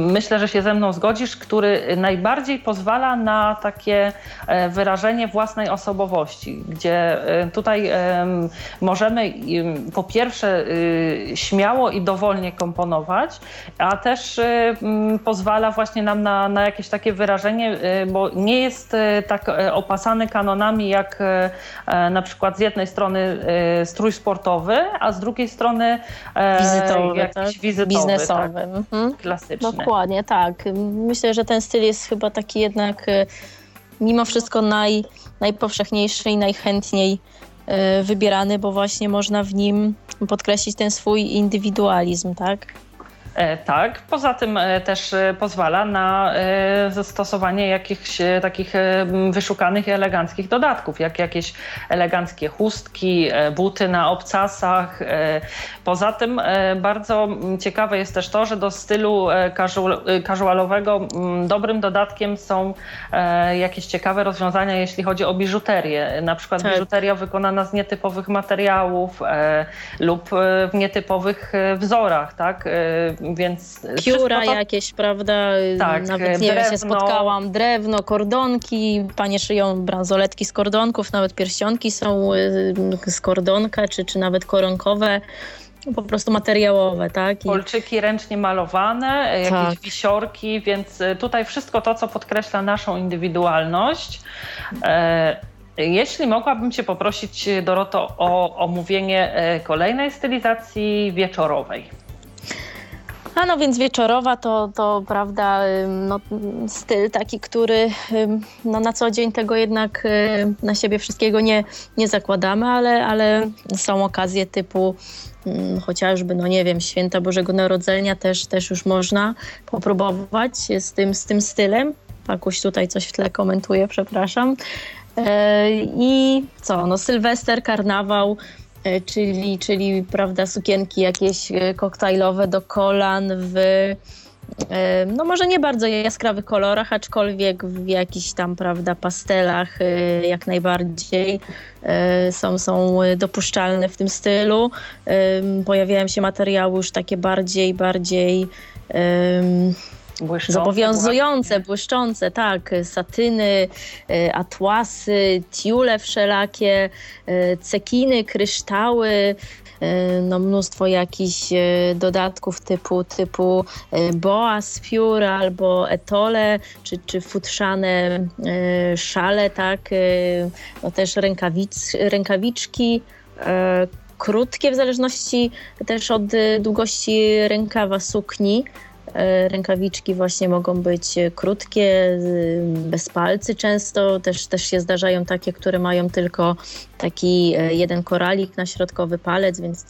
myślę, że się ze mną zgodzisz, który najbardziej pozwala na takie wyrażenie własnej osobowości, gdzie tutaj możemy po pierwsze śmiało i dowolnie komponować, a też pozwala właśnie nam na jakieś takie wyrażenie, bo nie jest tak opasany kanonami jak na przykład z jednej strony strój sportowy, a z drugiej strony wizytowy, biznesowy. Tak, klasyczny. Dokładnie, tak. Myślę, że ten styl jest chyba taki jednak mimo wszystko najpowszechniejszy i najchętniej wybierany, bo właśnie można w nim podkreślić ten swój indywidualizm, tak? Tak, poza tym też pozwala na zastosowanie jakichś takich wyszukanych i eleganckich dodatków, jak jakieś eleganckie chustki, buty na obcasach. Poza tym bardzo ciekawe jest też to, że do stylu casualowego dobrym dodatkiem są jakieś ciekawe rozwiązania, jeśli chodzi o biżuterię. Na przykład biżuteria wykonana z nietypowych materiałów lub w nietypowych wzorach, tak? Więc pióra to... jakieś, prawda? Tak, nawet nie wiem, się spotkałam. Drewno, kordonki, panie szyją bransoletki z kordonków, nawet pierścionki są z kordonka, czy nawet koronkowe. Po prostu materiałowe, tak? Kolczyki ręcznie malowane, jakieś wisiorki, więc tutaj wszystko to, co podkreśla naszą indywidualność. Jeśli mogłabym cię poprosić, Doroto, o omówienie kolejnej stylizacji wieczorowej. A no więc wieczorowa to prawda, no, styl taki, który no, na co dzień tego jednak na siebie wszystkiego nie zakładamy, ale są okazje typu chociażby, no nie wiem, Święta Bożego Narodzenia też już można popróbować z tym stylem. Pakuś tutaj coś w tle komentuje, przepraszam. I co, no Sylwester, karnawał, czyli prawda, sukienki jakieś koktajlowe do kolan w, no może nie bardzo jaskrawych kolorach, aczkolwiek w jakichś tam, prawda, pastelach jak najbardziej są dopuszczalne w tym stylu. Pojawiają się materiały już takie bardziej zobowiązujące, błyszczące, tak, satyny, atłasy, tiule wszelakie, cekiny, kryształy, no mnóstwo jakichś dodatków typu boa z piór albo etole, czy futrzane szale, tak, no też rękawiczki, krótkie w zależności też od długości rękawa sukni. Rękawiczki właśnie mogą być krótkie, bez palcy często, też się zdarzają takie, które mają tylko taki jeden koralik na środkowy palec, więc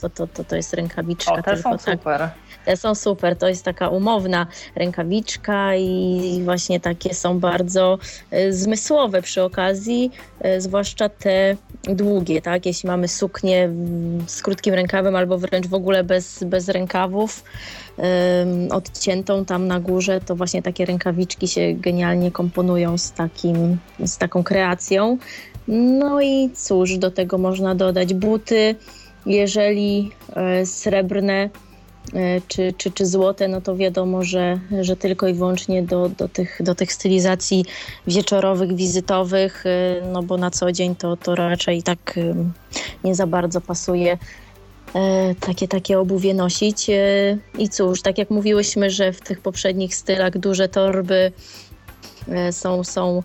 to jest rękawiczka. O, te tylko są super. Tak, te są super, to jest taka umowna rękawiczka i właśnie takie są bardzo zmysłowe przy okazji, zwłaszcza te długie, tak, jeśli mamy suknię z krótkim rękawem albo wręcz w ogóle bez rękawów, odciętą tam na górze, to właśnie takie rękawiczki się genialnie komponują z taką kreacją. No i cóż, do tego można dodać buty, jeżeli srebrne czy złote, no to wiadomo, że tylko i wyłącznie do tych stylizacji wieczorowych, wizytowych, no bo na co dzień to raczej tak nie za bardzo pasuje takie obuwie nosić. I cóż, tak jak mówiłyśmy, że w tych poprzednich stylach duże torby są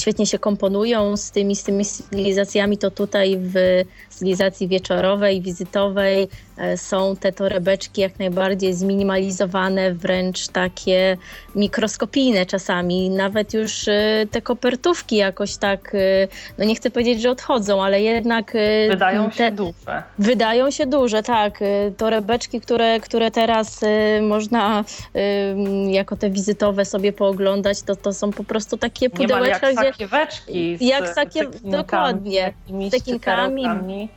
świetnie się komponują z tymi stylizacjami, to tutaj w stylizacji wieczorowej, wizytowej są te torebeczki jak najbardziej zminimalizowane, wręcz takie mikroskopijne czasami. Nawet już te kopertówki jakoś tak, no nie chcę powiedzieć, że odchodzą, ale jednak... Wydają się duże, tak. Torebeczki, które teraz można jako te wizytowe sobie pooglądać, to są po prostu takie pudełeczka, jak sakieweczki. Dokładnie. Z tekinkami.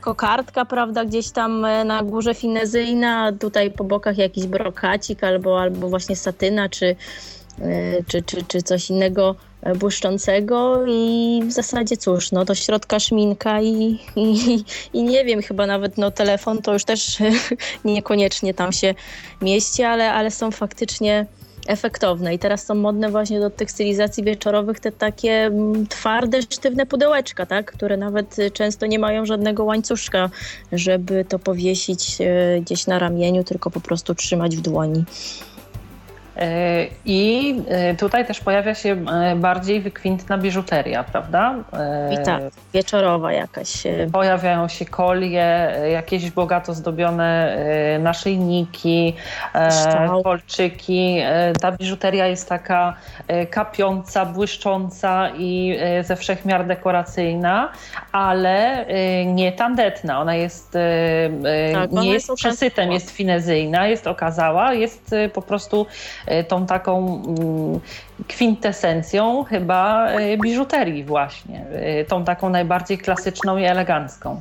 Kokardka, prawda, gdzieś tam na górze finezyjna, tutaj po bokach jakiś brokacik albo właśnie satyna, czy coś innego błyszczącego i w zasadzie cóż, no do środka szminka i nie wiem, chyba nawet no telefon to już też niekoniecznie tam się mieści, ale są faktycznie efektowne. I teraz są modne właśnie do tych stylizacji wieczorowych te takie twarde, sztywne pudełeczka, tak? Które nawet często nie mają żadnego łańcuszka, żeby to powiesić gdzieś na ramieniu, tylko po prostu trzymać w dłoni. I tutaj też pojawia się bardziej wykwintna biżuteria, prawda? I tak, wieczorowa jakaś. Pojawiają się kolie, jakieś bogato zdobione naszyjniki, kolczyki. Ta biżuteria jest taka kapiąca, błyszcząca i ze wszech miar dekoracyjna, ale nie tandetna. Ona jest tak, nie jest przesytem, jest finezyjna, jest okazała, jest po prostu tą taką kwintesencją chyba biżuterii właśnie, tą taką najbardziej klasyczną i elegancką.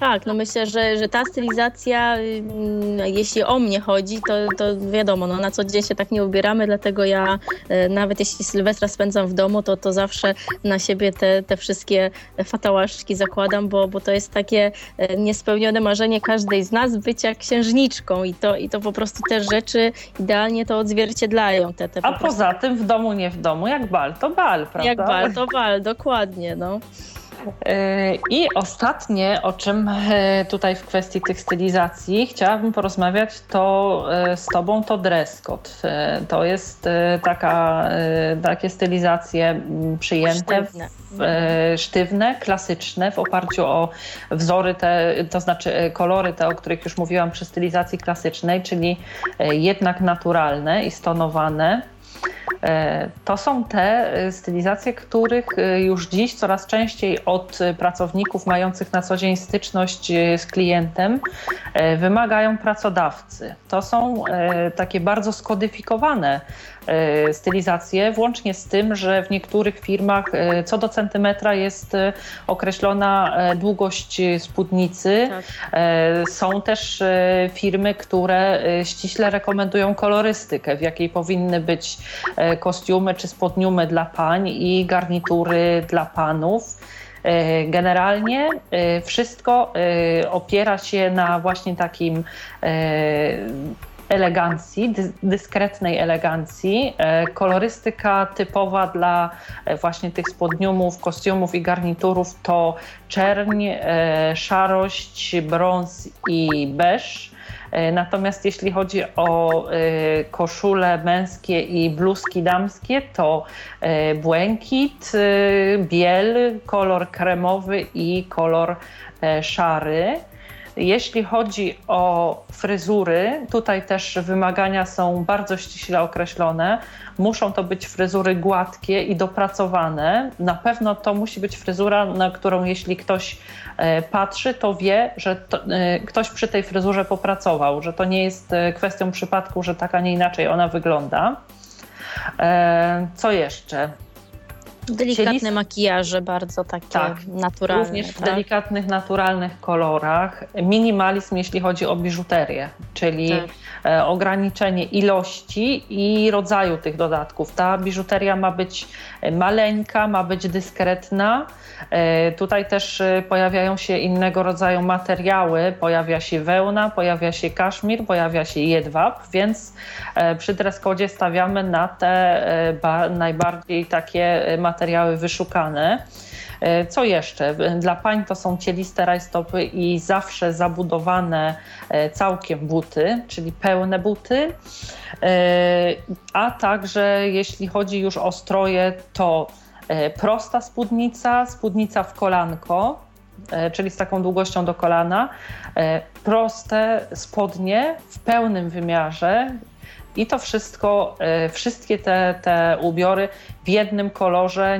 Tak, no myślę, że ta stylizacja, jeśli o mnie chodzi, to wiadomo, no na co dzień się tak nie ubieramy, dlatego ja nawet jeśli Sylwestra spędzam w domu, to zawsze na siebie te wszystkie fatałaszki zakładam, bo to jest takie niespełnione marzenie każdej z nas bycia księżniczką i to po prostu te rzeczy idealnie to odzwierciedlają. A poza tym w domu, nie w domu, jak bal, to bal, prawda? Jak bal, to bal, dokładnie, no. I ostatnie, o czym tutaj w kwestii tych stylizacji chciałabym porozmawiać, to z Tobą to dress code. To jest takie stylizacje przyjęte, sztywne, klasyczne, w oparciu o wzory, to znaczy kolory te, o których już mówiłam przy stylizacji klasycznej, czyli jednak naturalne i stonowane. To są te stylizacje, których już dziś coraz częściej od pracowników mających na co dzień styczność z klientem wymagają pracodawcy. To są takie bardzo skodyfikowane stylizacje, włącznie z tym, że w niektórych firmach co do centymetra jest określona długość spódnicy. Tak. Są też firmy, które ściśle rekomendują kolorystykę, w jakiej powinny być kostiumy czy spodniumy dla pań i garnitury dla panów. Generalnie wszystko opiera się na właśnie takim elegancji, dyskretnej elegancji. Kolorystyka typowa dla właśnie tych spodniumów, kostiumów i garniturów to czerń, szarość, brąz i beż. Natomiast jeśli chodzi o koszule męskie i bluzki damskie, to błękit, biel, kolor kremowy i kolor szary. Jeśli chodzi o fryzury, tutaj też wymagania są bardzo ściśle określone. Muszą to być fryzury gładkie i dopracowane. Na pewno to musi być fryzura, na którą jeśli ktoś patrzy, to wie, że ktoś przy tej fryzurze popracował, że to nie jest kwestią przypadku, że tak, a nie inaczej ona wygląda. Co jeszcze? Delikatne makijaże, bardzo takie naturalne. Również w delikatnych, naturalnych kolorach. Minimalizm, jeśli chodzi o biżuterię, czyli ograniczenie ilości i rodzaju tych dodatków. Ta biżuteria ma być maleńka, ma być dyskretna. Tutaj też pojawiają się innego rodzaju materiały. Pojawia się wełna, pojawia się kaszmir, pojawia się jedwab, więc przy dress codzie stawiamy na te najbardziej takie materiały wyszukane. Co jeszcze? Dla pań to są cieliste rajstopy i zawsze zabudowane całkiem buty, czyli pełne buty. A także jeśli chodzi już o stroje, to prosta spódnica, spódnica w kolanko, czyli z taką długością do kolana, proste spodnie w pełnym wymiarze. I to wszystko, wszystkie te ubiory w jednym kolorze,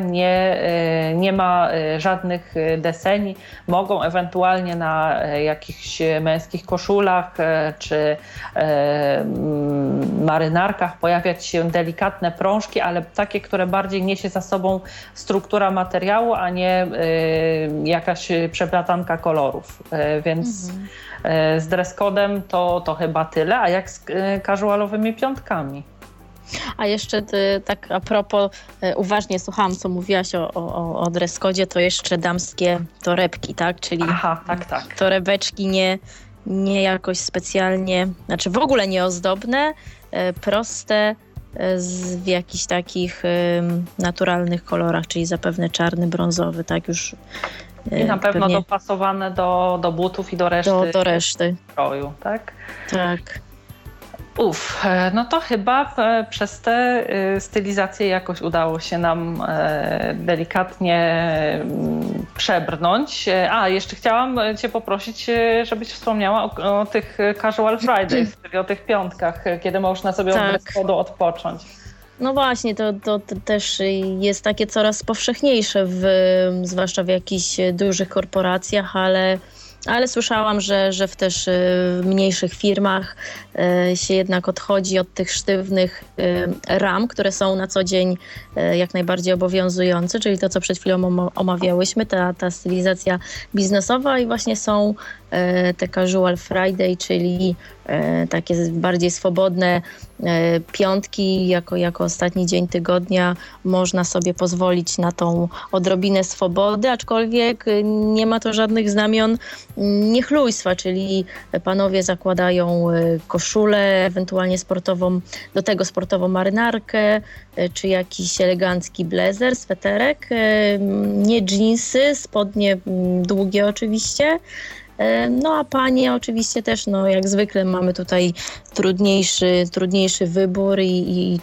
nie ma żadnych deseni. Mogą ewentualnie na jakichś męskich koszulach czy marynarkach pojawiać się delikatne prążki, ale takie, które bardziej niesie za sobą struktura materiału, a nie jakaś przeplatanka kolorów. Więc z dress codem to chyba tyle, a jak z casualowymi piątkami. A jeszcze tak a propos, uważnie słuchałam, co mówiłaś o dress codzie, to jeszcze damskie torebki, tak? Czyli torebeczki nie jakoś specjalnie, znaczy w ogóle nieozdobne, proste, w jakichś takich naturalnych kolorach, czyli zapewne czarny, brązowy, tak już. I na pewno dopasowane do butów i do reszty. Do reszty. Stroju, tak? Tak. No to chyba przez te stylizacje jakoś udało się nam delikatnie przebrnąć. A, jeszcze chciałam Cię poprosić, żebyś wspomniała o tych Casual Fridays, czyli o tych piątkach, kiedy można sobie od dress code'u odpocząć. No właśnie, to też jest takie coraz powszechniejsze, zwłaszcza w jakichś dużych korporacjach, ale słyszałam, że w też mniejszych firmach się jednak odchodzi od tych sztywnych ram, które są na co dzień jak najbardziej obowiązujące, czyli to, co przed chwilą omawiałyśmy, ta stylizacja biznesowa i właśnie są te Casual Friday, czyli takie bardziej swobodne piątki, jako ostatni dzień tygodnia można sobie pozwolić na tą odrobinę swobody, aczkolwiek nie ma to żadnych znamion niechlujstwa, czyli panowie zakładają koszulę, ewentualnie sportową, do tego sportową marynarkę, czy jakiś elegancki blazer, sweterek, nie dżinsy, spodnie długie oczywiście. No a panie oczywiście też, no jak zwykle mamy tutaj trudniejszy wybór i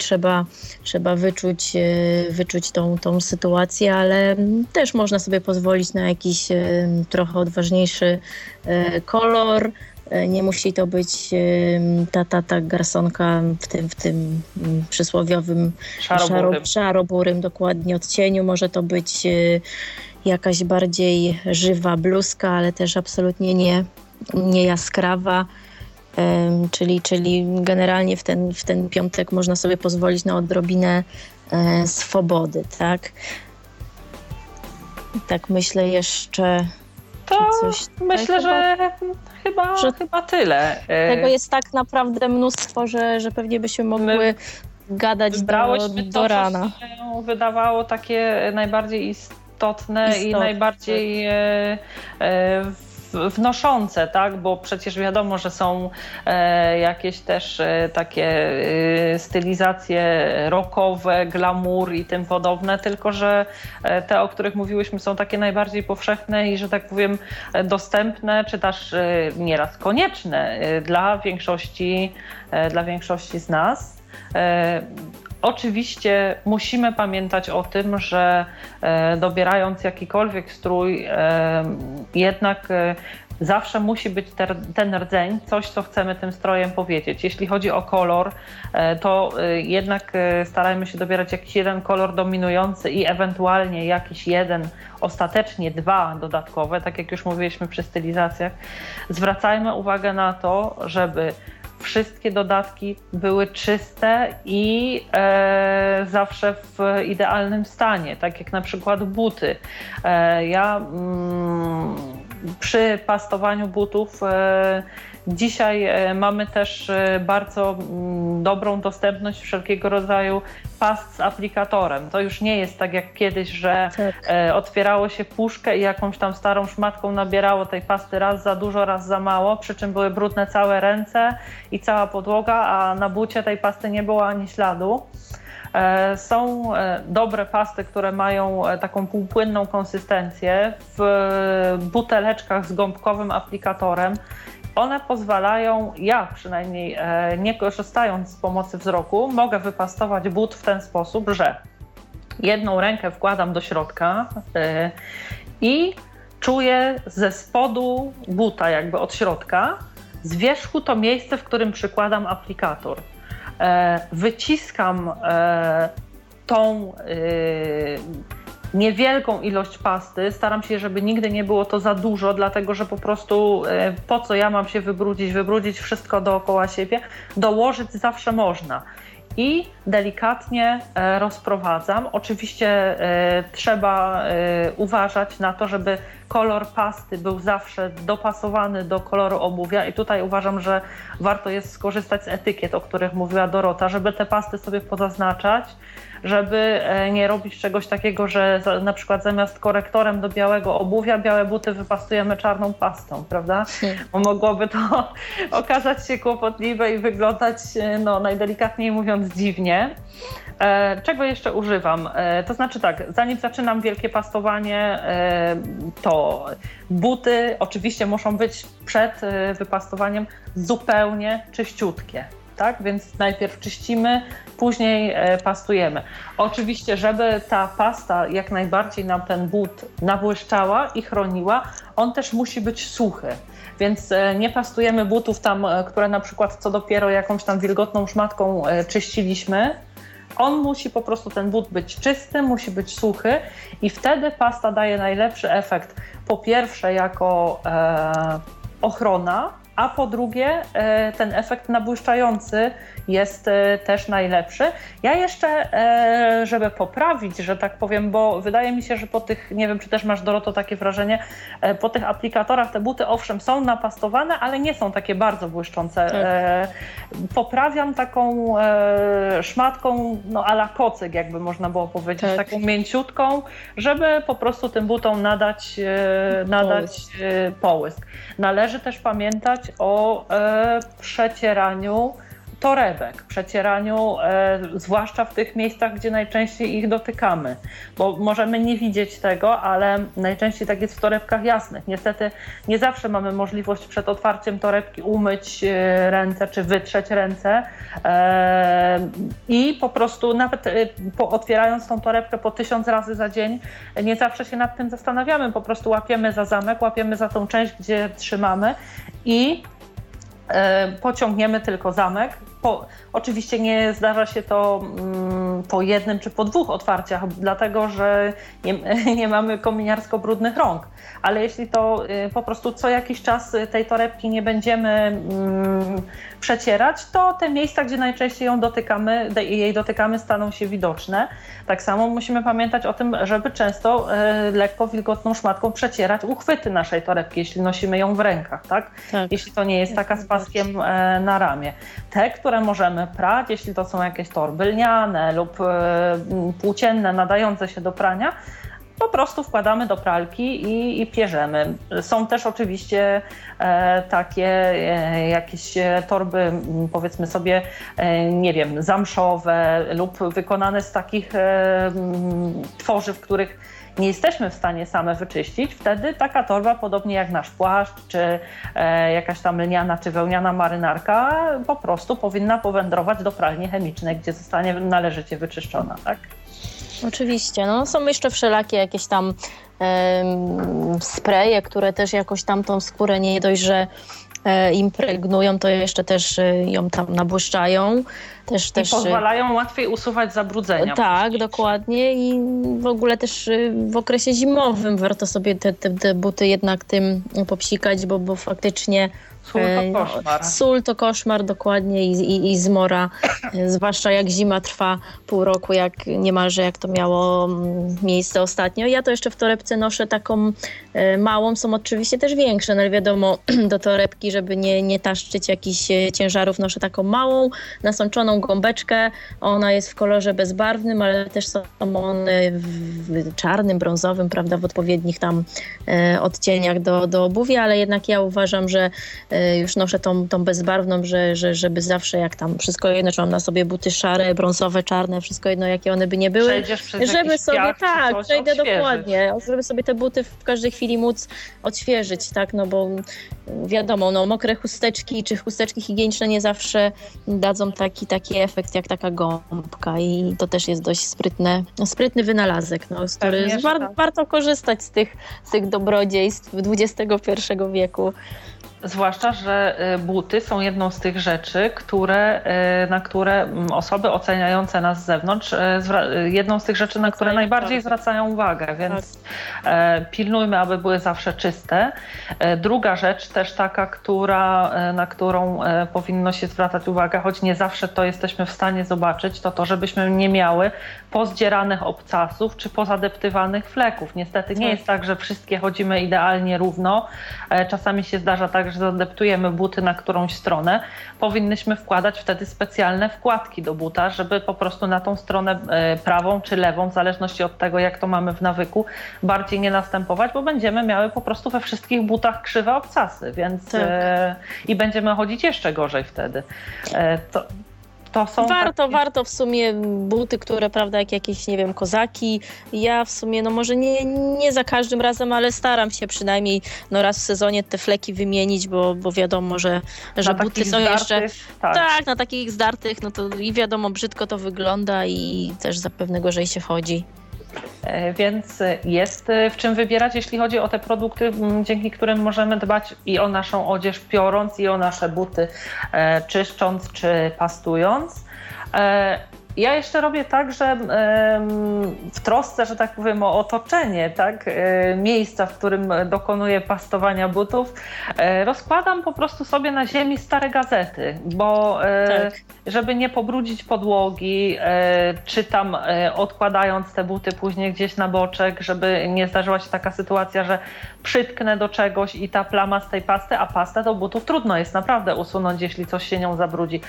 trzeba wyczuć tą sytuację, ale też można sobie pozwolić na jakiś trochę odważniejszy kolor. Nie musi to być ta garsonka w tym przysłowiowym szaroburym dokładnie odcieniu. Może to być jakaś bardziej żywa bluzka, ale też absolutnie nie jaskrawa. Czyli generalnie w ten piątek można sobie pozwolić na odrobinę swobody, tak? Tak myślę jeszcze... myślę, że chyba tyle. Tego jest tak naprawdę mnóstwo, że pewnie byśmy mogły gadać do rana. Co się wydawało takie najbardziej istotne. I najbardziej wnoszące, tak? Bo przecież wiadomo, że są jakieś też takie stylizacje rockowe, glamour i tym podobne, tylko że te, o których mówiłyśmy, są takie najbardziej powszechne i, że tak powiem, dostępne, czy też nieraz konieczne dla większości z nas. Oczywiście musimy pamiętać o tym, że dobierając jakikolwiek strój, jednak zawsze musi być ten rdzeń, coś, co chcemy tym strojem powiedzieć. Jeśli chodzi o kolor, to jednak starajmy się dobierać jakiś jeden kolor dominujący i ewentualnie jakiś jeden, ostatecznie dwa dodatkowe, tak jak już mówiliśmy przy stylizacjach. Zwracajmy uwagę na to, żeby wszystkie dodatki były czyste i zawsze w idealnym stanie, tak jak na przykład buty. Przy pastowaniu butów dzisiaj mamy też bardzo dobrą dostępność wszelkiego rodzaju past z aplikatorem. To już nie jest tak jak kiedyś, że otwierało się puszkę i jakąś tam starą szmatką nabierało tej pasty raz za dużo, raz za mało, przy czym były brudne całe ręce i cała podłoga, a na bucie tej pasty nie było ani śladu. Są dobre pasty, które mają taką półpłynną konsystencję w buteleczkach z gąbkowym aplikatorem. One pozwalają, ja przynajmniej nie korzystając z pomocy wzroku, mogę wypastować but w ten sposób, że jedną rękę wkładam do środka i czuję ze spodu buta, jakby od środka, z wierzchu to miejsce, w którym przykładam aplikator. Wyciskam tą niewielką ilość pasty, staram się, żeby nigdy nie było to za dużo, dlatego że po prostu po co ja mam się wybrudzić wszystko dookoła siebie, dołożyć zawsze można. I delikatnie rozprowadzam. Oczywiście trzeba uważać na to, żeby kolor pasty był zawsze dopasowany do koloru obuwia i tutaj uważam, że warto jest skorzystać z etykiet, o których mówiła Dorota, żeby te pasty sobie pozaznaczać, żeby nie robić czegoś takiego, że na przykład zamiast korektorem do białego obuwia białe buty wypastujemy czarną pastą, prawda? Bo mogłoby to okazać się kłopotliwe i wyglądać, no, najdelikatniej mówiąc, dziwnie. Czego jeszcze używam? To znaczy tak, zanim zaczynam wielkie pastowanie, to buty oczywiście muszą być przed wypastowaniem zupełnie czyściutkie. Tak? Więc najpierw czyścimy, później pastujemy. Oczywiście, żeby ta pasta jak najbardziej nam ten but nabłyszczała i chroniła, on też musi być suchy. Więc nie pastujemy butów tam, które na przykład co dopiero jakąś tam wilgotną szmatką czyściliśmy. On musi po prostu, ten but, być czysty, musi być suchy i wtedy pasta daje najlepszy efekt. Po pierwsze jako ochrona, a po drugie ten efekt nabłyszczający jest też najlepszy. Ja jeszcze, żeby poprawić, że tak powiem, bo wydaje mi się, że po tych, nie wiem, czy też masz, Doroto, takie wrażenie, po tych aplikatorach te buty owszem są napastowane, ale nie są takie bardzo błyszczące. Tak. Poprawiam taką szmatką, no ala kocyk, jakby można było powiedzieć, tak, taką mięciutką, żeby po prostu tym butom nadać połysk. Należy też pamiętać o przecieraniu torebek, zwłaszcza w tych miejscach, gdzie najczęściej ich dotykamy, bo możemy nie widzieć tego, ale najczęściej tak jest w torebkach jasnych. Niestety nie zawsze mamy możliwość przed otwarciem torebki umyć ręce czy wytrzeć ręce i po prostu nawet otwierając tą torebkę po 1000 razy za dzień, nie zawsze się nad tym zastanawiamy, po prostu łapiemy za zamek, łapiemy za tą część, gdzie trzymamy i pociągniemy tylko zamek. Oczywiście nie zdarza się to po jednym czy po dwóch otwarciach, dlatego że nie mamy kominiarsko-brudnych rąk, ale jeśli to po prostu co jakiś czas tej torebki nie będziemy przecierać, to te miejsca, gdzie najczęściej jej dotykamy, staną się widoczne. Tak samo musimy pamiętać o tym, żeby często lekko wilgotną szmatką przecierać uchwyty naszej torebki, jeśli nosimy ją w rękach, tak? Jeśli to nie jest taka z paskiem na ramię. Te, które możemy prać, jeśli to są jakieś torby lniane lub płócienne nadające się do prania, po prostu wkładamy do pralki i pierzemy. Są też oczywiście takie jakieś torby, powiedzmy sobie, nie wiem, zamszowe lub wykonane z takich tworzyw, których nie jesteśmy w stanie same wyczyścić, wtedy taka torba, podobnie jak nasz płaszcz, czy jakaś tam lniana, czy wełniana marynarka, po prostu powinna powędrować do pralni chemicznej, gdzie zostanie należycie wyczyszczona, tak? Oczywiście, no są jeszcze wszelakie jakieś tam spreje, które też jakoś tam tą skórę nie dość, że impregnują, to jeszcze też ją tam nabłyszczają. Też pozwalają łatwiej usuwać zabrudzenia. Tak, dokładnie i w ogóle też w okresie zimowym warto sobie te buty jednak tym popsikać, bo faktycznie sól to koszmar, dokładnie i zmora, zwłaszcza jak zima trwa pół roku, jak niemalże jak to miało miejsce ostatnio. Ja to jeszcze w torebce noszę taką małą, są oczywiście też większe, no wiadomo, do torebki, żeby nie taszczyć jakichś ciężarów, noszę taką małą, nasączoną gąbeczkę, ona jest w kolorze bezbarwnym, ale też są one w czarnym, brązowym, prawda, w odpowiednich tam odcieniach do obuwia, ale jednak ja uważam, że już noszę tą bezbarwną, żeby zawsze jak tam wszystko jedno, czy mam na sobie buty szare, brązowe, czarne, wszystko jedno, jakie one by nie były, żeby sobie, tak, przejdę dokładnie, żeby sobie te buty w każdej chwili móc odświeżyć, tak, no bo wiadomo, no mokre chusteczki, czy chusteczki higieniczne nie zawsze dadzą taki efekt jak taka gąbka i to też jest dość sprytny wynalazek, no, z który warto korzystać z tych dobrodziejstw XXI wieku. Zwłaszcza, że buty są jedną z tych rzeczy, na które osoby oceniające nas z zewnątrz, jedną z tych rzeczy, na które najbardziej zwracają uwagę, więc pilnujmy, aby były zawsze czyste. Druga rzecz też taka, na którą powinno się zwracać uwagę, choć nie zawsze to jesteśmy w stanie zobaczyć, to żebyśmy nie miały pozdzieranych obcasów czy pozadeptywanych fleków. Niestety nie jest tak, że wszystkie chodzimy idealnie równo. Czasami się zdarza tak, że zadeptujemy buty na którąś stronę, powinnyśmy wkładać wtedy specjalne wkładki do buta, żeby po prostu na tą stronę prawą czy lewą, w zależności od tego, jak to mamy w nawyku, bardziej nie następować, bo będziemy miały po prostu we wszystkich butach krzywe obcasy, więc i będziemy chodzić jeszcze gorzej wtedy. Warto w sumie buty, które, prawda, jak jakieś, nie wiem, kozaki. Ja w sumie, no może nie za każdym razem, ale staram się przynajmniej raz w sezonie te fleki wymienić, bo wiadomo, że buty są jeszcze... Tak, na takich zdartych, no to i wiadomo, brzydko to wygląda i też zapewne gorzej się chodzi. Więc jest w czym wybierać, jeśli chodzi o te produkty, dzięki którym możemy dbać i o naszą odzież piorąc, i o nasze buty czyszcząc czy pastując. Ja jeszcze robię tak, że w trosce, że tak powiem, o otoczenie, tak, miejsca, w którym dokonuję pastowania butów, rozkładam po prostu sobie na ziemi stare gazety, bo tak, żeby nie pobrudzić podłogi, czytam, odkładając te buty później gdzieś na boczek, żeby nie zdarzyła się taka sytuacja, że przytknę do czegoś i ta plama z tej pasty, a pastę do butów trudno jest naprawdę usunąć, jeśli coś się nią zabrudzi.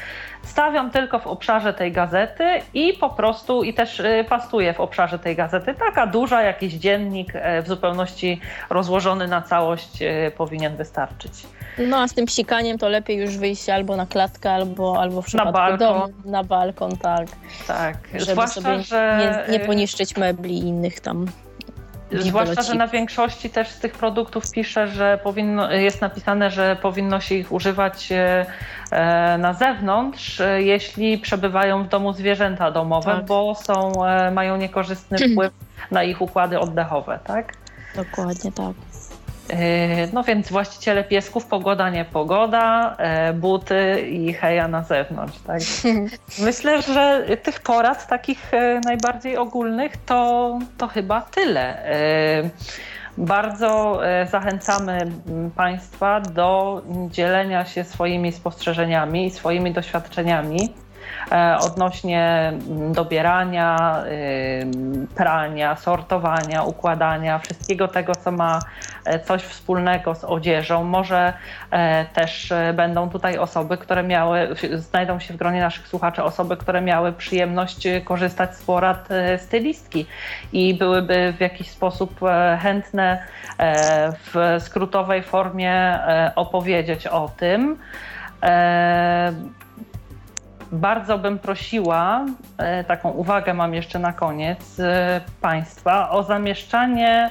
Stawiam tylko w obszarze tej gazety i po prostu, i też pastuję w obszarze tej gazety. Taka duża, jakiś dziennik w zupełności rozłożony na całość powinien wystarczyć. No a z tym psikaniem to lepiej już wyjść albo na klatkę, albo w przypadku na balkon, tak. Tak. Żeby zwłaszcza, sobie że nie poniszczyć mebli i innych tam. Zwłaszcza, że na większości też z tych produktów pisze, że jest napisane, że powinno się ich używać na zewnątrz, jeśli przebywają w domu zwierzęta domowe, tak, bo mają niekorzystny wpływ na ich układy oddechowe, tak? Dokładnie tak. No więc właściciele piesków, pogoda, niepogoda, buty i heja na zewnątrz. Tak? Myślę, że tych porad takich najbardziej ogólnych to chyba tyle. Bardzo zachęcamy Państwa do dzielenia się swoimi spostrzeżeniami i swoimi doświadczeniami odnośnie dobierania, prania, sortowania, układania, wszystkiego tego, co ma coś wspólnego z odzieżą. Może też będą tutaj osoby, które znajdą się w gronie naszych słuchaczy, osoby, które miały przyjemność korzystać z porad stylistki i byłyby w jakiś sposób chętne w skrótowej formie opowiedzieć o tym. Bardzo bym prosiła, taką uwagę mam jeszcze na koniec, Państwa o zamieszczanie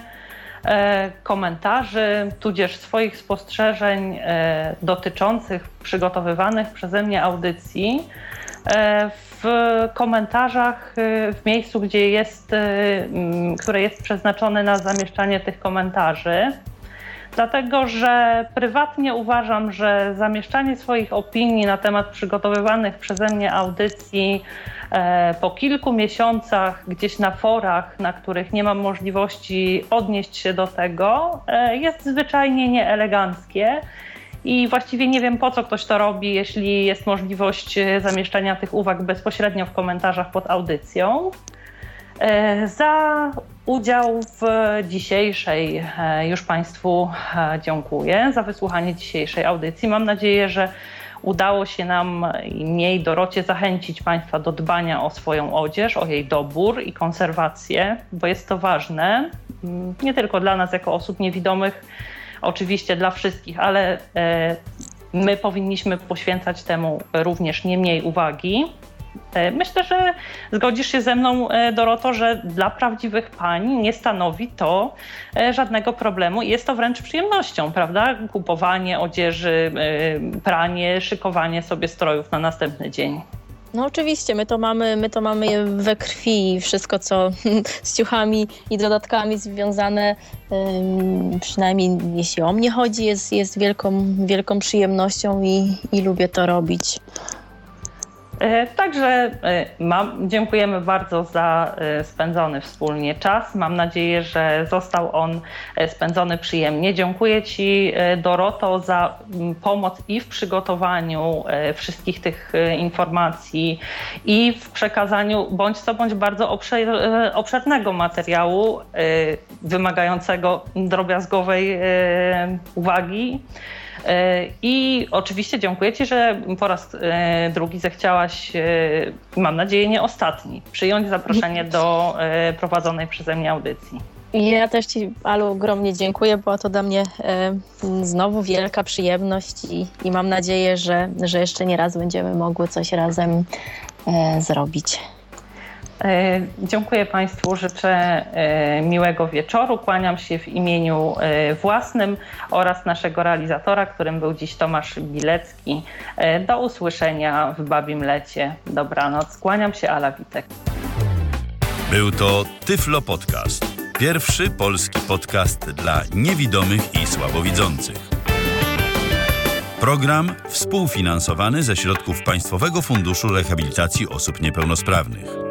komentarzy, tudzież swoich spostrzeżeń dotyczących przygotowywanych przeze mnie audycji w komentarzach w miejscu, które jest przeznaczone na zamieszczanie tych komentarzy. Dlatego, że prywatnie uważam, że zamieszczanie swoich opinii na temat przygotowywanych przeze mnie audycji po kilku miesiącach gdzieś na forach, na których nie mam możliwości odnieść się do tego, jest zwyczajnie nieeleganckie. I właściwie nie wiem, po co ktoś to robi, jeśli jest możliwość zamieszczania tych uwag bezpośrednio w komentarzach pod audycją. Za udział w dzisiejszej już Państwu dziękuję, za wysłuchanie dzisiejszej audycji. Mam nadzieję, że udało się nam i mnie, i Dorocie zachęcić Państwa do dbania o swoją odzież, o jej dobór i konserwację, bo jest to ważne, nie tylko dla nas jako osób niewidomych, oczywiście dla wszystkich, ale my powinniśmy poświęcać temu również nie mniej uwagi. Myślę, że zgodzisz się ze mną, Doroto, że dla prawdziwych pań nie stanowi to żadnego problemu i jest to wręcz przyjemnością, prawda? Kupowanie odzieży, pranie, szykowanie sobie strojów na następny dzień. No oczywiście, my to mamy we krwi i wszystko, co z ciuchami i dodatkami związane, przynajmniej jeśli o mnie chodzi, jest wielką przyjemnością i lubię to robić. Także dziękujemy bardzo za spędzony wspólnie czas. Mam nadzieję, że został on spędzony przyjemnie. Dziękuję Ci, Doroto, za pomoc i w przygotowaniu wszystkich tych informacji i w przekazaniu bądź co bądź bardzo obszernego materiału wymagającego drobiazgowej uwagi. I oczywiście dziękuję Ci, że po raz drugi zechciałaś, mam nadzieję nie ostatni, przyjąć zaproszenie do prowadzonej przeze mnie audycji. Ja też Ci, Alu, ogromnie dziękuję, była to dla mnie znowu wielka przyjemność i mam nadzieję, że jeszcze nie raz będziemy mogły coś razem zrobić. Dziękuję Państwu, życzę miłego wieczoru. Kłaniam się w imieniu własnym oraz naszego realizatora, którym był dziś Tomasz Bilecki. Do usłyszenia w Babim Lecie. Dobranoc. Kłaniam się, Ala Witek. Był to Tyflo Podcast. Pierwszy polski podcast dla niewidomych i słabowidzących. Program współfinansowany ze środków Państwowego Funduszu Rehabilitacji Osób Niepełnosprawnych.